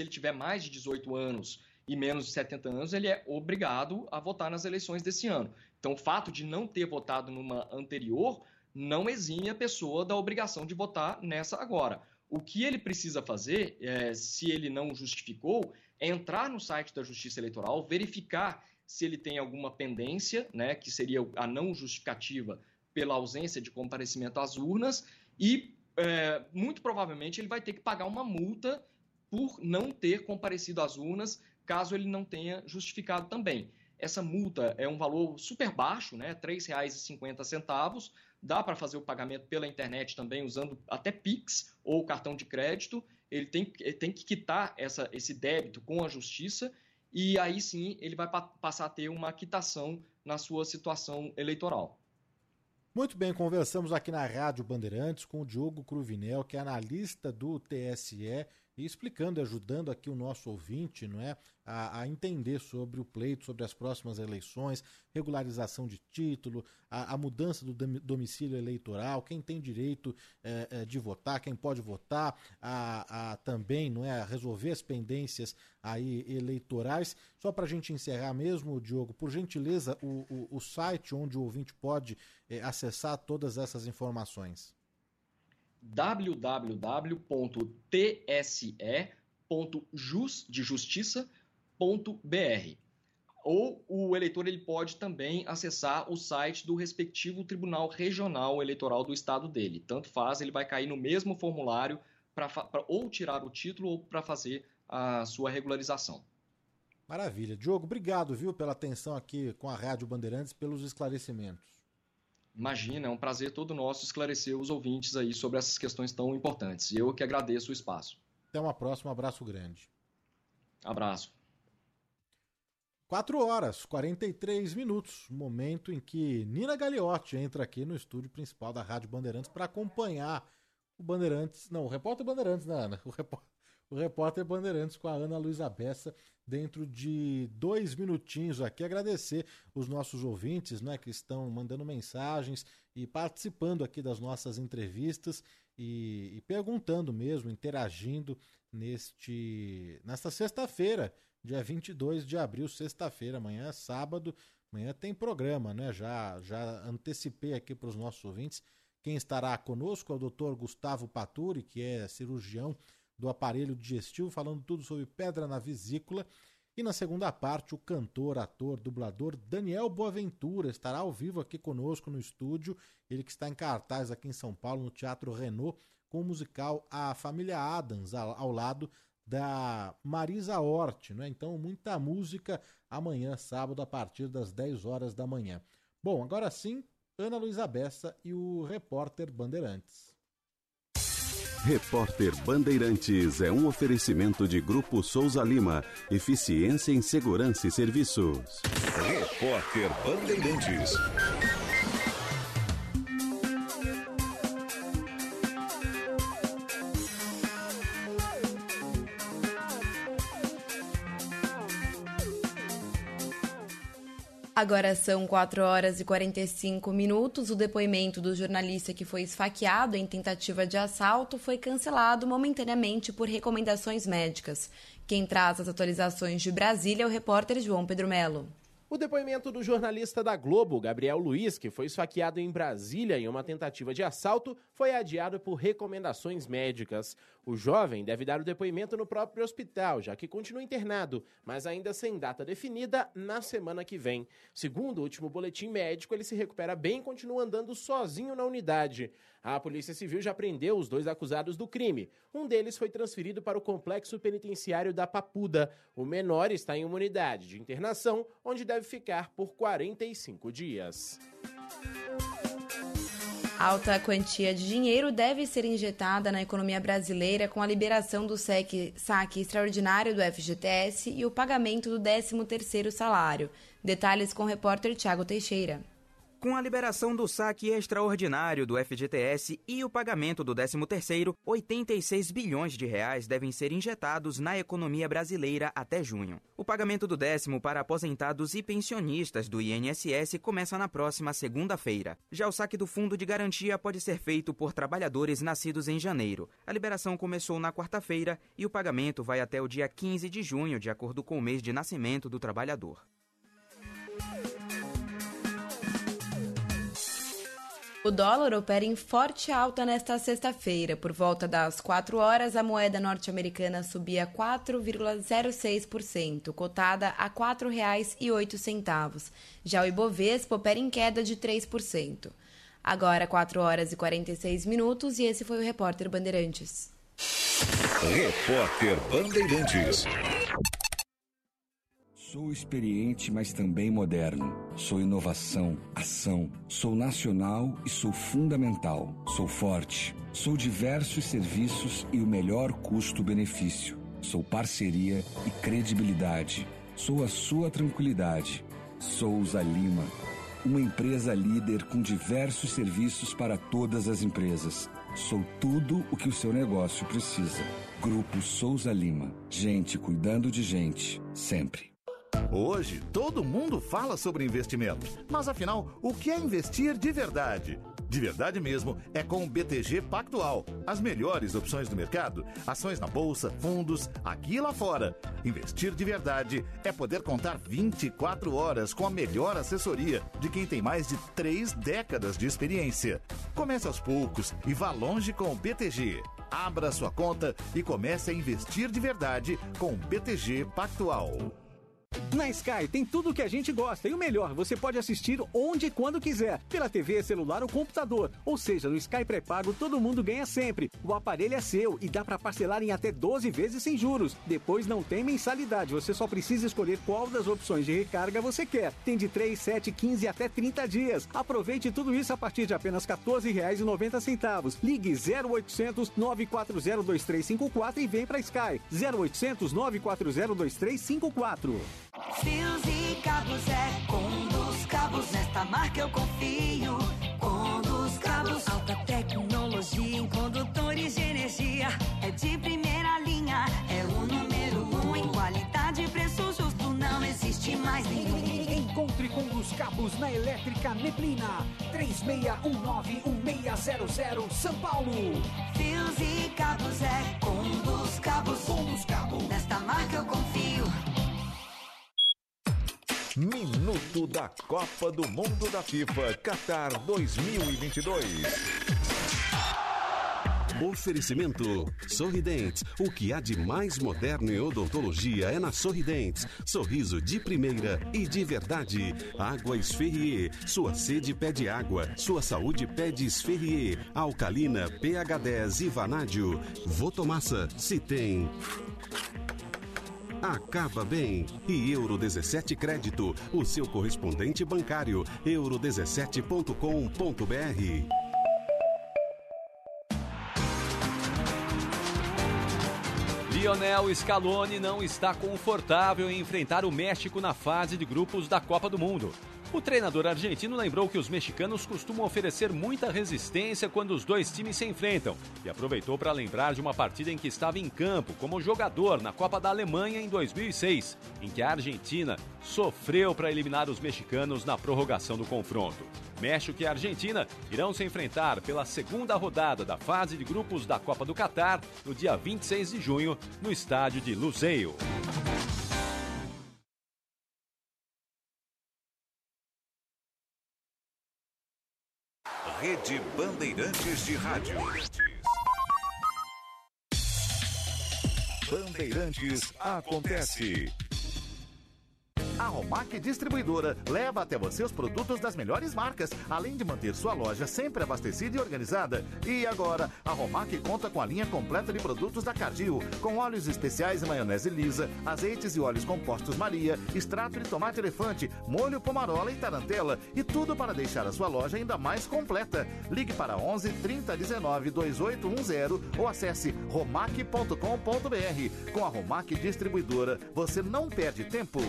ele tiver mais de 18 anos e menos de 70 anos, ele é obrigado a votar nas eleições desse ano. Então, o fato de não ter votado numa anterior não exime a pessoa da obrigação de votar nessa agora. O que ele precisa fazer, se ele não justificou, é entrar no site da Justiça Eleitoral, verificar se ele tem alguma pendência, né, que seria a não justificativa pela ausência de comparecimento às urnas, e muito provavelmente ele vai ter que pagar uma multa por não ter comparecido às urnas, caso ele não tenha justificado também. Essa multa é um valor super baixo, né? R$ 3,50, dá para fazer o pagamento pela internet também, usando até Pix ou cartão de crédito. Ele tem que quitar esse débito com a justiça e aí sim ele vai passar a ter uma quitação na sua situação eleitoral. Muito bem, conversamos aqui na Rádio Bandeirantes com o Diogo Cruvinel, que é analista do TSE, e explicando, ajudando aqui o nosso ouvinte, não é, a entender sobre o pleito, sobre as próximas eleições, regularização de título, a mudança do domicílio eleitoral, quem tem direito de votar, quem pode votar, também, não é, a resolver as pendências aí eleitorais. Só para a gente encerrar mesmo, Diogo, por gentileza, o site onde o ouvinte pode acessar todas essas informações. www.tse.justiça.br. Ou o eleitor ele pode também acessar o site do respectivo Tribunal Regional Eleitoral do estado dele. Tanto faz, ele vai cair no mesmo formulário para ou tirar o título ou para fazer a sua regularização. Maravilha. Diogo, obrigado, viu, pela atenção aqui com a Rádio Bandeirantes, pelos esclarecimentos. Imagina, é um prazer todo nosso esclarecer os ouvintes aí sobre essas questões tão importantes. Eu que agradeço o espaço. Até uma próxima, abraço grande. Abraço. 4h43, momento em que Nina Gagliotti entra aqui no estúdio principal da Rádio Bandeirantes para acompanhar o Bandeirantes, não, o repórter Bandeirantes, né, Ana? O repórter Bandeirantes com a Ana Luísa Bessa dentro de 2 minutinhos aqui. Agradecer os nossos ouvintes, né, que estão mandando mensagens e participando aqui das nossas entrevistas e perguntando mesmo, interagindo nesta sexta-feira, dia 22 de abril, sexta-feira, amanhã é sábado, amanhã tem programa, né? Já antecipei aqui para os nossos ouvintes. Quem estará conosco é o Dr. Gustavo Paturi, que é cirurgião do aparelho digestivo, falando tudo sobre pedra na vesícula. E na segunda parte, o cantor, ator, dublador Daniel Boaventura estará ao vivo aqui conosco no estúdio. Ele que está em cartaz aqui em São Paulo, no Teatro Renault, com o musical A Família Addams, ao lado da Marisa Horte, né? Então, muita música amanhã, sábado, a partir das 10 horas da manhã. Bom, agora sim, Ana Luísa Bessa e o repórter Bandeirantes. Repórter Bandeirantes é um oferecimento de Grupo Souza Lima, eficiência em segurança e serviços. Repórter Bandeirantes. Agora são 4h45. O depoimento do jornalista que foi esfaqueado em tentativa de assalto foi cancelado momentaneamente por recomendações médicas. Quem traz as atualizações de Brasília é o repórter João Pedro Melo. O depoimento do jornalista da Globo, Gabriel Luiz, que foi esfaqueado em Brasília em uma tentativa de assalto, foi adiado por recomendações médicas. O jovem deve dar o depoimento no próprio hospital, já que continua internado, mas ainda sem data definida, na semana que vem. Segundo o último boletim médico, ele se recupera bem e continua andando sozinho na unidade. A Polícia Civil já prendeu os 2 acusados do crime. Um deles foi transferido para o complexo penitenciário da Papuda. O menor está em uma unidade de internação, onde deve ficar por 45 dias. Alta quantia de dinheiro deve ser injetada na economia brasileira com a liberação do saque extraordinário do FGTS e o pagamento do 13º salário. Detalhes com o repórter Thiago Teixeira. Com a liberação do saque extraordinário do FGTS e o pagamento do 13º, 86 bilhões de reais devem ser injetados na economia brasileira até junho. O pagamento do 10º para aposentados e pensionistas do INSS começa na próxima segunda-feira. Já o saque do Fundo de Garantia pode ser feito por trabalhadores nascidos em janeiro. A liberação começou na quarta-feira e o pagamento vai até o dia 15 de junho, de acordo com o mês de nascimento do trabalhador. O dólar opera em forte alta nesta sexta-feira. Por volta das 4h, a moeda norte-americana subia 4,06%, cotada a R$ 4,08. Já o Ibovespa opera em queda de 3%. Agora, 4h46, e esse foi o Repórter Bandeirantes. Repórter Bandeirantes. Sou experiente, mas também moderno. Sou inovação, ação. Sou nacional e sou fundamental. Sou forte. Sou diversos serviços e o melhor custo-benefício. Sou parceria e credibilidade. Sou a sua tranquilidade. Souza Lima, uma empresa líder com diversos serviços para todas as empresas. Sou tudo o que o seu negócio precisa. Grupo Souza Lima, gente cuidando de gente, sempre. Hoje, todo mundo fala sobre investimentos, mas afinal, o que é investir de verdade? De verdade mesmo, é com o BTG Pactual. As melhores opções do mercado, ações na bolsa, fundos, aqui e lá fora. Investir de verdade é poder contar 24 horas com a melhor assessoria de quem tem mais de 3 décadas de experiência. Comece aos poucos e vá longe com o BTG. Abra sua conta e comece a investir de verdade com o BTG Pactual. Na Sky tem tudo o que a gente gosta e o melhor, você pode assistir onde e quando quiser, pela TV, celular ou computador. Ou seja, no Sky pré-pago todo mundo ganha sempre. O aparelho é seu e dá para parcelar em até 12 vezes sem juros. Depois não tem mensalidade, você só precisa escolher qual das opções de recarga você quer. Tem de 3, 7, 15 até 30 dias. Aproveite tudo isso a partir de apenas R$ 14,90. Ligue 0800 940 2354 e vem para Sky. 0800 940 2354. Fios e cabos é Conduz Cabos, nesta marca eu confio. Conduz Cabos, alta tecnologia em condutores de energia. É de primeira linha, é o número 1 em qualidade e preço justo, não existe mais ninguém. Encontre Conduz Cabos na Elétrica Neblina, 3619-1600, São Paulo. Fios e cabos é Conduz Cabos, Conduz Cabos, nesta marca eu confio. Minuto da Copa do Mundo da FIFA, Qatar 2022. Oferecimento Sorridentes. O que há de mais moderno em odontologia é na Sorridentes. Sorriso de primeira e de verdade. Águas Ferrier. Sua sede pede água. Sua saúde pede Ferrier. Alcalina, pH 10 e vanádio. Votomassa, se tem... Acaba bem. E Euro 17 Crédito, o seu correspondente bancário, euro17.com.br. Lionel Scaloni não está confortável em enfrentar o México na fase de grupos da Copa do Mundo. O treinador argentino lembrou que os mexicanos costumam oferecer muita resistência quando os dois times se enfrentam e aproveitou para lembrar de uma partida em que estava em campo como jogador na Copa da Alemanha em 2006, em que a Argentina sofreu para eliminar os mexicanos na prorrogação do confronto. México e Argentina irão se enfrentar pela segunda rodada da fase de grupos da Copa do Catar no dia 26 de junho, no estádio de Lusail. Rede Bandeirantes de Rádio. Bandeirantes acontece. A Romac Distribuidora leva até você os produtos das melhores marcas, além de manter sua loja sempre abastecida e organizada. E agora, a Romac conta com a linha completa de produtos da Cargill, com óleos especiais e maionese lisa, azeites e óleos compostos Maria, extrato de tomate elefante, molho pomarola e tarantela, e tudo para deixar a sua loja ainda mais completa. Ligue para 11 30 19 2810 ou acesse romac.com.br. Com a Romac Distribuidora, você não perde tempo.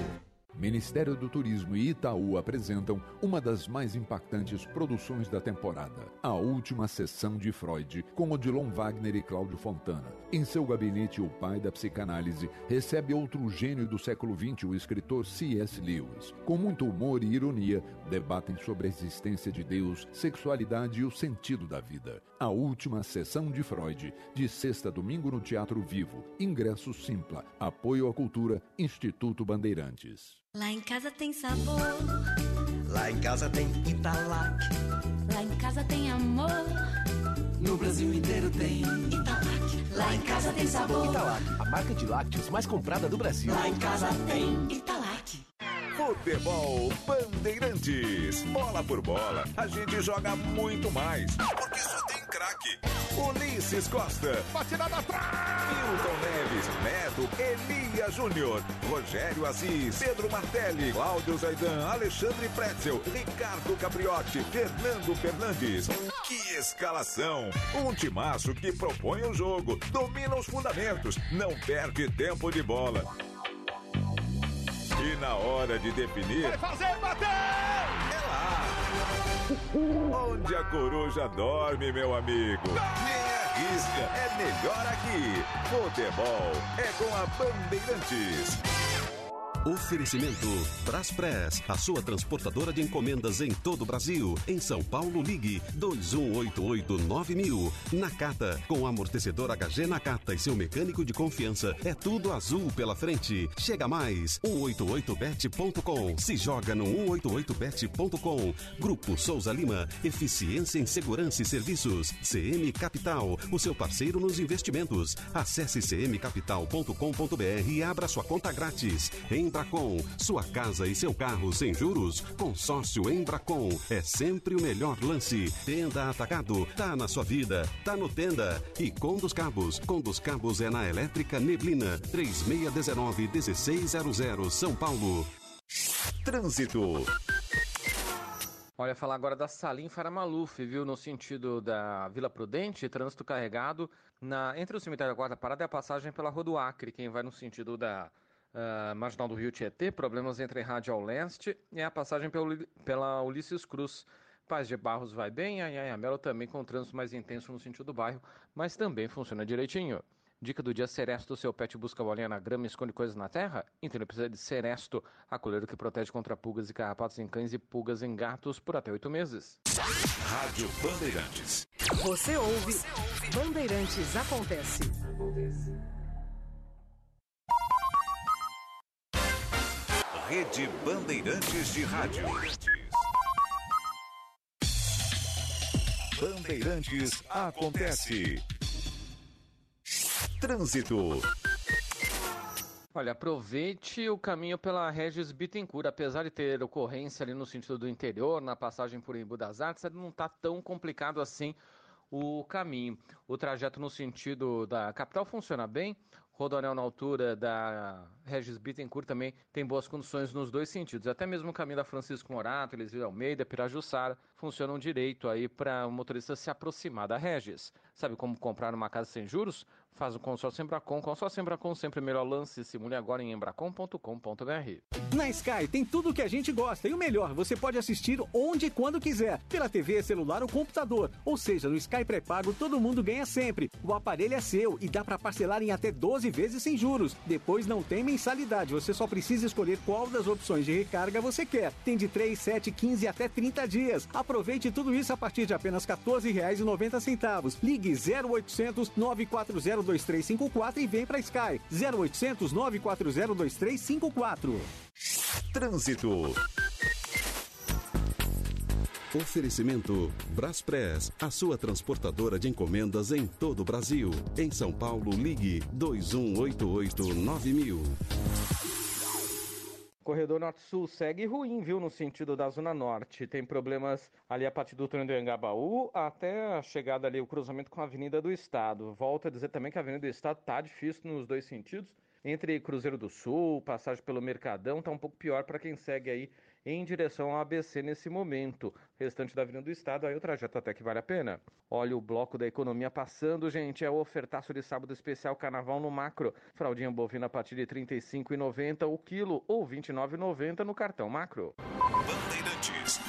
Ministério do Turismo e Itaú apresentam uma das mais impactantes produções da temporada, A Última Sessão de Freud, com Odilon Wagner e Cláudio Fontana. Em seu gabinete, o pai da psicanálise recebe outro gênio do século XX, o escritor C.S. Lewis. Com muito humor e ironia, debatem sobre a existência de Deus, sexualidade e o sentido da vida. A Última Sessão de Freud, de sexta a domingo no Teatro Vivo. Ingresso Simpla. Apoio à Cultura, Instituto Bandeirantes. Lá em casa tem sabor, lá em casa tem Italac, lá em casa tem amor, no Brasil inteiro tem Italac. Lá em casa tem sabor. Italac, a marca de lácteos mais comprada do Brasil. Lá em casa tem Italac. Futebol Bandeirantes, bola por bola, a gente joga muito mais, porque só tem craque. Ulisses Costa, batida na trave. Milton Neves, Neto, Elia Júnior, Rogério Assis, Pedro Martelli, Cláudio Zaidan, Alexandre Pretzel, Ricardo Capriotti, Fernando Fernandes. Que escalação! Um timaço que propõe o jogo, domina os fundamentos, não perde tempo de bola. na hora de definir... Vai fazer, bater! É lá! Onde a coruja dorme, meu amigo. Nem arrisca, é melhor aqui. Futebol é com a Bandeirantes. Oferecimento Braspress, a sua transportadora de encomendas em todo o Brasil. Em São Paulo, ligue 2188-9000. Nakata, com amortecedor HG Nakata e seu mecânico de confiança. É tudo azul pela frente. Chega mais, 188bet.com. Se joga no 188bet.com. Grupo Souza Lima, eficiência em segurança e serviços. CM Capital, o seu parceiro nos investimentos. Acesse cmcapital.com.br e abra sua conta grátis. Embracon, sua casa e seu carro sem juros. Consórcio Embracon é sempre o melhor lance. Tenda Atacado, tá na sua vida, tá no Tenda. E Conduz Cabos é na Elétrica Neblina, 3619-1600, São Paulo. Trânsito. Olha, falar agora da Salim Faramaluf, viu? No sentido da Vila Prudente, trânsito carregado entre o cemitério da Quarta Parada e a passagem pela Rua do Acre. Quem vai no sentido da marginal do Rio Tietê, problemas entre Rádio ao Leste e a passagem pela Ulisses Cruz. Paz de Barros vai bem, a Melo também com trânsito mais intenso no sentido do bairro, mas também funciona direitinho. Dica do dia, Seresto, seu pet busca bolinha na grama e esconde coisas na terra? Então ele precisa de Seresto, a coleira que protege contra pulgas e carrapatos em cães e pulgas em gatos por até 8 meses. Rádio Bandeirantes. Você ouve. Bandeirantes acontece. Rede Bandeirantes de Rádio. Bandeirantes acontece. Trânsito. Olha, aproveite o caminho pela Regis Bittencourt. Apesar de ter ocorrência ali no sentido do interior, na passagem por Embu das Artes, não está tão complicado assim o caminho. O trajeto no sentido da capital funciona bem. Rodoanel na altura da Regis Bittencourt também tem boas condições nos dois sentidos. Até mesmo o caminho da Francisco Morato, Eliseu Almeida, Pirajussara funcionam direito aí para o motorista se aproximar da Regis. Sabe como comprar uma casa sem juros? Faz o consórcio Embracon. Consórcio Embracon, sempre melhor lance. Simule agora em embracon.com.br. Na Sky tem tudo o que a gente gosta e o melhor, você pode assistir onde e quando quiser, pela TV, celular ou computador. Ou seja, no Sky pré-pago todo mundo ganha sempre. O aparelho é seu e dá para parcelar em até 12 vezes sem juros. Depois não tem mensalidade, você só precisa escolher qual das opções de recarga você quer. Tem de 3, 7, 15 até 30 dias. Aproveite tudo isso a partir de apenas R$ 14,90. Ligue 0800 940 2354 e vem pra Sky. 0800 940 2354. Trânsito. Oferecimento Braspress, a sua transportadora de encomendas em todo o Brasil. Em São Paulo, ligue 2188-9000. Corredor Norte-Sul segue ruim, viu, no sentido da Zona Norte. Tem problemas ali a partir do túnel do Anhangabaú até a chegada ali, o cruzamento com a Avenida do Estado. Volto a dizer também que a Avenida do Estado tá difícil nos dois sentidos. Entre Cruzeiro do Sul, passagem pelo Mercadão, tá um pouco pior para quem segue aí em direção ao ABC nesse momento. Restante da Avenida do Estado, aí o trajeto até que vale a pena. Olha o bloco da economia passando, gente. É o ofertaço de sábado especial Carnaval no Macro. Fraldinha bovina a partir de R$ 35,90 o quilo ou R$ 29,90 no cartão Macro. Bandeirantes.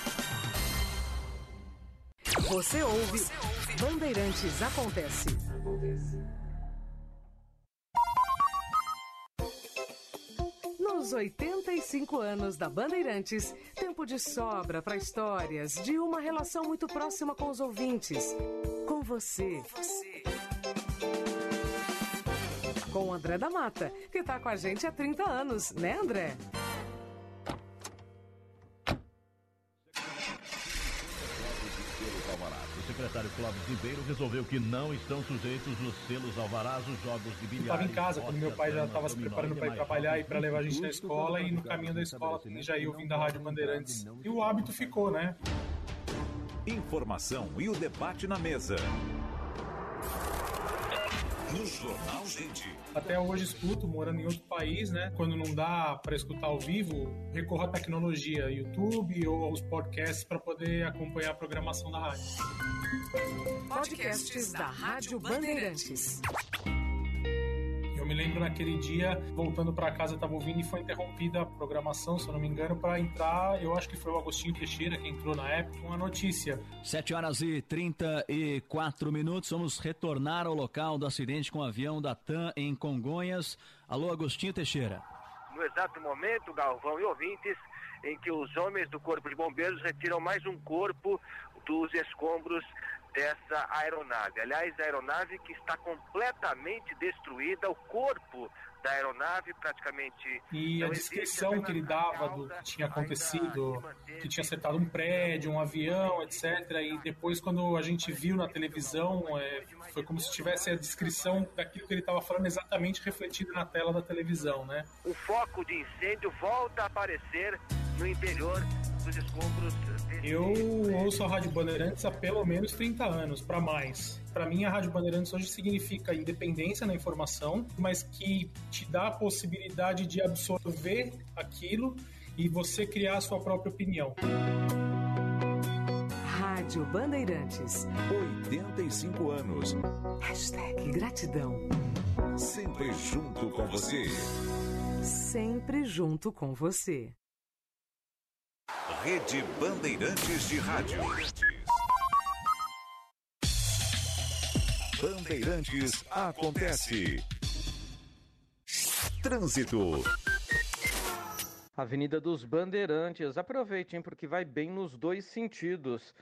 Você ouve. Bandeirantes acontece. Nos 85 anos da Bandeirantes, tempo de sobra para histórias de uma relação muito próxima com os ouvintes. Com você. Com o André da Mata, que está com a gente há 30 anos, né, André? O secretário Cláudio Zaidan resolveu que não estão sujeitos os selos alvarás, os jogos de bilhar. Eu estava em casa quando meu pai já estava se preparando para ir trabalhar e para levar a gente na escola, e no caminho da escola já ia ouvindo a Rádio Bandeirantes. E o hábito ficou, né? Informação e o debate na mesa. No Jornal Gente. Até hoje escuto, morando em outro país, né? Quando não dá para escutar ao vivo, recorro à tecnologia, YouTube ou aos podcasts para poder acompanhar a programação da rádio. Podcasts da Rádio Bandeirantes. Eu me lembro naquele dia, voltando para casa, eu estava ouvindo e foi interrompida a programação, se eu não me engano, para entrar, eu acho que foi o Agostinho Teixeira que entrou na época com a notícia. 7h34, vamos retornar ao local do acidente com o avião da TAM em Congonhas. Alô, Agostinho Teixeira. No exato momento, Galvão e ouvintes, em que os homens do Corpo de Bombeiros retiram mais um corpo dos escombros dessa aeronave. Aliás, a aeronave que está completamente destruída, o corpo da aeronave praticamente... E a descrição que ele dava do que tinha acontecido, que tinha acertado um prédio, um avião, etc. E depois, quando a gente viu na televisão, foi como se tivesse a descrição daquilo que ele estava falando exatamente refletido na tela da televisão, né? O foco de incêndio volta a aparecer no interior dos escombros. Eu ouço a Rádio Bandeirantes há pelo menos 30 anos, para mais. Para mim, a Rádio Bandeirantes hoje significa independência na informação, mas que te dá a possibilidade de absorver aquilo e você criar a sua própria opinião. Rádio Bandeirantes. 85 anos. Hashtag gratidão. Sempre junto com você. Sempre junto com você. Rede Bandeirantes de Rádio. Bandeirantes acontece. Trânsito. Avenida dos Bandeirantes, aproveitem porque vai bem nos dois sentidos.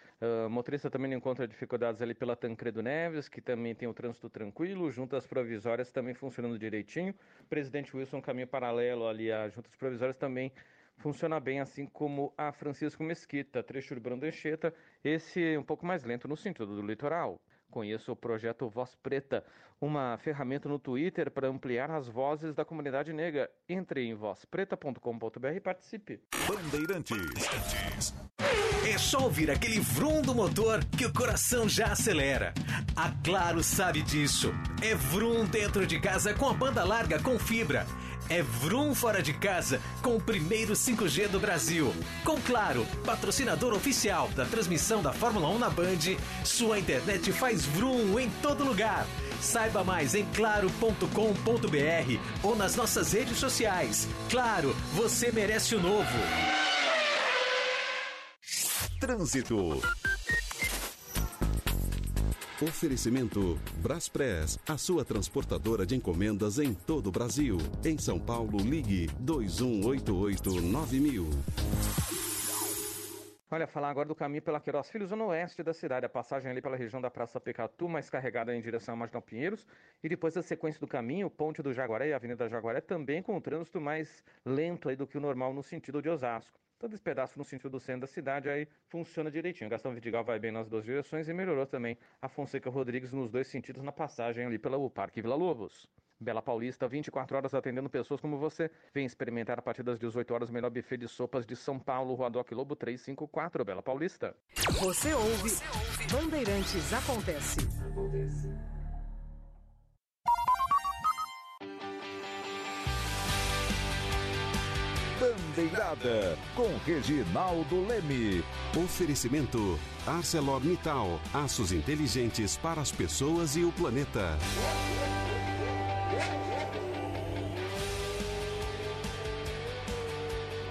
O motorista também não encontra dificuldades ali pela Tancredo Neves, que também tem o trânsito tranquilo, juntas provisórias também funcionando direitinho. Presidente Wilson, caminho paralelo ali a juntas provisórias também funciona bem, assim como a Francisco Mesquita, trecho urbano da Anchieta, esse um pouco mais lento no sentido do litoral. Conheça o projeto Voz Preta, uma ferramenta no Twitter para ampliar as vozes da comunidade negra. Entre em vozpreta.com.br e participe. Bandeirantes. É só ouvir aquele vrum do motor que o coração já acelera. A Claro sabe disso. É vrum dentro de casa com a banda larga com fibra. É vrum fora de casa com o primeiro 5G do Brasil. Com Claro, patrocinador oficial da transmissão da Fórmula 1 na Band, sua internet faz vrum em todo lugar. Saiba mais em claro.com.br ou nas nossas redes sociais. Claro, você merece o novo. Trânsito. Oferecimento Braspress, a sua transportadora de encomendas em todo o Brasil. Em São Paulo, ligue 2188-9000. Olha, falar agora do caminho pela Queiroz Filho, zona oeste da cidade. A passagem ali pela região da Praça Pecatu, mais carregada em direção à Marginal Pinheiros. E depois a sequência do caminho, Ponte do Jaguaré e Avenida Jaguaré, também com um trânsito mais lento aí do que o normal no sentido de Osasco. Todo esse pedaço no sentido do centro da cidade aí funciona direitinho. Gastão Vidigal vai bem nas duas direções e melhorou também a Fonseca Rodrigues nos dois sentidos na passagem ali pelo Parque Vila Lobos. Bela Paulista, 24 horas atendendo pessoas como você. Vem experimentar a partir das 18 horas o melhor buffet de sopas de São Paulo, Rua Doc Lobo 354, Bela Paulista. Você ouve. Bandeirantes acontece. Bandeirada, com Reginaldo Leme. Oferecimento ArcelorMittal, aços inteligentes para as pessoas e o planeta.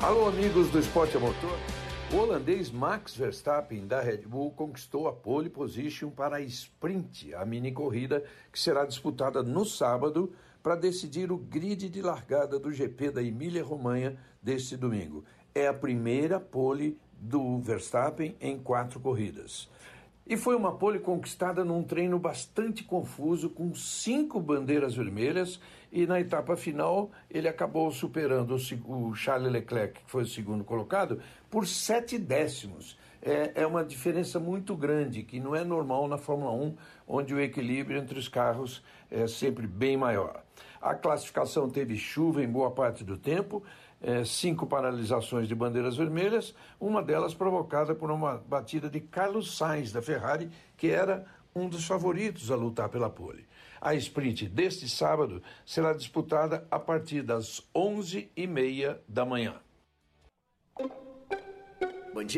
Alô, amigos do Esporte a Motor. O holandês Max Verstappen, da Red Bull, conquistou a pole position para a Sprint, a mini corrida que será disputada no sábado para decidir o grid de largada do GP da Emília-Romanha deste domingo. É a primeira pole do Verstappen em 4 corridas. E foi uma pole conquistada num treino bastante confuso, com 5 bandeiras vermelhas, e na etapa final ele acabou superando o Charles Leclerc, que foi o segundo colocado, por 7 décimos. É uma diferença muito grande, que não é normal na Fórmula 1, onde o equilíbrio entre os carros é sempre bem maior. A classificação teve chuva em boa parte do tempo, 5 paralisações de bandeiras vermelhas, uma delas provocada por uma batida de Carlos Sainz, da Ferrari, que era um dos favoritos a lutar pela pole. A sprint deste sábado será disputada a partir das 11h30 da manhã. Bom dia.